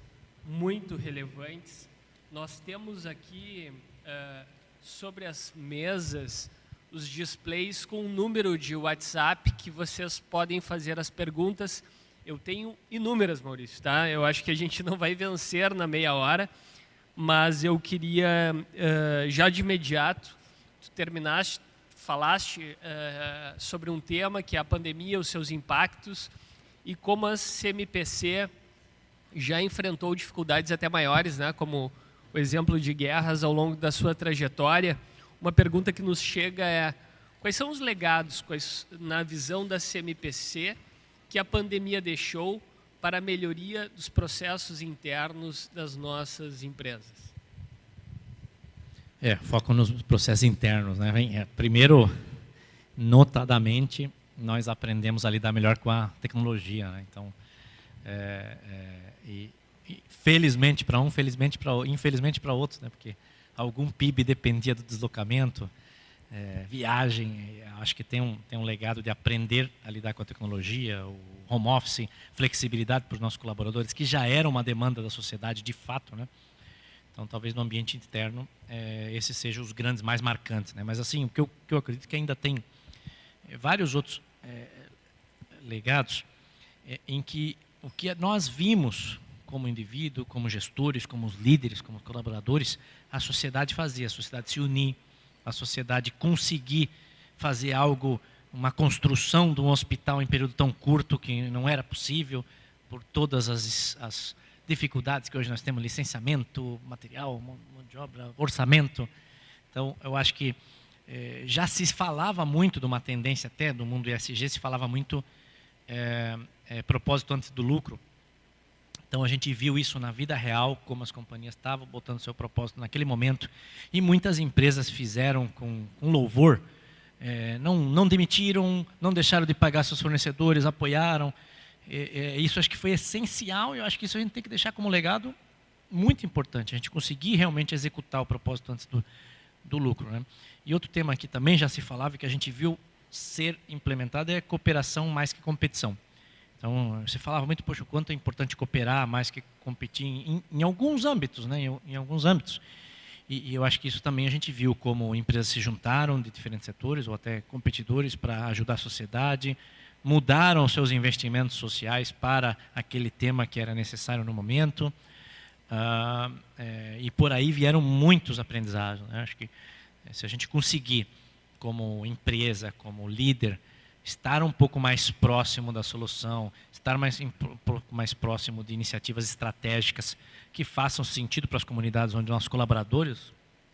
muito relevantes. Nós temos aqui, uh, sobre as mesas, os displays com o número de WhatsApp que vocês podem fazer as perguntas. Eu tenho inúmeras, Maurício, tá? Eu acho que a gente não vai vencer na meia hora, mas eu queria, uh, já de imediato, tu terminaste, falaste uh, sobre um tema que é a pandemia, os seus impactos, e como a C M P C já enfrentou dificuldades até maiores, né? Como o exemplo de guerras ao longo da sua trajetória. Uma pergunta que nos chega é, quais são os legados, quais, na visão da C M P C, que a pandemia deixou para a melhoria dos processos internos das nossas empresas? É, foco nos processos internos, né? Primeiro, notadamente, nós aprendemos a lidar melhor com a tecnologia, né? Então, é, é, e, e felizmente para um, felizmente para o, infelizmente para outro, né? Porque algum P I B dependia do deslocamento, É, viagem, acho que tem um, tem um legado de aprender a lidar com a tecnologia, o home office, flexibilidade para os nossos colaboradores, que já era uma demanda da sociedade de fato, né? Então, talvez no ambiente interno, é, esses sejam os grandes mais marcantes, né? Mas, assim, o que eu, que eu acredito que ainda tem vários outros é, legados é, em que o que nós vimos como indivíduo, como gestores, como os líderes, como colaboradores, a sociedade fazia, a sociedade se unir, a sociedade conseguir fazer algo, uma construção de um hospital em período tão curto que não era possível, por todas as, as dificuldades que hoje nós temos, licenciamento, material, mão de obra, orçamento. Então, eu acho que eh, já se falava muito de uma tendência até do mundo E S G, se falava muito eh, eh, propósito antes do lucro. Então, a gente viu isso na vida real, como as companhias estavam botando seu propósito naquele momento. E muitas empresas fizeram com, com louvor, é, não, não demitiram, não deixaram de pagar seus fornecedores, apoiaram. É, é, isso acho que foi essencial, e eu acho que isso a gente tem que deixar como legado muito importante. A gente conseguir realmente executar o propósito antes do, do lucro, né? E outro tema que também já se falava e que a gente viu ser implementado é cooperação mais que competição. Então, você falava muito, poxa, o quanto é importante cooperar mais que competir em, em alguns âmbitos, né? Em, em alguns âmbitos. E, e eu acho que isso também a gente viu, como empresas se juntaram de diferentes setores ou até competidores para ajudar a sociedade, mudaram seus investimentos sociais para aquele tema que era necessário no momento. Ah, é, e por aí vieram muitos aprendizados, né? Acho que se a gente conseguir, como empresa, como líder, estar um pouco mais próximo da solução, estar mais, um pouco mais próximo de iniciativas estratégicas que façam sentido para as comunidades onde nossos colaboradores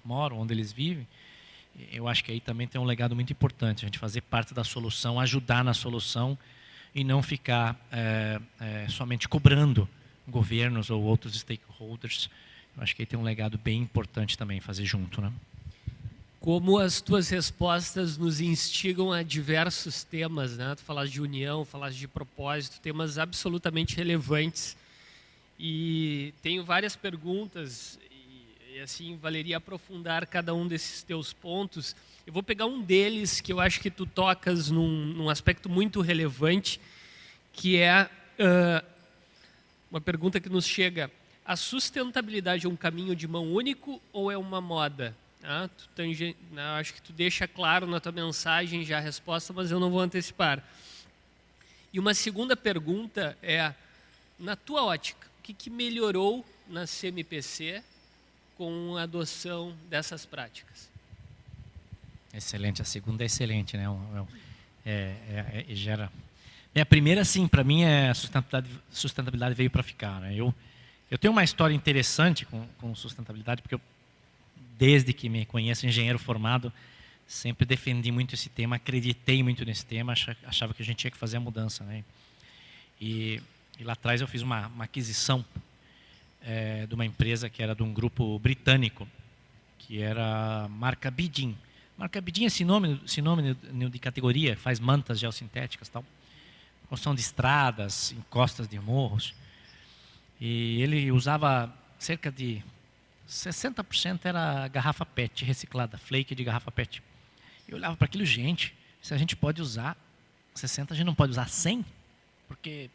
moram, onde eles vivem, eu acho que aí também tem um legado muito importante, a gente fazer parte da solução, ajudar na solução e não ficar é, é, somente cobrando governos ou outros stakeholders. Eu acho que aí tem um legado bem importante também, fazer junto, né? Como as tuas respostas nos instigam a diversos temas, né? Tu falaste de união, falaste de propósito, temas absolutamente relevantes. E tenho várias perguntas, e, e assim, valeria aprofundar cada um desses teus pontos. Eu vou pegar um deles, que eu acho que tu tocas num, num aspecto muito relevante, que é uh, uma pergunta que nos chega. A sustentabilidade é um caminho de mão único ou é uma moda? Ah, tu tange... não, acho que tu deixa claro na tua mensagem já a resposta, mas eu não vou antecipar. E uma segunda pergunta é, na tua ótica, o que, que melhorou na C M P C com a adoção dessas práticas? Excelente, a segunda é excelente, né? É, é, é, gera... A primeira, sim, para mim, é a sustentabilidade, sustentabilidade veio para ficar, né? Eu, eu tenho uma história interessante com, com sustentabilidade, porque eu, desde que me conheço, engenheiro formado, sempre defendi muito esse tema, acreditei muito nesse tema, achava que a gente tinha que fazer a mudança, né? E, e lá atrás eu fiz uma, uma aquisição é, de uma empresa que era de um grupo britânico, que era a marca Bidin. Marca Bidin é sinônimo, sinônimo de categoria, faz mantas geossintéticas, tal, construção de estradas, encostas de morros. E ele usava cerca de sessenta por cento era garrafa P E T reciclada, flake de garrafa P E T. Eu olhava para aquilo, gente, se a gente pode usar sessenta, a gente não pode usar cem? Porque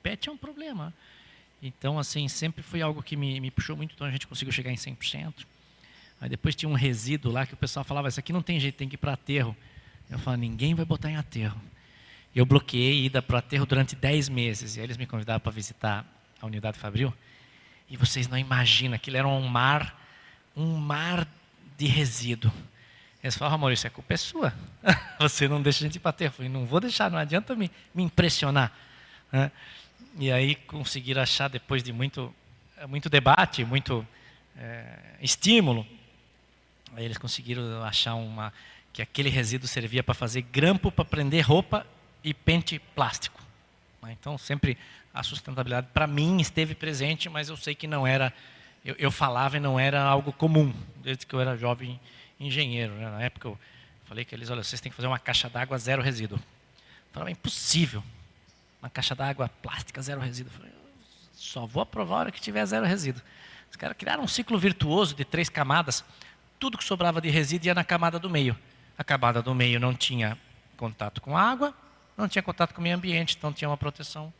P E T é um problema. Então, assim, sempre foi algo que me, me puxou muito, então a gente conseguiu chegar em cem por cento. Aí depois tinha um resíduo lá que o pessoal falava, isso aqui não tem jeito, tem que ir para aterro. Eu falava, ninguém vai botar em aterro. Eu bloqueei ida para aterro durante dez meses, e aí eles me convidavam para visitar a unidade Fabril. E vocês não imaginam, aquilo era um mar, um mar de resíduo. Eles falaram, Maurício, a culpa é sua. Você não deixa a gente bater. Eu falei, não vou deixar, não adianta me, me impressionar. Né? E aí conseguiram achar, depois de muito, muito debate, muito é, estímulo, aí eles conseguiram achar uma, que aquele resíduo servia para fazer grampo, para prender roupa e pente plástico. Então, sempre a sustentabilidade, para mim, esteve presente, mas eu sei que não era, eu, eu falava e não era algo comum, desde que eu era jovem engenheiro. Né? Na época, eu falei que eles, olha, vocês têm que fazer uma caixa d'água zero resíduo. Eu falava, impossível, uma caixa d'água plástica zero resíduo. Eu falei, só vou aprovar a hora que tiver zero resíduo. Os caras criaram um ciclo virtuoso de três camadas, tudo que sobrava de resíduo ia na camada do meio. A camada do meio não tinha contato com a água, não tinha contato com o meio ambiente, então tinha uma proteção.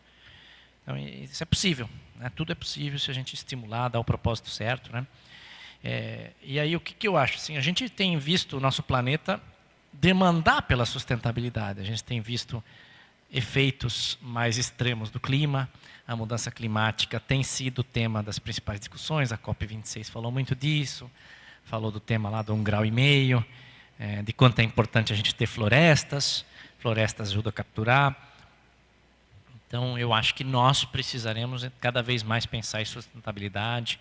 Então, isso é possível, né? Tudo é possível se a gente estimular, dar o propósito certo, né? É, e aí, o que, que eu acho? Assim, a gente tem visto o nosso planeta demandar pela sustentabilidade. A gente tem visto efeitos mais extremos do clima. A mudança climática tem sido o tema das principais discussões. A COP vinte e seis falou muito disso. Falou do tema lá do um grau e meio, é, de quanto é importante a gente ter florestas. Florestas ajudam a capturar. Então, eu acho que nós precisaremos cada vez mais pensar em sustentabilidade,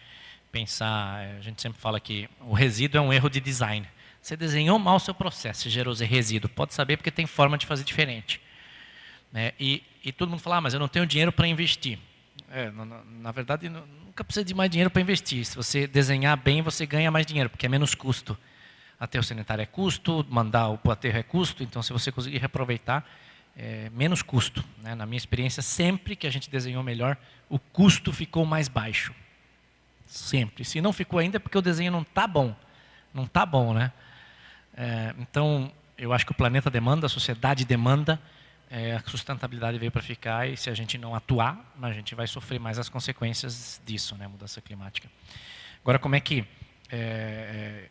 pensar, a gente sempre fala que o resíduo é um erro de design. Você desenhou mal o seu processo, gerou resíduo. Pode saber porque tem forma de fazer diferente. Né? E, e todo mundo fala, ah, mas eu não tenho dinheiro para investir. É, na, na verdade, nunca precisa de mais dinheiro para investir. Se você desenhar bem, você ganha mais dinheiro, porque é menos custo. Aterro sanitário é custo, mandar o aterro é custo, então se você conseguir reaproveitar, é menos custo. Né? Na minha experiência, sempre que a gente desenhou melhor, o custo ficou mais baixo. Sempre. Se não ficou ainda, é porque o desenho não está bom. Não está bom, né? É, então, eu acho que o planeta demanda, a sociedade demanda, é, a sustentabilidade veio para ficar e se a gente não atuar, a gente vai sofrer mais as consequências disso, né, mudança climática. Agora, como é que é,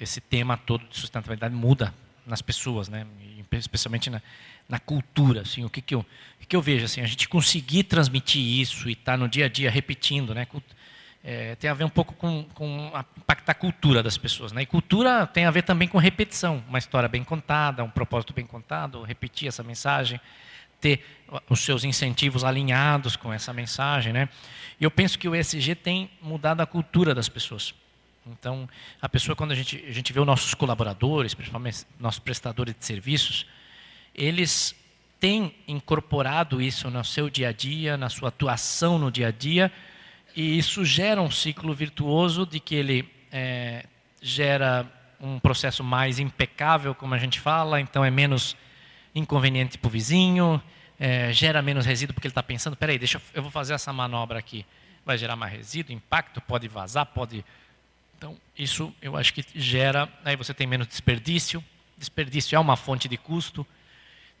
esse tema todo de sustentabilidade muda nas pessoas, né, especialmente na, na cultura? Assim, o que que eu, o que que eu vejo? Assim, a gente conseguir transmitir isso e estar no dia a dia repetindo, né, é, tem a ver um pouco com, com impactar a cultura das pessoas, né? E cultura tem a ver também com repetição, uma história bem contada, um propósito bem contado, repetir essa mensagem, ter os seus incentivos alinhados com essa mensagem, né? E eu penso que o E S G tem mudado a cultura das pessoas. Então, a pessoa, quando a gente, a gente vê os nossos colaboradores, principalmente nossos prestadores de serviços, eles têm incorporado isso no seu dia a dia, na sua atuação no dia a dia. E isso gera um ciclo virtuoso de que ele é, gera um processo mais impecável, como a gente fala, então é menos inconveniente para o vizinho, é, gera menos resíduo porque ele está pensando, peraí, deixa eu, eu vou fazer essa manobra aqui, vai gerar mais resíduo, impacto, pode vazar, pode... Então, isso eu acho que gera... Aí você tem menos desperdício, desperdício é uma fonte de custo.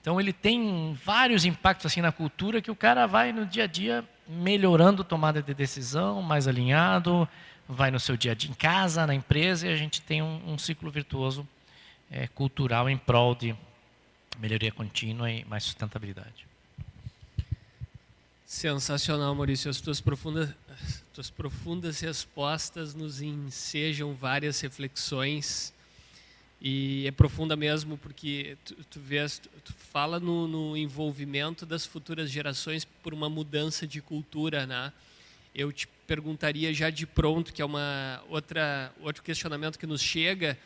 Então, ele tem vários impactos assim na cultura que o cara vai no dia a dia... melhorando a tomada de decisão, mais alinhado, vai no seu dia a dia em casa, na empresa, e a gente tem um, um ciclo virtuoso é, cultural em prol de melhoria contínua e mais sustentabilidade. Sensacional, Maurício. As tuas profundas, as tuas profundas respostas nos ensejam várias reflexões. E é profunda mesmo, porque tu, tu, vês, tu, tu fala no, no envolvimento das futuras gerações por uma mudança de cultura, né? Eu te perguntaria já de pronto, que é uma outra, outro questionamento que nos chega,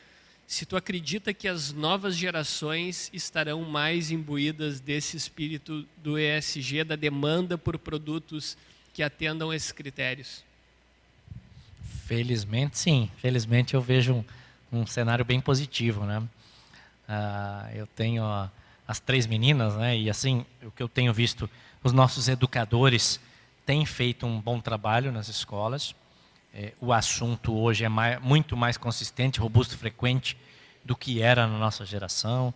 se tu acredita que as novas gerações estarão mais imbuídas desse espírito do E S G, da demanda por produtos que atendam esses critérios? Felizmente, sim. Felizmente, eu vejo... um Um cenário bem positivo, né? Ah, eu tenho ah, as três meninas, né? E assim, o que eu tenho visto, os nossos educadores têm feito um bom trabalho nas escolas. É, o assunto hoje é mais, muito mais consistente, robusto, frequente do que era na nossa geração,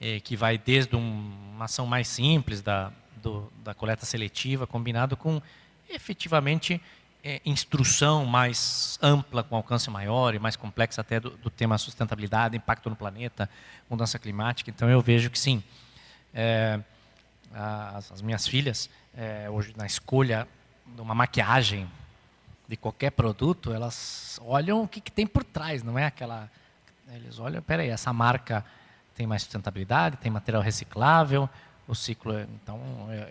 é, que vai desde um, uma ação mais simples da, do, da coleta seletiva, combinado com efetivamente... É, instrução mais ampla, com alcance maior e mais complexa até do, do tema sustentabilidade, impacto no planeta, mudança climática. Então, eu vejo que sim. É, as, as minhas filhas, é, hoje na escolha de uma maquiagem, de qualquer produto, elas olham o que, que tem por trás, não é aquela... Eles olham, peraí, essa marca tem mais sustentabilidade, tem material reciclável, o ciclo... É, então,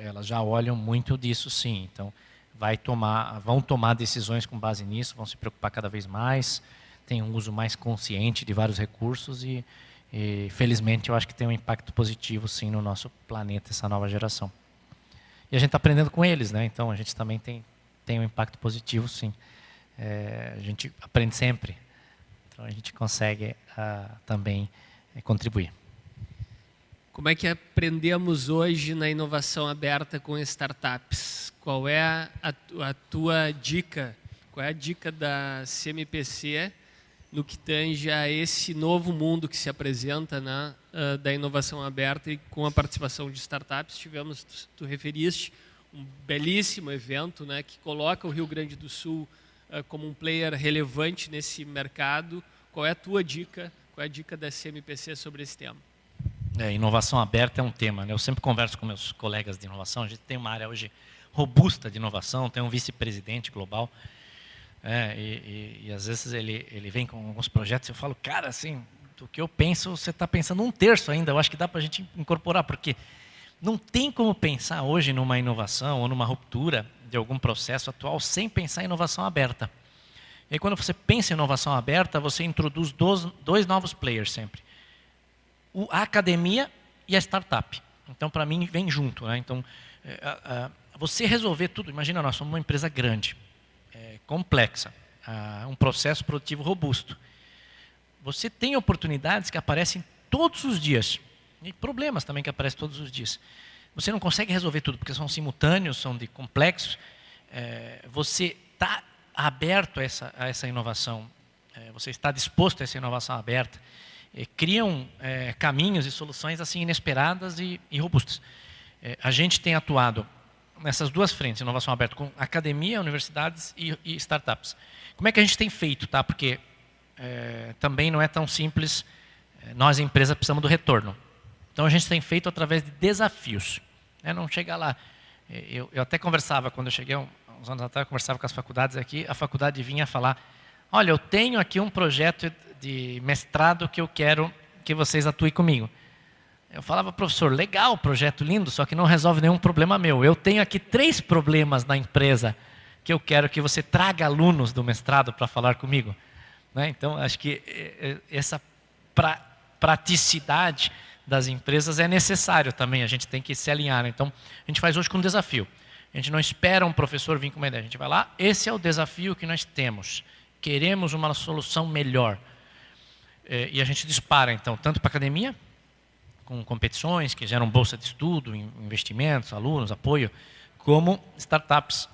elas já olham muito disso, sim. Então... Vai tomar, vão tomar decisões com base nisso, vão se preocupar cada vez mais, tem um uso mais consciente de vários recursos e, e felizmente, eu acho que tem um impacto positivo, sim, no nosso planeta, essa nova geração. E a gente está aprendendo com eles, né? Então, a gente também tem, tem um impacto positivo, sim. É, a gente aprende sempre, então a gente consegue uh, também uh, contribuir. Como é que aprendemos hoje na inovação aberta com startups? Qual é a, a tua dica? Qual é a dica da C M P C no que tange a esse novo mundo que se apresenta, né, uh, da inovação aberta e com a participação de startups? Tivemos, tu, tu referiste, um belíssimo evento, né, que coloca o Rio Grande do Sul uh, como um player relevante nesse mercado. Qual é a tua dica? Qual é a dica da C M P C sobre esse tema? É, inovação aberta é um tema, né? Eu sempre converso com meus colegas de inovação. A gente tem uma área hoje robusta de inovação, tem um vice-presidente global, é, e, e, e às vezes ele, ele vem com alguns projetos e eu falo, cara, assim, do que eu penso, você está pensando um terço ainda. Eu acho que dá para a gente incorporar, porque Não tem como pensar hoje numa inovação ou numa ruptura de algum processo atual sem pensar em inovação aberta. E aí, quando você pensa em inovação aberta, você introduz dois, dois novos players sempre. O, a academia e a startup. Então, para mim, vem junto, né? Então, é, a, a, você resolver tudo. Imagina, nós somos uma empresa grande, é, complexa, a, um processo produtivo robusto. Você tem oportunidades que aparecem todos os dias. E problemas também que aparecem todos os dias. Você não consegue resolver tudo, porque são simultâneos, são de complexos. É, você está aberto a essa, a essa inovação. É, você está disposto a essa inovação aberta. É, criam é, caminhos e soluções assim inesperadas e, e robustas. É, a gente tem atuado nessas duas frentes, inovação aberta, com academia, universidades e, e startups. Como é que a gente tem feito? Tá? Porque é, também não é tão simples. Nós, empresa, precisamos do retorno. Então, a gente tem feito através de desafios. Né? Não chegar lá. Eu, eu até conversava, quando eu cheguei, uns anos atrás, eu conversava com as faculdades aqui, a faculdade vinha falar, olha, eu tenho aqui um projeto de mestrado que eu quero que vocês atuem comigo. Eu falava, professor, legal, projeto lindo, só que não resolve nenhum problema meu. Eu tenho aqui três problemas na empresa que eu quero que você traga alunos do mestrado para falar comigo. Né? Então, acho que essa pra, praticidade... das empresas é necessário também, a gente tem que se alinhar. Então, a gente faz hoje com um desafio. A gente não espera um professor vir com uma ideia, a gente vai lá, esse é o desafio que nós temos. Queremos uma solução melhor. E a gente dispara, então, tanto para a academia, com competições que geram bolsa de estudo, investimentos, alunos, apoio, como startups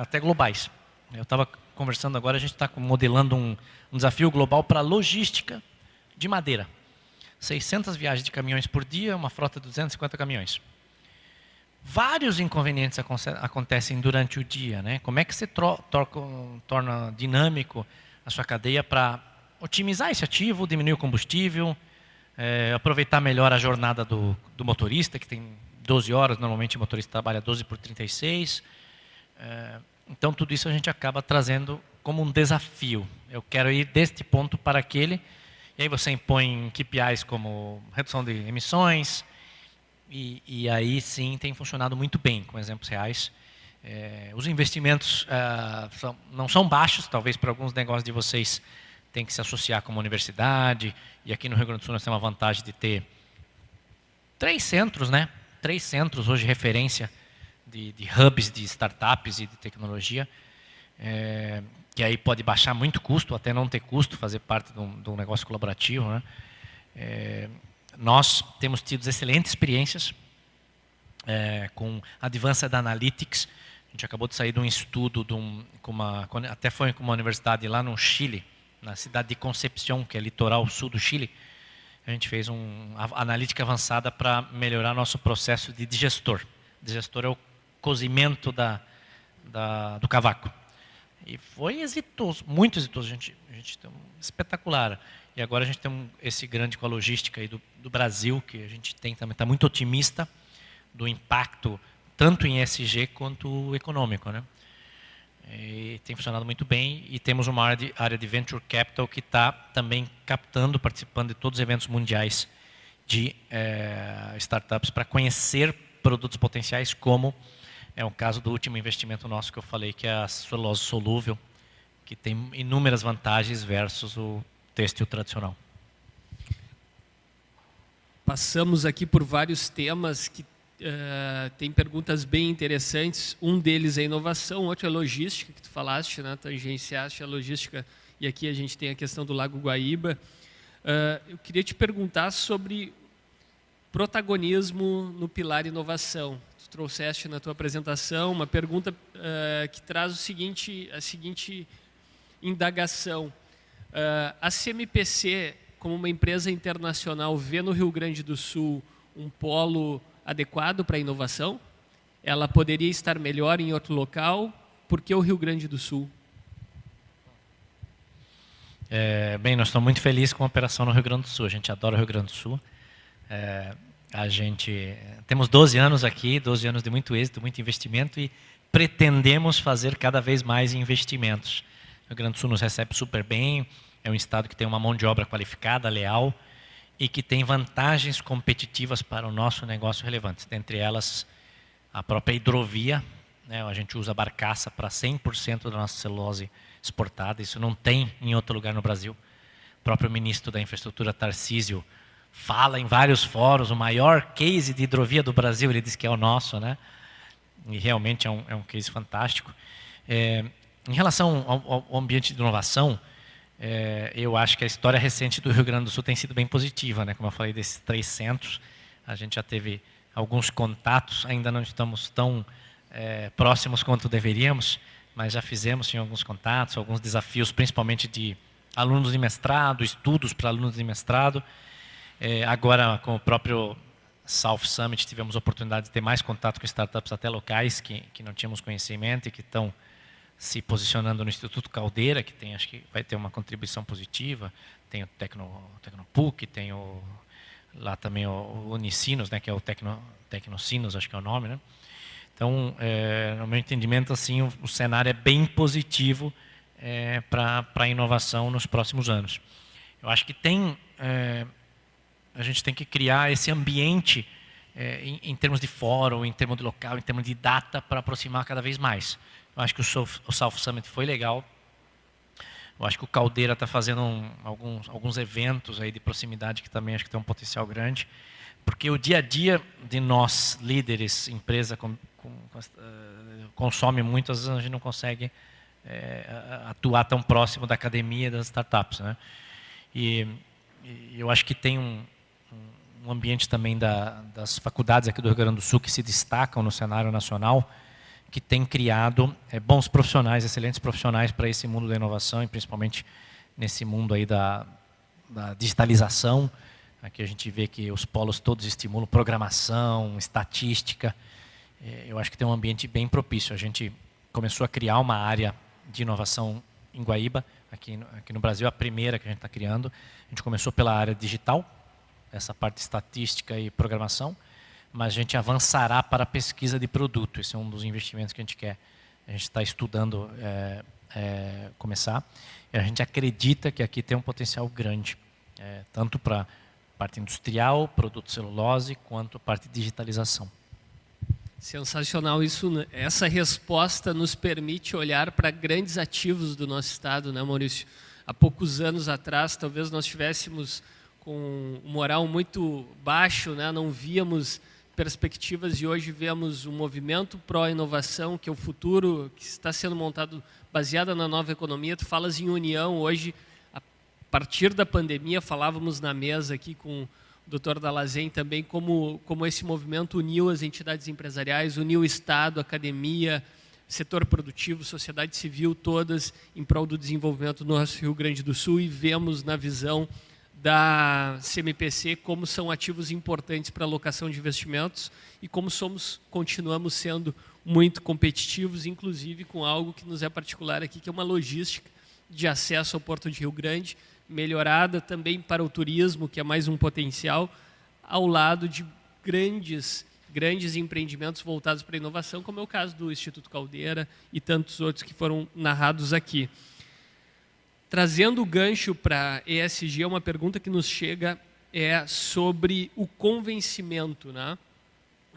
até globais. Eu estava conversando agora, a gente está modelando um, um desafio global para logística de madeira. seiscentas viagens de caminhões por dia, uma frota de duzentos e cinquenta caminhões. Vários inconvenientes acontecem durante o dia, né? Como é que você torna dinâmico a sua cadeia para otimizar esse ativo, diminuir o combustível, é, aproveitar melhor a jornada do, do motorista, que tem doze horas, normalmente o motorista trabalha doze por trinta e seis. É, então, tudo isso a gente acaba trazendo como um desafio. Eu quero ir deste ponto para aquele... E aí você impõe K P Is como redução de emissões, e, e aí sim tem funcionado muito bem, com exemplos reais. É, os investimentos ah, são, não são baixos, talvez para alguns negócios de vocês tem que se associar com uma universidade, e aqui no Rio Grande do Sul nós temos a vantagem de ter três centros, né? Três centros hoje de referência de, de hubs de startups e de tecnologia, é, que aí pode baixar muito custo, até não ter custo, fazer parte de um, de um negócio colaborativo. Né? É, nós temos tido excelentes experiências é, com a Advanced Analytics. A gente acabou de sair de um estudo, de um, com uma, até foi com uma universidade lá no Chile, na cidade de Concepción, que é litoral sul do Chile. A gente fez uma analítica avançada para melhorar nosso processo de digestor. Digestor é o cozimento da, da, do cavaco. E foi exitoso, muito exitoso. A gente, a gente tem um espetacular. E agora a gente tem um, esse grande com a logística aí do, do Brasil, que a gente tem também, está muito otimista do impacto, tanto em E S G quanto econômico. Né? E tem funcionado muito bem. E temos uma área de, área de Venture Capital que está também captando, participando de todos os eventos mundiais de é, startups para conhecer produtos potenciais como... É o caso do último investimento nosso que eu falei, que é a celulose solúvel, que tem inúmeras vantagens versus o têxtil tradicional. Passamos aqui por vários temas que uh, tem perguntas bem interessantes. Um deles é inovação, outro é logística, que tu falaste, né? Tangenciaste a logística. E aqui a gente tem a questão do Lago Guaíba. Uh, eu queria te perguntar sobre protagonismo no pilar inovação. Trouxeste na tua apresentação uma pergunta uh, que traz o seguinte, a seguinte indagação. Uh, a C M P C, como uma empresa internacional, vê no Rio Grande do Sul um polo adequado para a inovação? Ela poderia estar melhor em outro local? Por que o Rio Grande do Sul? É, bem, nós estamos muito felizes com a operação no Rio Grande do Sul. A gente adora o Rio Grande do Sul. É... A gente, temos doze anos aqui, doze anos de muito êxito, muito investimento e pretendemos fazer cada vez mais investimentos. O Rio Grande do Sul nos recebe super bem, é um estado que tem uma mão de obra qualificada, leal e que tem vantagens competitivas para o nosso negócio relevantes. Dentre elas, a própria hidrovia, né? A gente usa barcaça para cem por cento da nossa celulose exportada, isso não tem em outro lugar no Brasil. O próprio ministro da Infraestrutura, Tarcísio, fala em vários fóruns, o maior case de hidrovia do Brasil, ele diz que é o nosso, né? E realmente é um, é um case fantástico. É, em relação ao, ao ambiente de inovação, é, eu acho que a história recente do Rio Grande do Sul tem sido bem positiva, né? Como eu falei, desses três centros, a gente já teve alguns contatos, ainda não estamos tão é, próximos quanto deveríamos, mas já fizemos sim, alguns contatos, alguns desafios, principalmente de alunos de mestrado, estudos para alunos de mestrado. É, agora, com o próprio South Summit, tivemos a oportunidade de ter mais contato com startups até locais que, que não tínhamos conhecimento e que estão se posicionando no Instituto Caldeira, que tem, acho que vai ter uma contribuição positiva. Tem o Tecno, Tecnopuc, tem o, lá também o Unicinos, né, que é o Tecno, Tecnocinos, acho que é o nome, né? Então, é, no meu entendimento, assim, o, o cenário é bem positivo é, para a inovação nos próximos anos. Eu acho que tem... É, a gente tem que criar esse ambiente é, em, em termos de fórum, em termos de local, em termos de data, para aproximar cada vez mais. Eu acho que o South, o South Summit foi legal. Eu acho que o Caldeira está fazendo um, alguns, alguns eventos aí de proximidade que também acho que tem um potencial grande. Porque o dia a dia de nós, líderes, empresa, com, com, consome muito, às vezes a gente não consegue é, atuar tão próximo da academia e das startups, né? E, e eu acho que tem um... um ambiente também da, das faculdades aqui do Rio Grande do Sul, que se destacam no cenário nacional, que tem criado é, bons profissionais, excelentes profissionais para esse mundo da inovação, e principalmente nesse mundo aí da, da digitalização. Aqui a gente vê que os polos todos estimulam programação, estatística. Eu acho que tem um ambiente bem propício. A gente começou a criar uma área de inovação em Guaíba, aqui no, aqui no Brasil, a primeira que a gente está criando. A gente começou pela área digital, essa parte de estatística e programação, mas a gente avançará para a pesquisa de produto. Esse é um dos investimentos que a gente quer. A gente está estudando é, é, começar. E a gente acredita que aqui tem um potencial grande, é, tanto para parte industrial, produto celulose, quanto parte de digitalização. Sensacional isso, né? Essa resposta nos permite olhar para grandes ativos do nosso estado, né, Maurício? Há poucos anos atrás, talvez nós tivéssemos com um moral muito baixo, né? Não víamos perspectivas e hoje vemos um movimento pró-inovação, que é o futuro que está sendo montado baseado na nova economia. Tu falas em união hoje, a partir da pandemia, falávamos na mesa aqui com o doutor Dalazem também, como, como esse movimento uniu as entidades empresariais, uniu o Estado, a academia, setor produtivo, sociedade civil, todas em prol do desenvolvimento do nosso Rio Grande do Sul, e vemos na visão da C M P C como são ativos importantes para a alocação de investimentos e como somos, continuamos sendo muito competitivos, inclusive com algo que nos é particular aqui, que é uma logística de acesso ao Porto de Rio Grande, melhorada também para o turismo, que é mais um potencial, ao lado de grandes, grandes empreendimentos voltados para a inovação, como é o caso do Instituto Caldeira e tantos outros que foram narrados aqui. Trazendo o gancho para E S G, uma pergunta que nos chega é sobre o convencimento, né?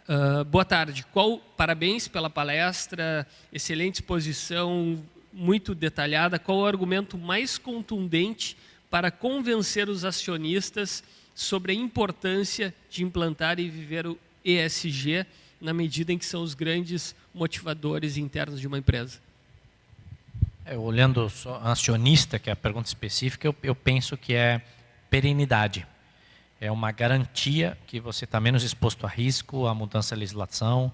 Uh, boa tarde. Qual, parabéns pela palestra, excelente exposição, muito detalhada. Qual o argumento mais contundente para convencer os acionistas sobre a importância de implantar e viver o E S G, na medida em que são os grandes motivadores internos de uma empresa? É, olhando só acionista, que é a pergunta específica, eu, eu penso que é perenidade. É uma garantia que você está menos exposto a risco, a mudança de legislação,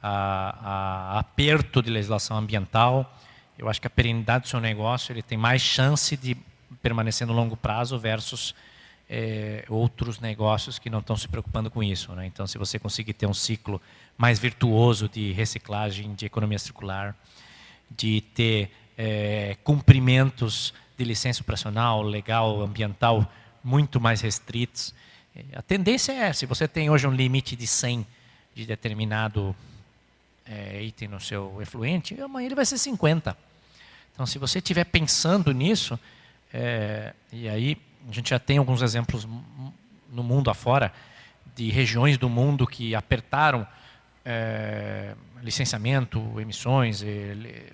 a, a aperto de legislação ambiental. Eu acho que a perenidade do seu negócio, ele tem mais chance de permanecer no longo prazo versus é, outros negócios que não estão se preocupando com isso, né? Então, se você conseguir ter um ciclo mais virtuoso de reciclagem, de economia circular, de ter É, cumprimentos de licença operacional, legal, ambiental, muito mais restritos. A tendência é, se você tem hoje um limite de cem de determinado é, item no seu efluente, amanhã ele vai ser cinquenta. Então, se você estiver pensando nisso, é, e aí a gente já tem alguns exemplos no mundo afora, de regiões do mundo que apertaram é, licenciamento, emissões, ele,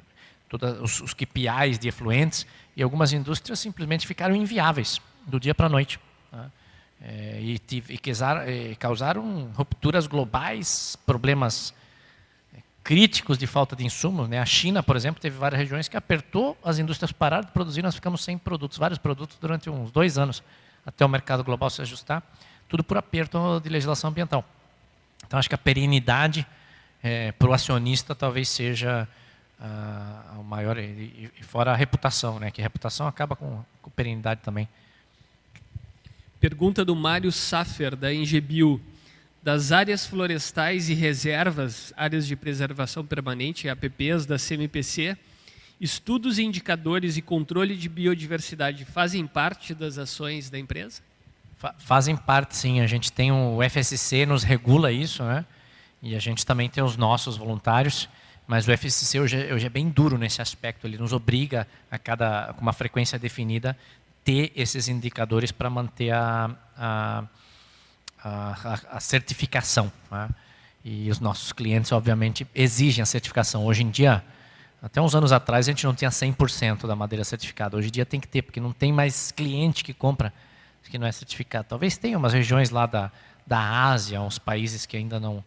toda, os, os K P Is de efluentes, e algumas indústrias simplesmente ficaram inviáveis do dia para a noite. Tá? É, e, e, e causaram rupturas globais, problemas críticos de falta de insumos. Né? A China, por exemplo, teve várias regiões que apertou, as indústrias pararam de produzir, nós ficamos sem produtos, vários produtos durante uns dois anos, até o mercado global se ajustar, tudo por aperto de legislação ambiental. Então, acho que a perenidade é, para o acionista talvez seja ah, o maior, e, e fora a reputação, né? Que a reputação acaba com, com perenidade também. Pergunta do Mário Safer, da Engebio. Das áreas florestais e reservas, áreas de preservação permanente, A P Ps, da C M P C, estudos, indicadores e controle de biodiversidade fazem parte das ações da empresa? Fazem parte, sim. A gente tem o F S C, nos regula isso, né? E a gente também tem os nossos voluntários, mas o F S C hoje, hoje é bem duro nesse aspecto. Ele nos obriga, a cada, com uma frequência definida, ter esses indicadores para manter a... a A, a, a certificação, né? E os nossos clientes obviamente exigem a certificação. Hoje em dia, até uns anos atrás, a gente não tinha cem por cento da madeira certificada. Hoje em dia tem que ter, porque não tem mais cliente que compra que não é certificado. Talvez tenha umas regiões lá da, da Ásia, uns países que ainda não,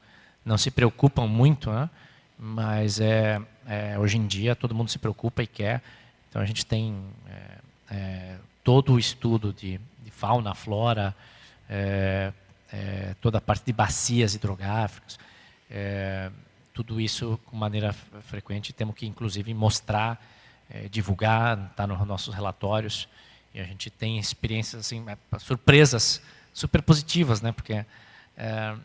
não se preocupam muito, né? Mas é, é, hoje em dia todo mundo se preocupa e quer. Então a gente tem é, é, todo o estudo de, de fauna, flora, é, É, toda a parte de bacias hidrográficas, é, tudo isso com maneira frequente. Temos que, inclusive, mostrar, é, divulgar, está nos nossos relatórios. E a gente tem experiências, assim, surpresas super positivas, né? Porque é, é,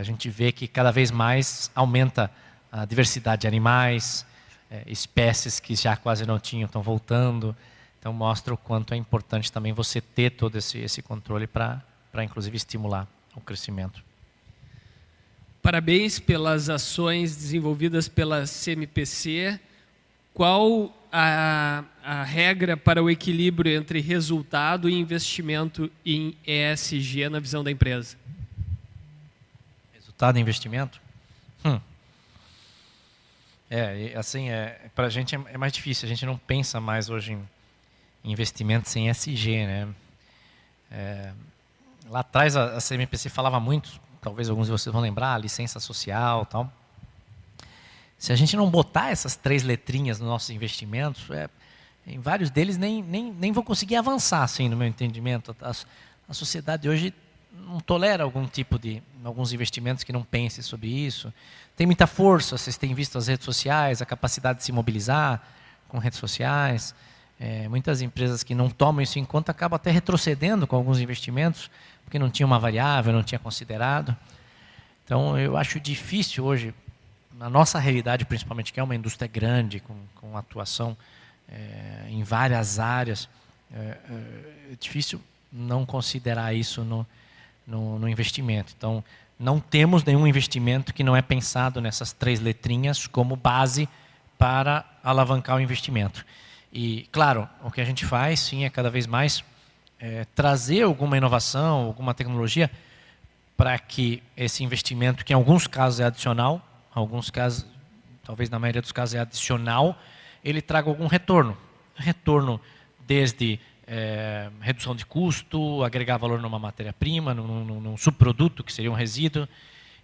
a gente vê que cada vez mais aumenta a diversidade de animais, é, espécies que já quase não tinham estão voltando. Então, mostra o quanto é importante também você ter todo esse, esse controle para... para, inclusive, estimular o crescimento. Parabéns pelas ações desenvolvidas pela C M P C. Qual a, a regra para o equilíbrio entre resultado e investimento em E S G na visão da empresa? Resultado e investimento? Hum. É, assim, é, para a gente é, é mais difícil. A gente não pensa mais hoje em investimento sem E S G, né? É... Lá atrás a C M P C falava muito, talvez alguns de vocês vão lembrar, a licença social e tal. Se a gente não botar essas três letrinhas nos nossos investimentos, é, em vários deles nem, nem, nem vou conseguir avançar, assim, no meu entendimento. A, a sociedade hoje não tolera algum tipo de, alguns investimentos que não pensem sobre isso. Tem muita força, vocês têm visto as redes sociais, a capacidade de se mobilizar com redes sociais. É, muitas empresas que não tomam isso em conta acabam até retrocedendo com alguns investimentos, porque não tinha uma variável, não tinha considerado. Então, eu acho difícil hoje, na nossa realidade, principalmente, que é uma indústria grande, com, com atuação é, em várias áreas, é, é difícil não considerar isso no, no, no investimento. Então, não temos nenhum investimento que não é pensado nessas três letrinhas como base para alavancar o investimento. E, claro, o que a gente faz, sim, é cada vez mais é, trazer alguma inovação, alguma tecnologia, para que esse investimento, que em alguns casos é adicional, em alguns casos, talvez na maioria dos casos é adicional, ele traga algum retorno. Retorno desde é, redução de custo, agregar valor numa matéria-prima, num, num, num subproduto, que seria um resíduo.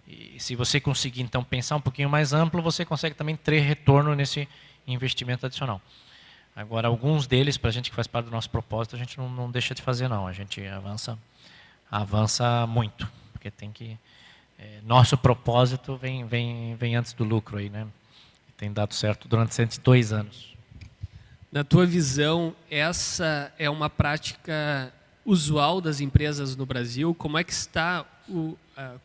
E se você conseguir, então, pensar um pouquinho mais amplo, você consegue também ter retorno nesse investimento adicional. Agora, alguns deles, para a gente que faz parte do nosso propósito, a gente não, não deixa de fazer, não. A gente avança, avança muito, porque tem que... É, nosso propósito vem, vem, vem antes do lucro, aí, né? Tem dado certo durante cento e dois anos. Na tua visão, essa é uma prática usual das empresas no Brasil? Como é que está, o,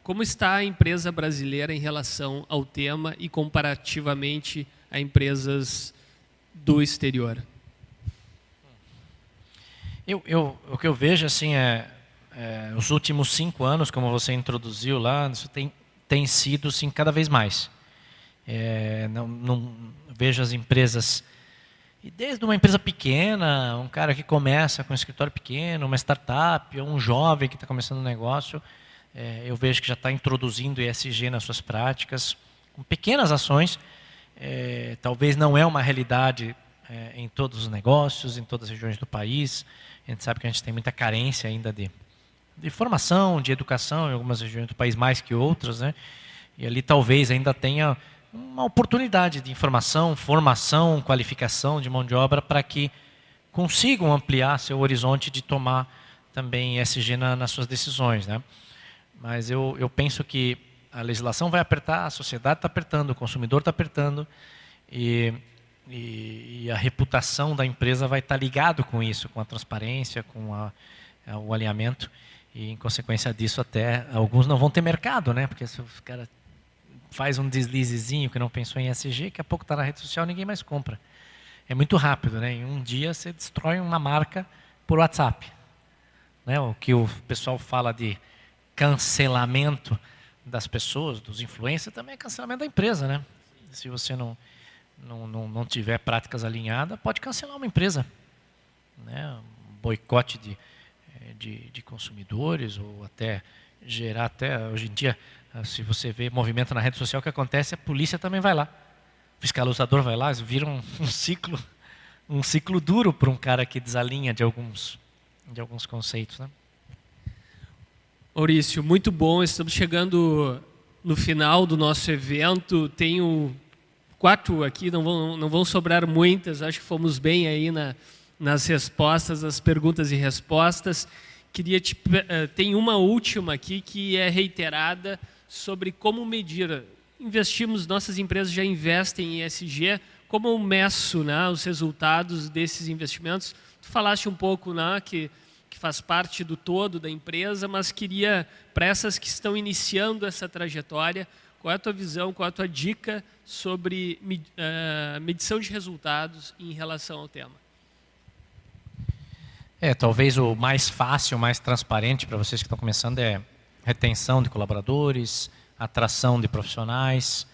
como está a empresa brasileira em relação ao tema e comparativamente a empresas do exterior? Eu, eu, o que eu vejo, assim, é, é os últimos cinco anos, como você introduziu lá, isso tem, tem sido, sim, cada vez mais. É, não, não vejo as empresas E desde uma empresa pequena, um cara que começa com um escritório pequeno, uma startup, um jovem que está começando um negócio, é, eu vejo que já está introduzindo E S G nas suas práticas, com pequenas ações. É, talvez não é uma realidade é, em todos os negócios, em todas as regiões do país. A gente sabe que a gente tem muita carência ainda de, de formação, de educação, em algumas regiões do país mais que outras, né? E ali talvez ainda tenha uma oportunidade de informação, formação, qualificação de mão de obra para que consigam ampliar seu horizonte de tomar também E S G na, nas suas decisões, né? Mas eu, eu penso que a legislação vai apertar, a sociedade está apertando, o consumidor está apertando e, e, e a reputação da empresa vai estar ligado com isso, com a transparência, com a, a, o alinhamento e, em consequência disso, até alguns não vão ter mercado, né? Porque se os caras faz um deslizezinho que não pensou em E S G, daqui a pouco está na rede social, ninguém mais compra. É muito rápido, né? Em um dia você destrói uma marca por WhatsApp, né? O que o pessoal fala de cancelamento das pessoas, dos influencers, também é cancelamento da empresa, né? Se você não, não, não, não tiver práticas alinhadas, pode cancelar uma empresa, né? Um boicote de, de, de consumidores, ou até gerar, até hoje em dia, se você vê movimento na rede social, o que acontece é a polícia também vai lá. O fiscalizador vai lá, vira um, um ciclo um ciclo duro para um cara que desalinha de alguns, de alguns conceitos, né? Maurício, muito bom. Estamos chegando no final do nosso evento. Tenho quatro aqui, não vão, não vão sobrar muitas. Acho que fomos bem aí na, nas respostas, nas perguntas e respostas. Queria te, tem uma última aqui que é reiterada, sobre como medir. Investimos, nossas empresas já investem em E S G, como eu meço, né, os resultados desses investimentos? Tu falaste um pouco, né, que, que faz parte do todo da empresa, mas queria, para essas que estão iniciando essa trajetória, qual é a tua visão, qual é a tua dica sobre uh, medição de resultados em relação ao tema? É, talvez o mais fácil, o mais transparente para vocês que estão começando é retenção de colaboradores, atração de profissionais,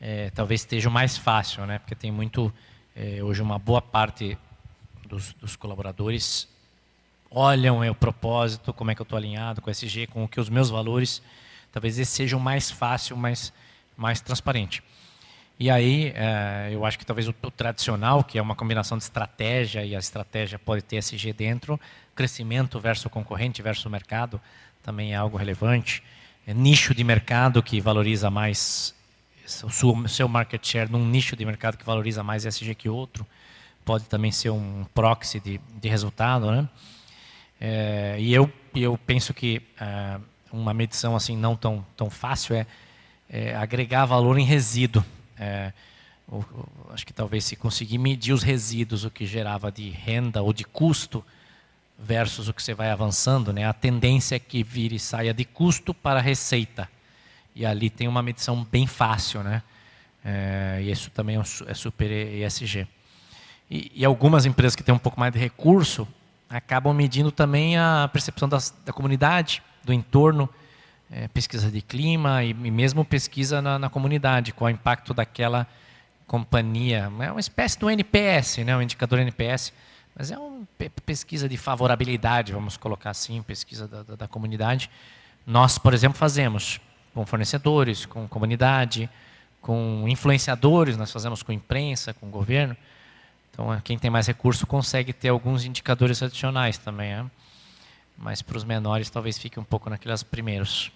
é, talvez esteja o mais fácil, né? Porque tem muito, é, hoje uma boa parte dos, dos colaboradores olham é, o propósito, como é que eu estou alinhado com o E S G, com o que os meus valores, talvez esse seja o mais fácil, mais, mais transparente. E aí, é, eu acho que talvez o, o tradicional, que é uma combinação de estratégia, e a estratégia pode ter E S G dentro, crescimento versus concorrente versus mercado, também é algo relevante. É nicho de mercado que valoriza mais o seu market share, num nicho de mercado que valoriza mais E S G que outro, pode também ser um proxy de, de resultado, né? É, e eu, eu penso que é, uma medição assim não tão, tão fácil é, é agregar valor em resíduo. É, ou, ou, acho que talvez se conseguir medir os resíduos, o que gerava de renda ou de custo, versus o que você vai avançando, né? A tendência é que vire e saia de custo para receita. E ali tem uma medição bem fácil, né? É, e isso também é super E S G. E, e algumas empresas que têm um pouco mais de recurso acabam medindo também a percepção das, da comunidade, do entorno, é, pesquisa de clima e, e mesmo pesquisa na, na comunidade, qual é o impacto daquela companhia. É uma espécie do N P S, né? O indicador N P S. Mas é uma pesquisa de favorabilidade, vamos colocar assim, pesquisa da, da, da comunidade. Nós, por exemplo, fazemos com fornecedores, com comunidade, com influenciadores, nós fazemos com imprensa, com governo. Então, quem tem mais recurso consegue ter alguns indicadores adicionais também, né? Mas para os menores talvez fique um pouco naqueles primeiros.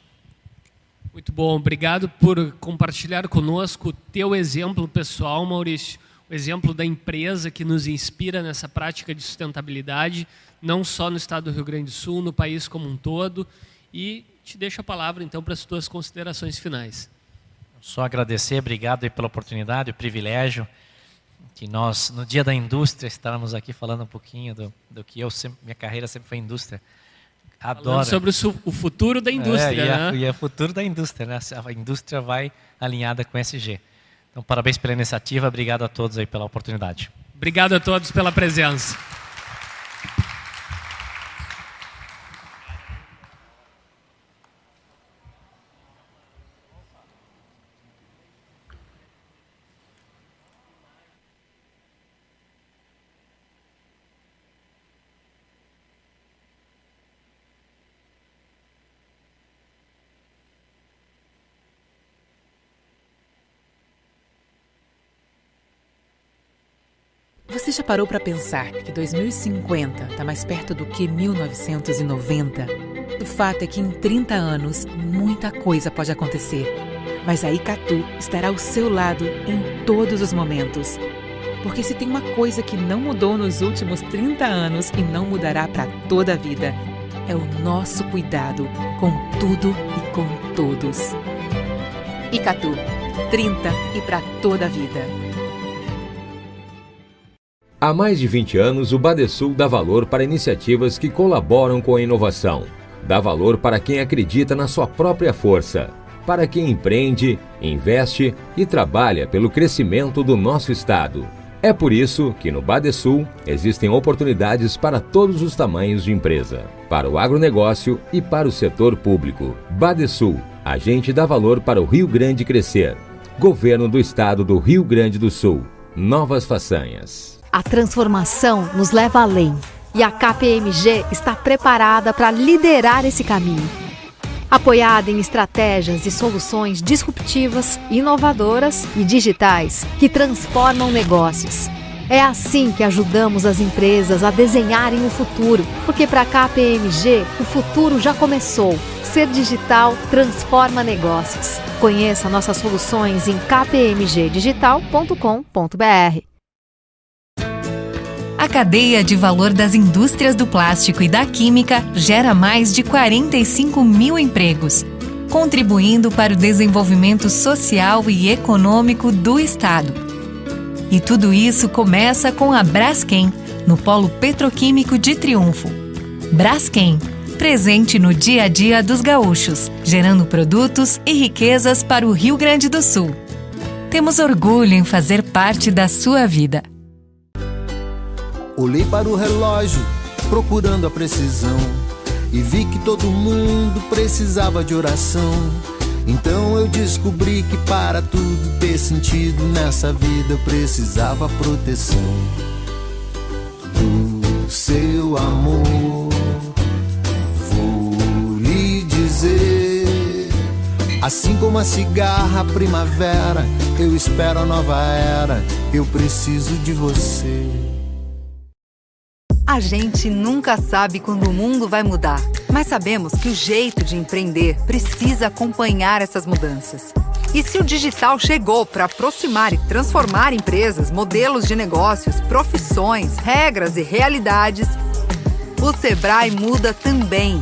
Muito bom, obrigado por compartilhar conosco o teu exemplo pessoal, Maurício. O exemplo da empresa que nos inspira nessa prática de sustentabilidade, não só no estado do Rio Grande do Sul, no país como um todo. E te deixo a palavra, então, para as tuas considerações finais. Só agradecer, obrigado aí pela oportunidade, o privilégio que nós, no Dia da Indústria, estarmos aqui falando um pouquinho do, do que eu sempre, minha carreira sempre foi indústria. Adoro. Falando sobre o, o futuro da indústria. É, e, a, né? E é o futuro da indústria, né? A indústria vai alinhada com o E S G. Então, parabéns pela iniciativa, obrigado a todos aí pela oportunidade. Obrigado a todos pela presença. Você já parou para pensar que dois mil e cinquenta está mais perto do que mil novecentos e noventa? O fato é que em trinta anos, muita coisa pode acontecer. Mas a Icatu estará ao seu lado em todos os momentos. Porque se tem uma coisa que não mudou nos últimos trinta anos e não mudará para toda a vida, é o nosso cuidado com tudo e com todos. Icatu, trinta e para toda a vida. Há mais de vinte anos, o Badesul dá valor para iniciativas que colaboram com a inovação. Dá valor para quem acredita na sua própria força, para quem empreende, investe e trabalha pelo crescimento do nosso estado. É por isso que no Badesul existem oportunidades para todos os tamanhos de empresa, para o agronegócio e para o setor público. Badesul, a gente dá valor para o Rio Grande crescer. Governo do Estado do Rio Grande do Sul. Novas façanhas. A transformação nos leva além e a K P M G está preparada para liderar esse caminho. Apoiada em estratégias e soluções disruptivas, inovadoras e digitais que transformam negócios. É assim que ajudamos as empresas a desenharem o futuro, porque para a K P M G o futuro já começou. Ser digital transforma negócios. Conheça nossas soluções em k p m g digital ponto com ponto b r. A cadeia de valor das indústrias do plástico e da química gera mais de quarenta e cinco mil empregos, contribuindo para o desenvolvimento social e econômico do Estado. E tudo isso começa com a Braskem, no Polo Petroquímico de Triunfo. Braskem, presente no dia a dia dos gaúchos, gerando produtos e riquezas para o Rio Grande do Sul. Temos orgulho em fazer parte da sua vida. Olhei para o relógio, procurando a precisão, e vi que todo mundo precisava de oração. Então eu descobri que para tudo ter sentido nessa vida eu precisava proteção do seu amor. Vou lhe dizer, assim como a cigarra primavera, eu espero a nova era, eu preciso de você. A gente nunca sabe quando o mundo vai mudar, mas sabemos que o jeito de empreender precisa acompanhar essas mudanças. E se o digital chegou para aproximar e transformar empresas, modelos de negócios, profissões, regras e realidades, o Sebrae muda também.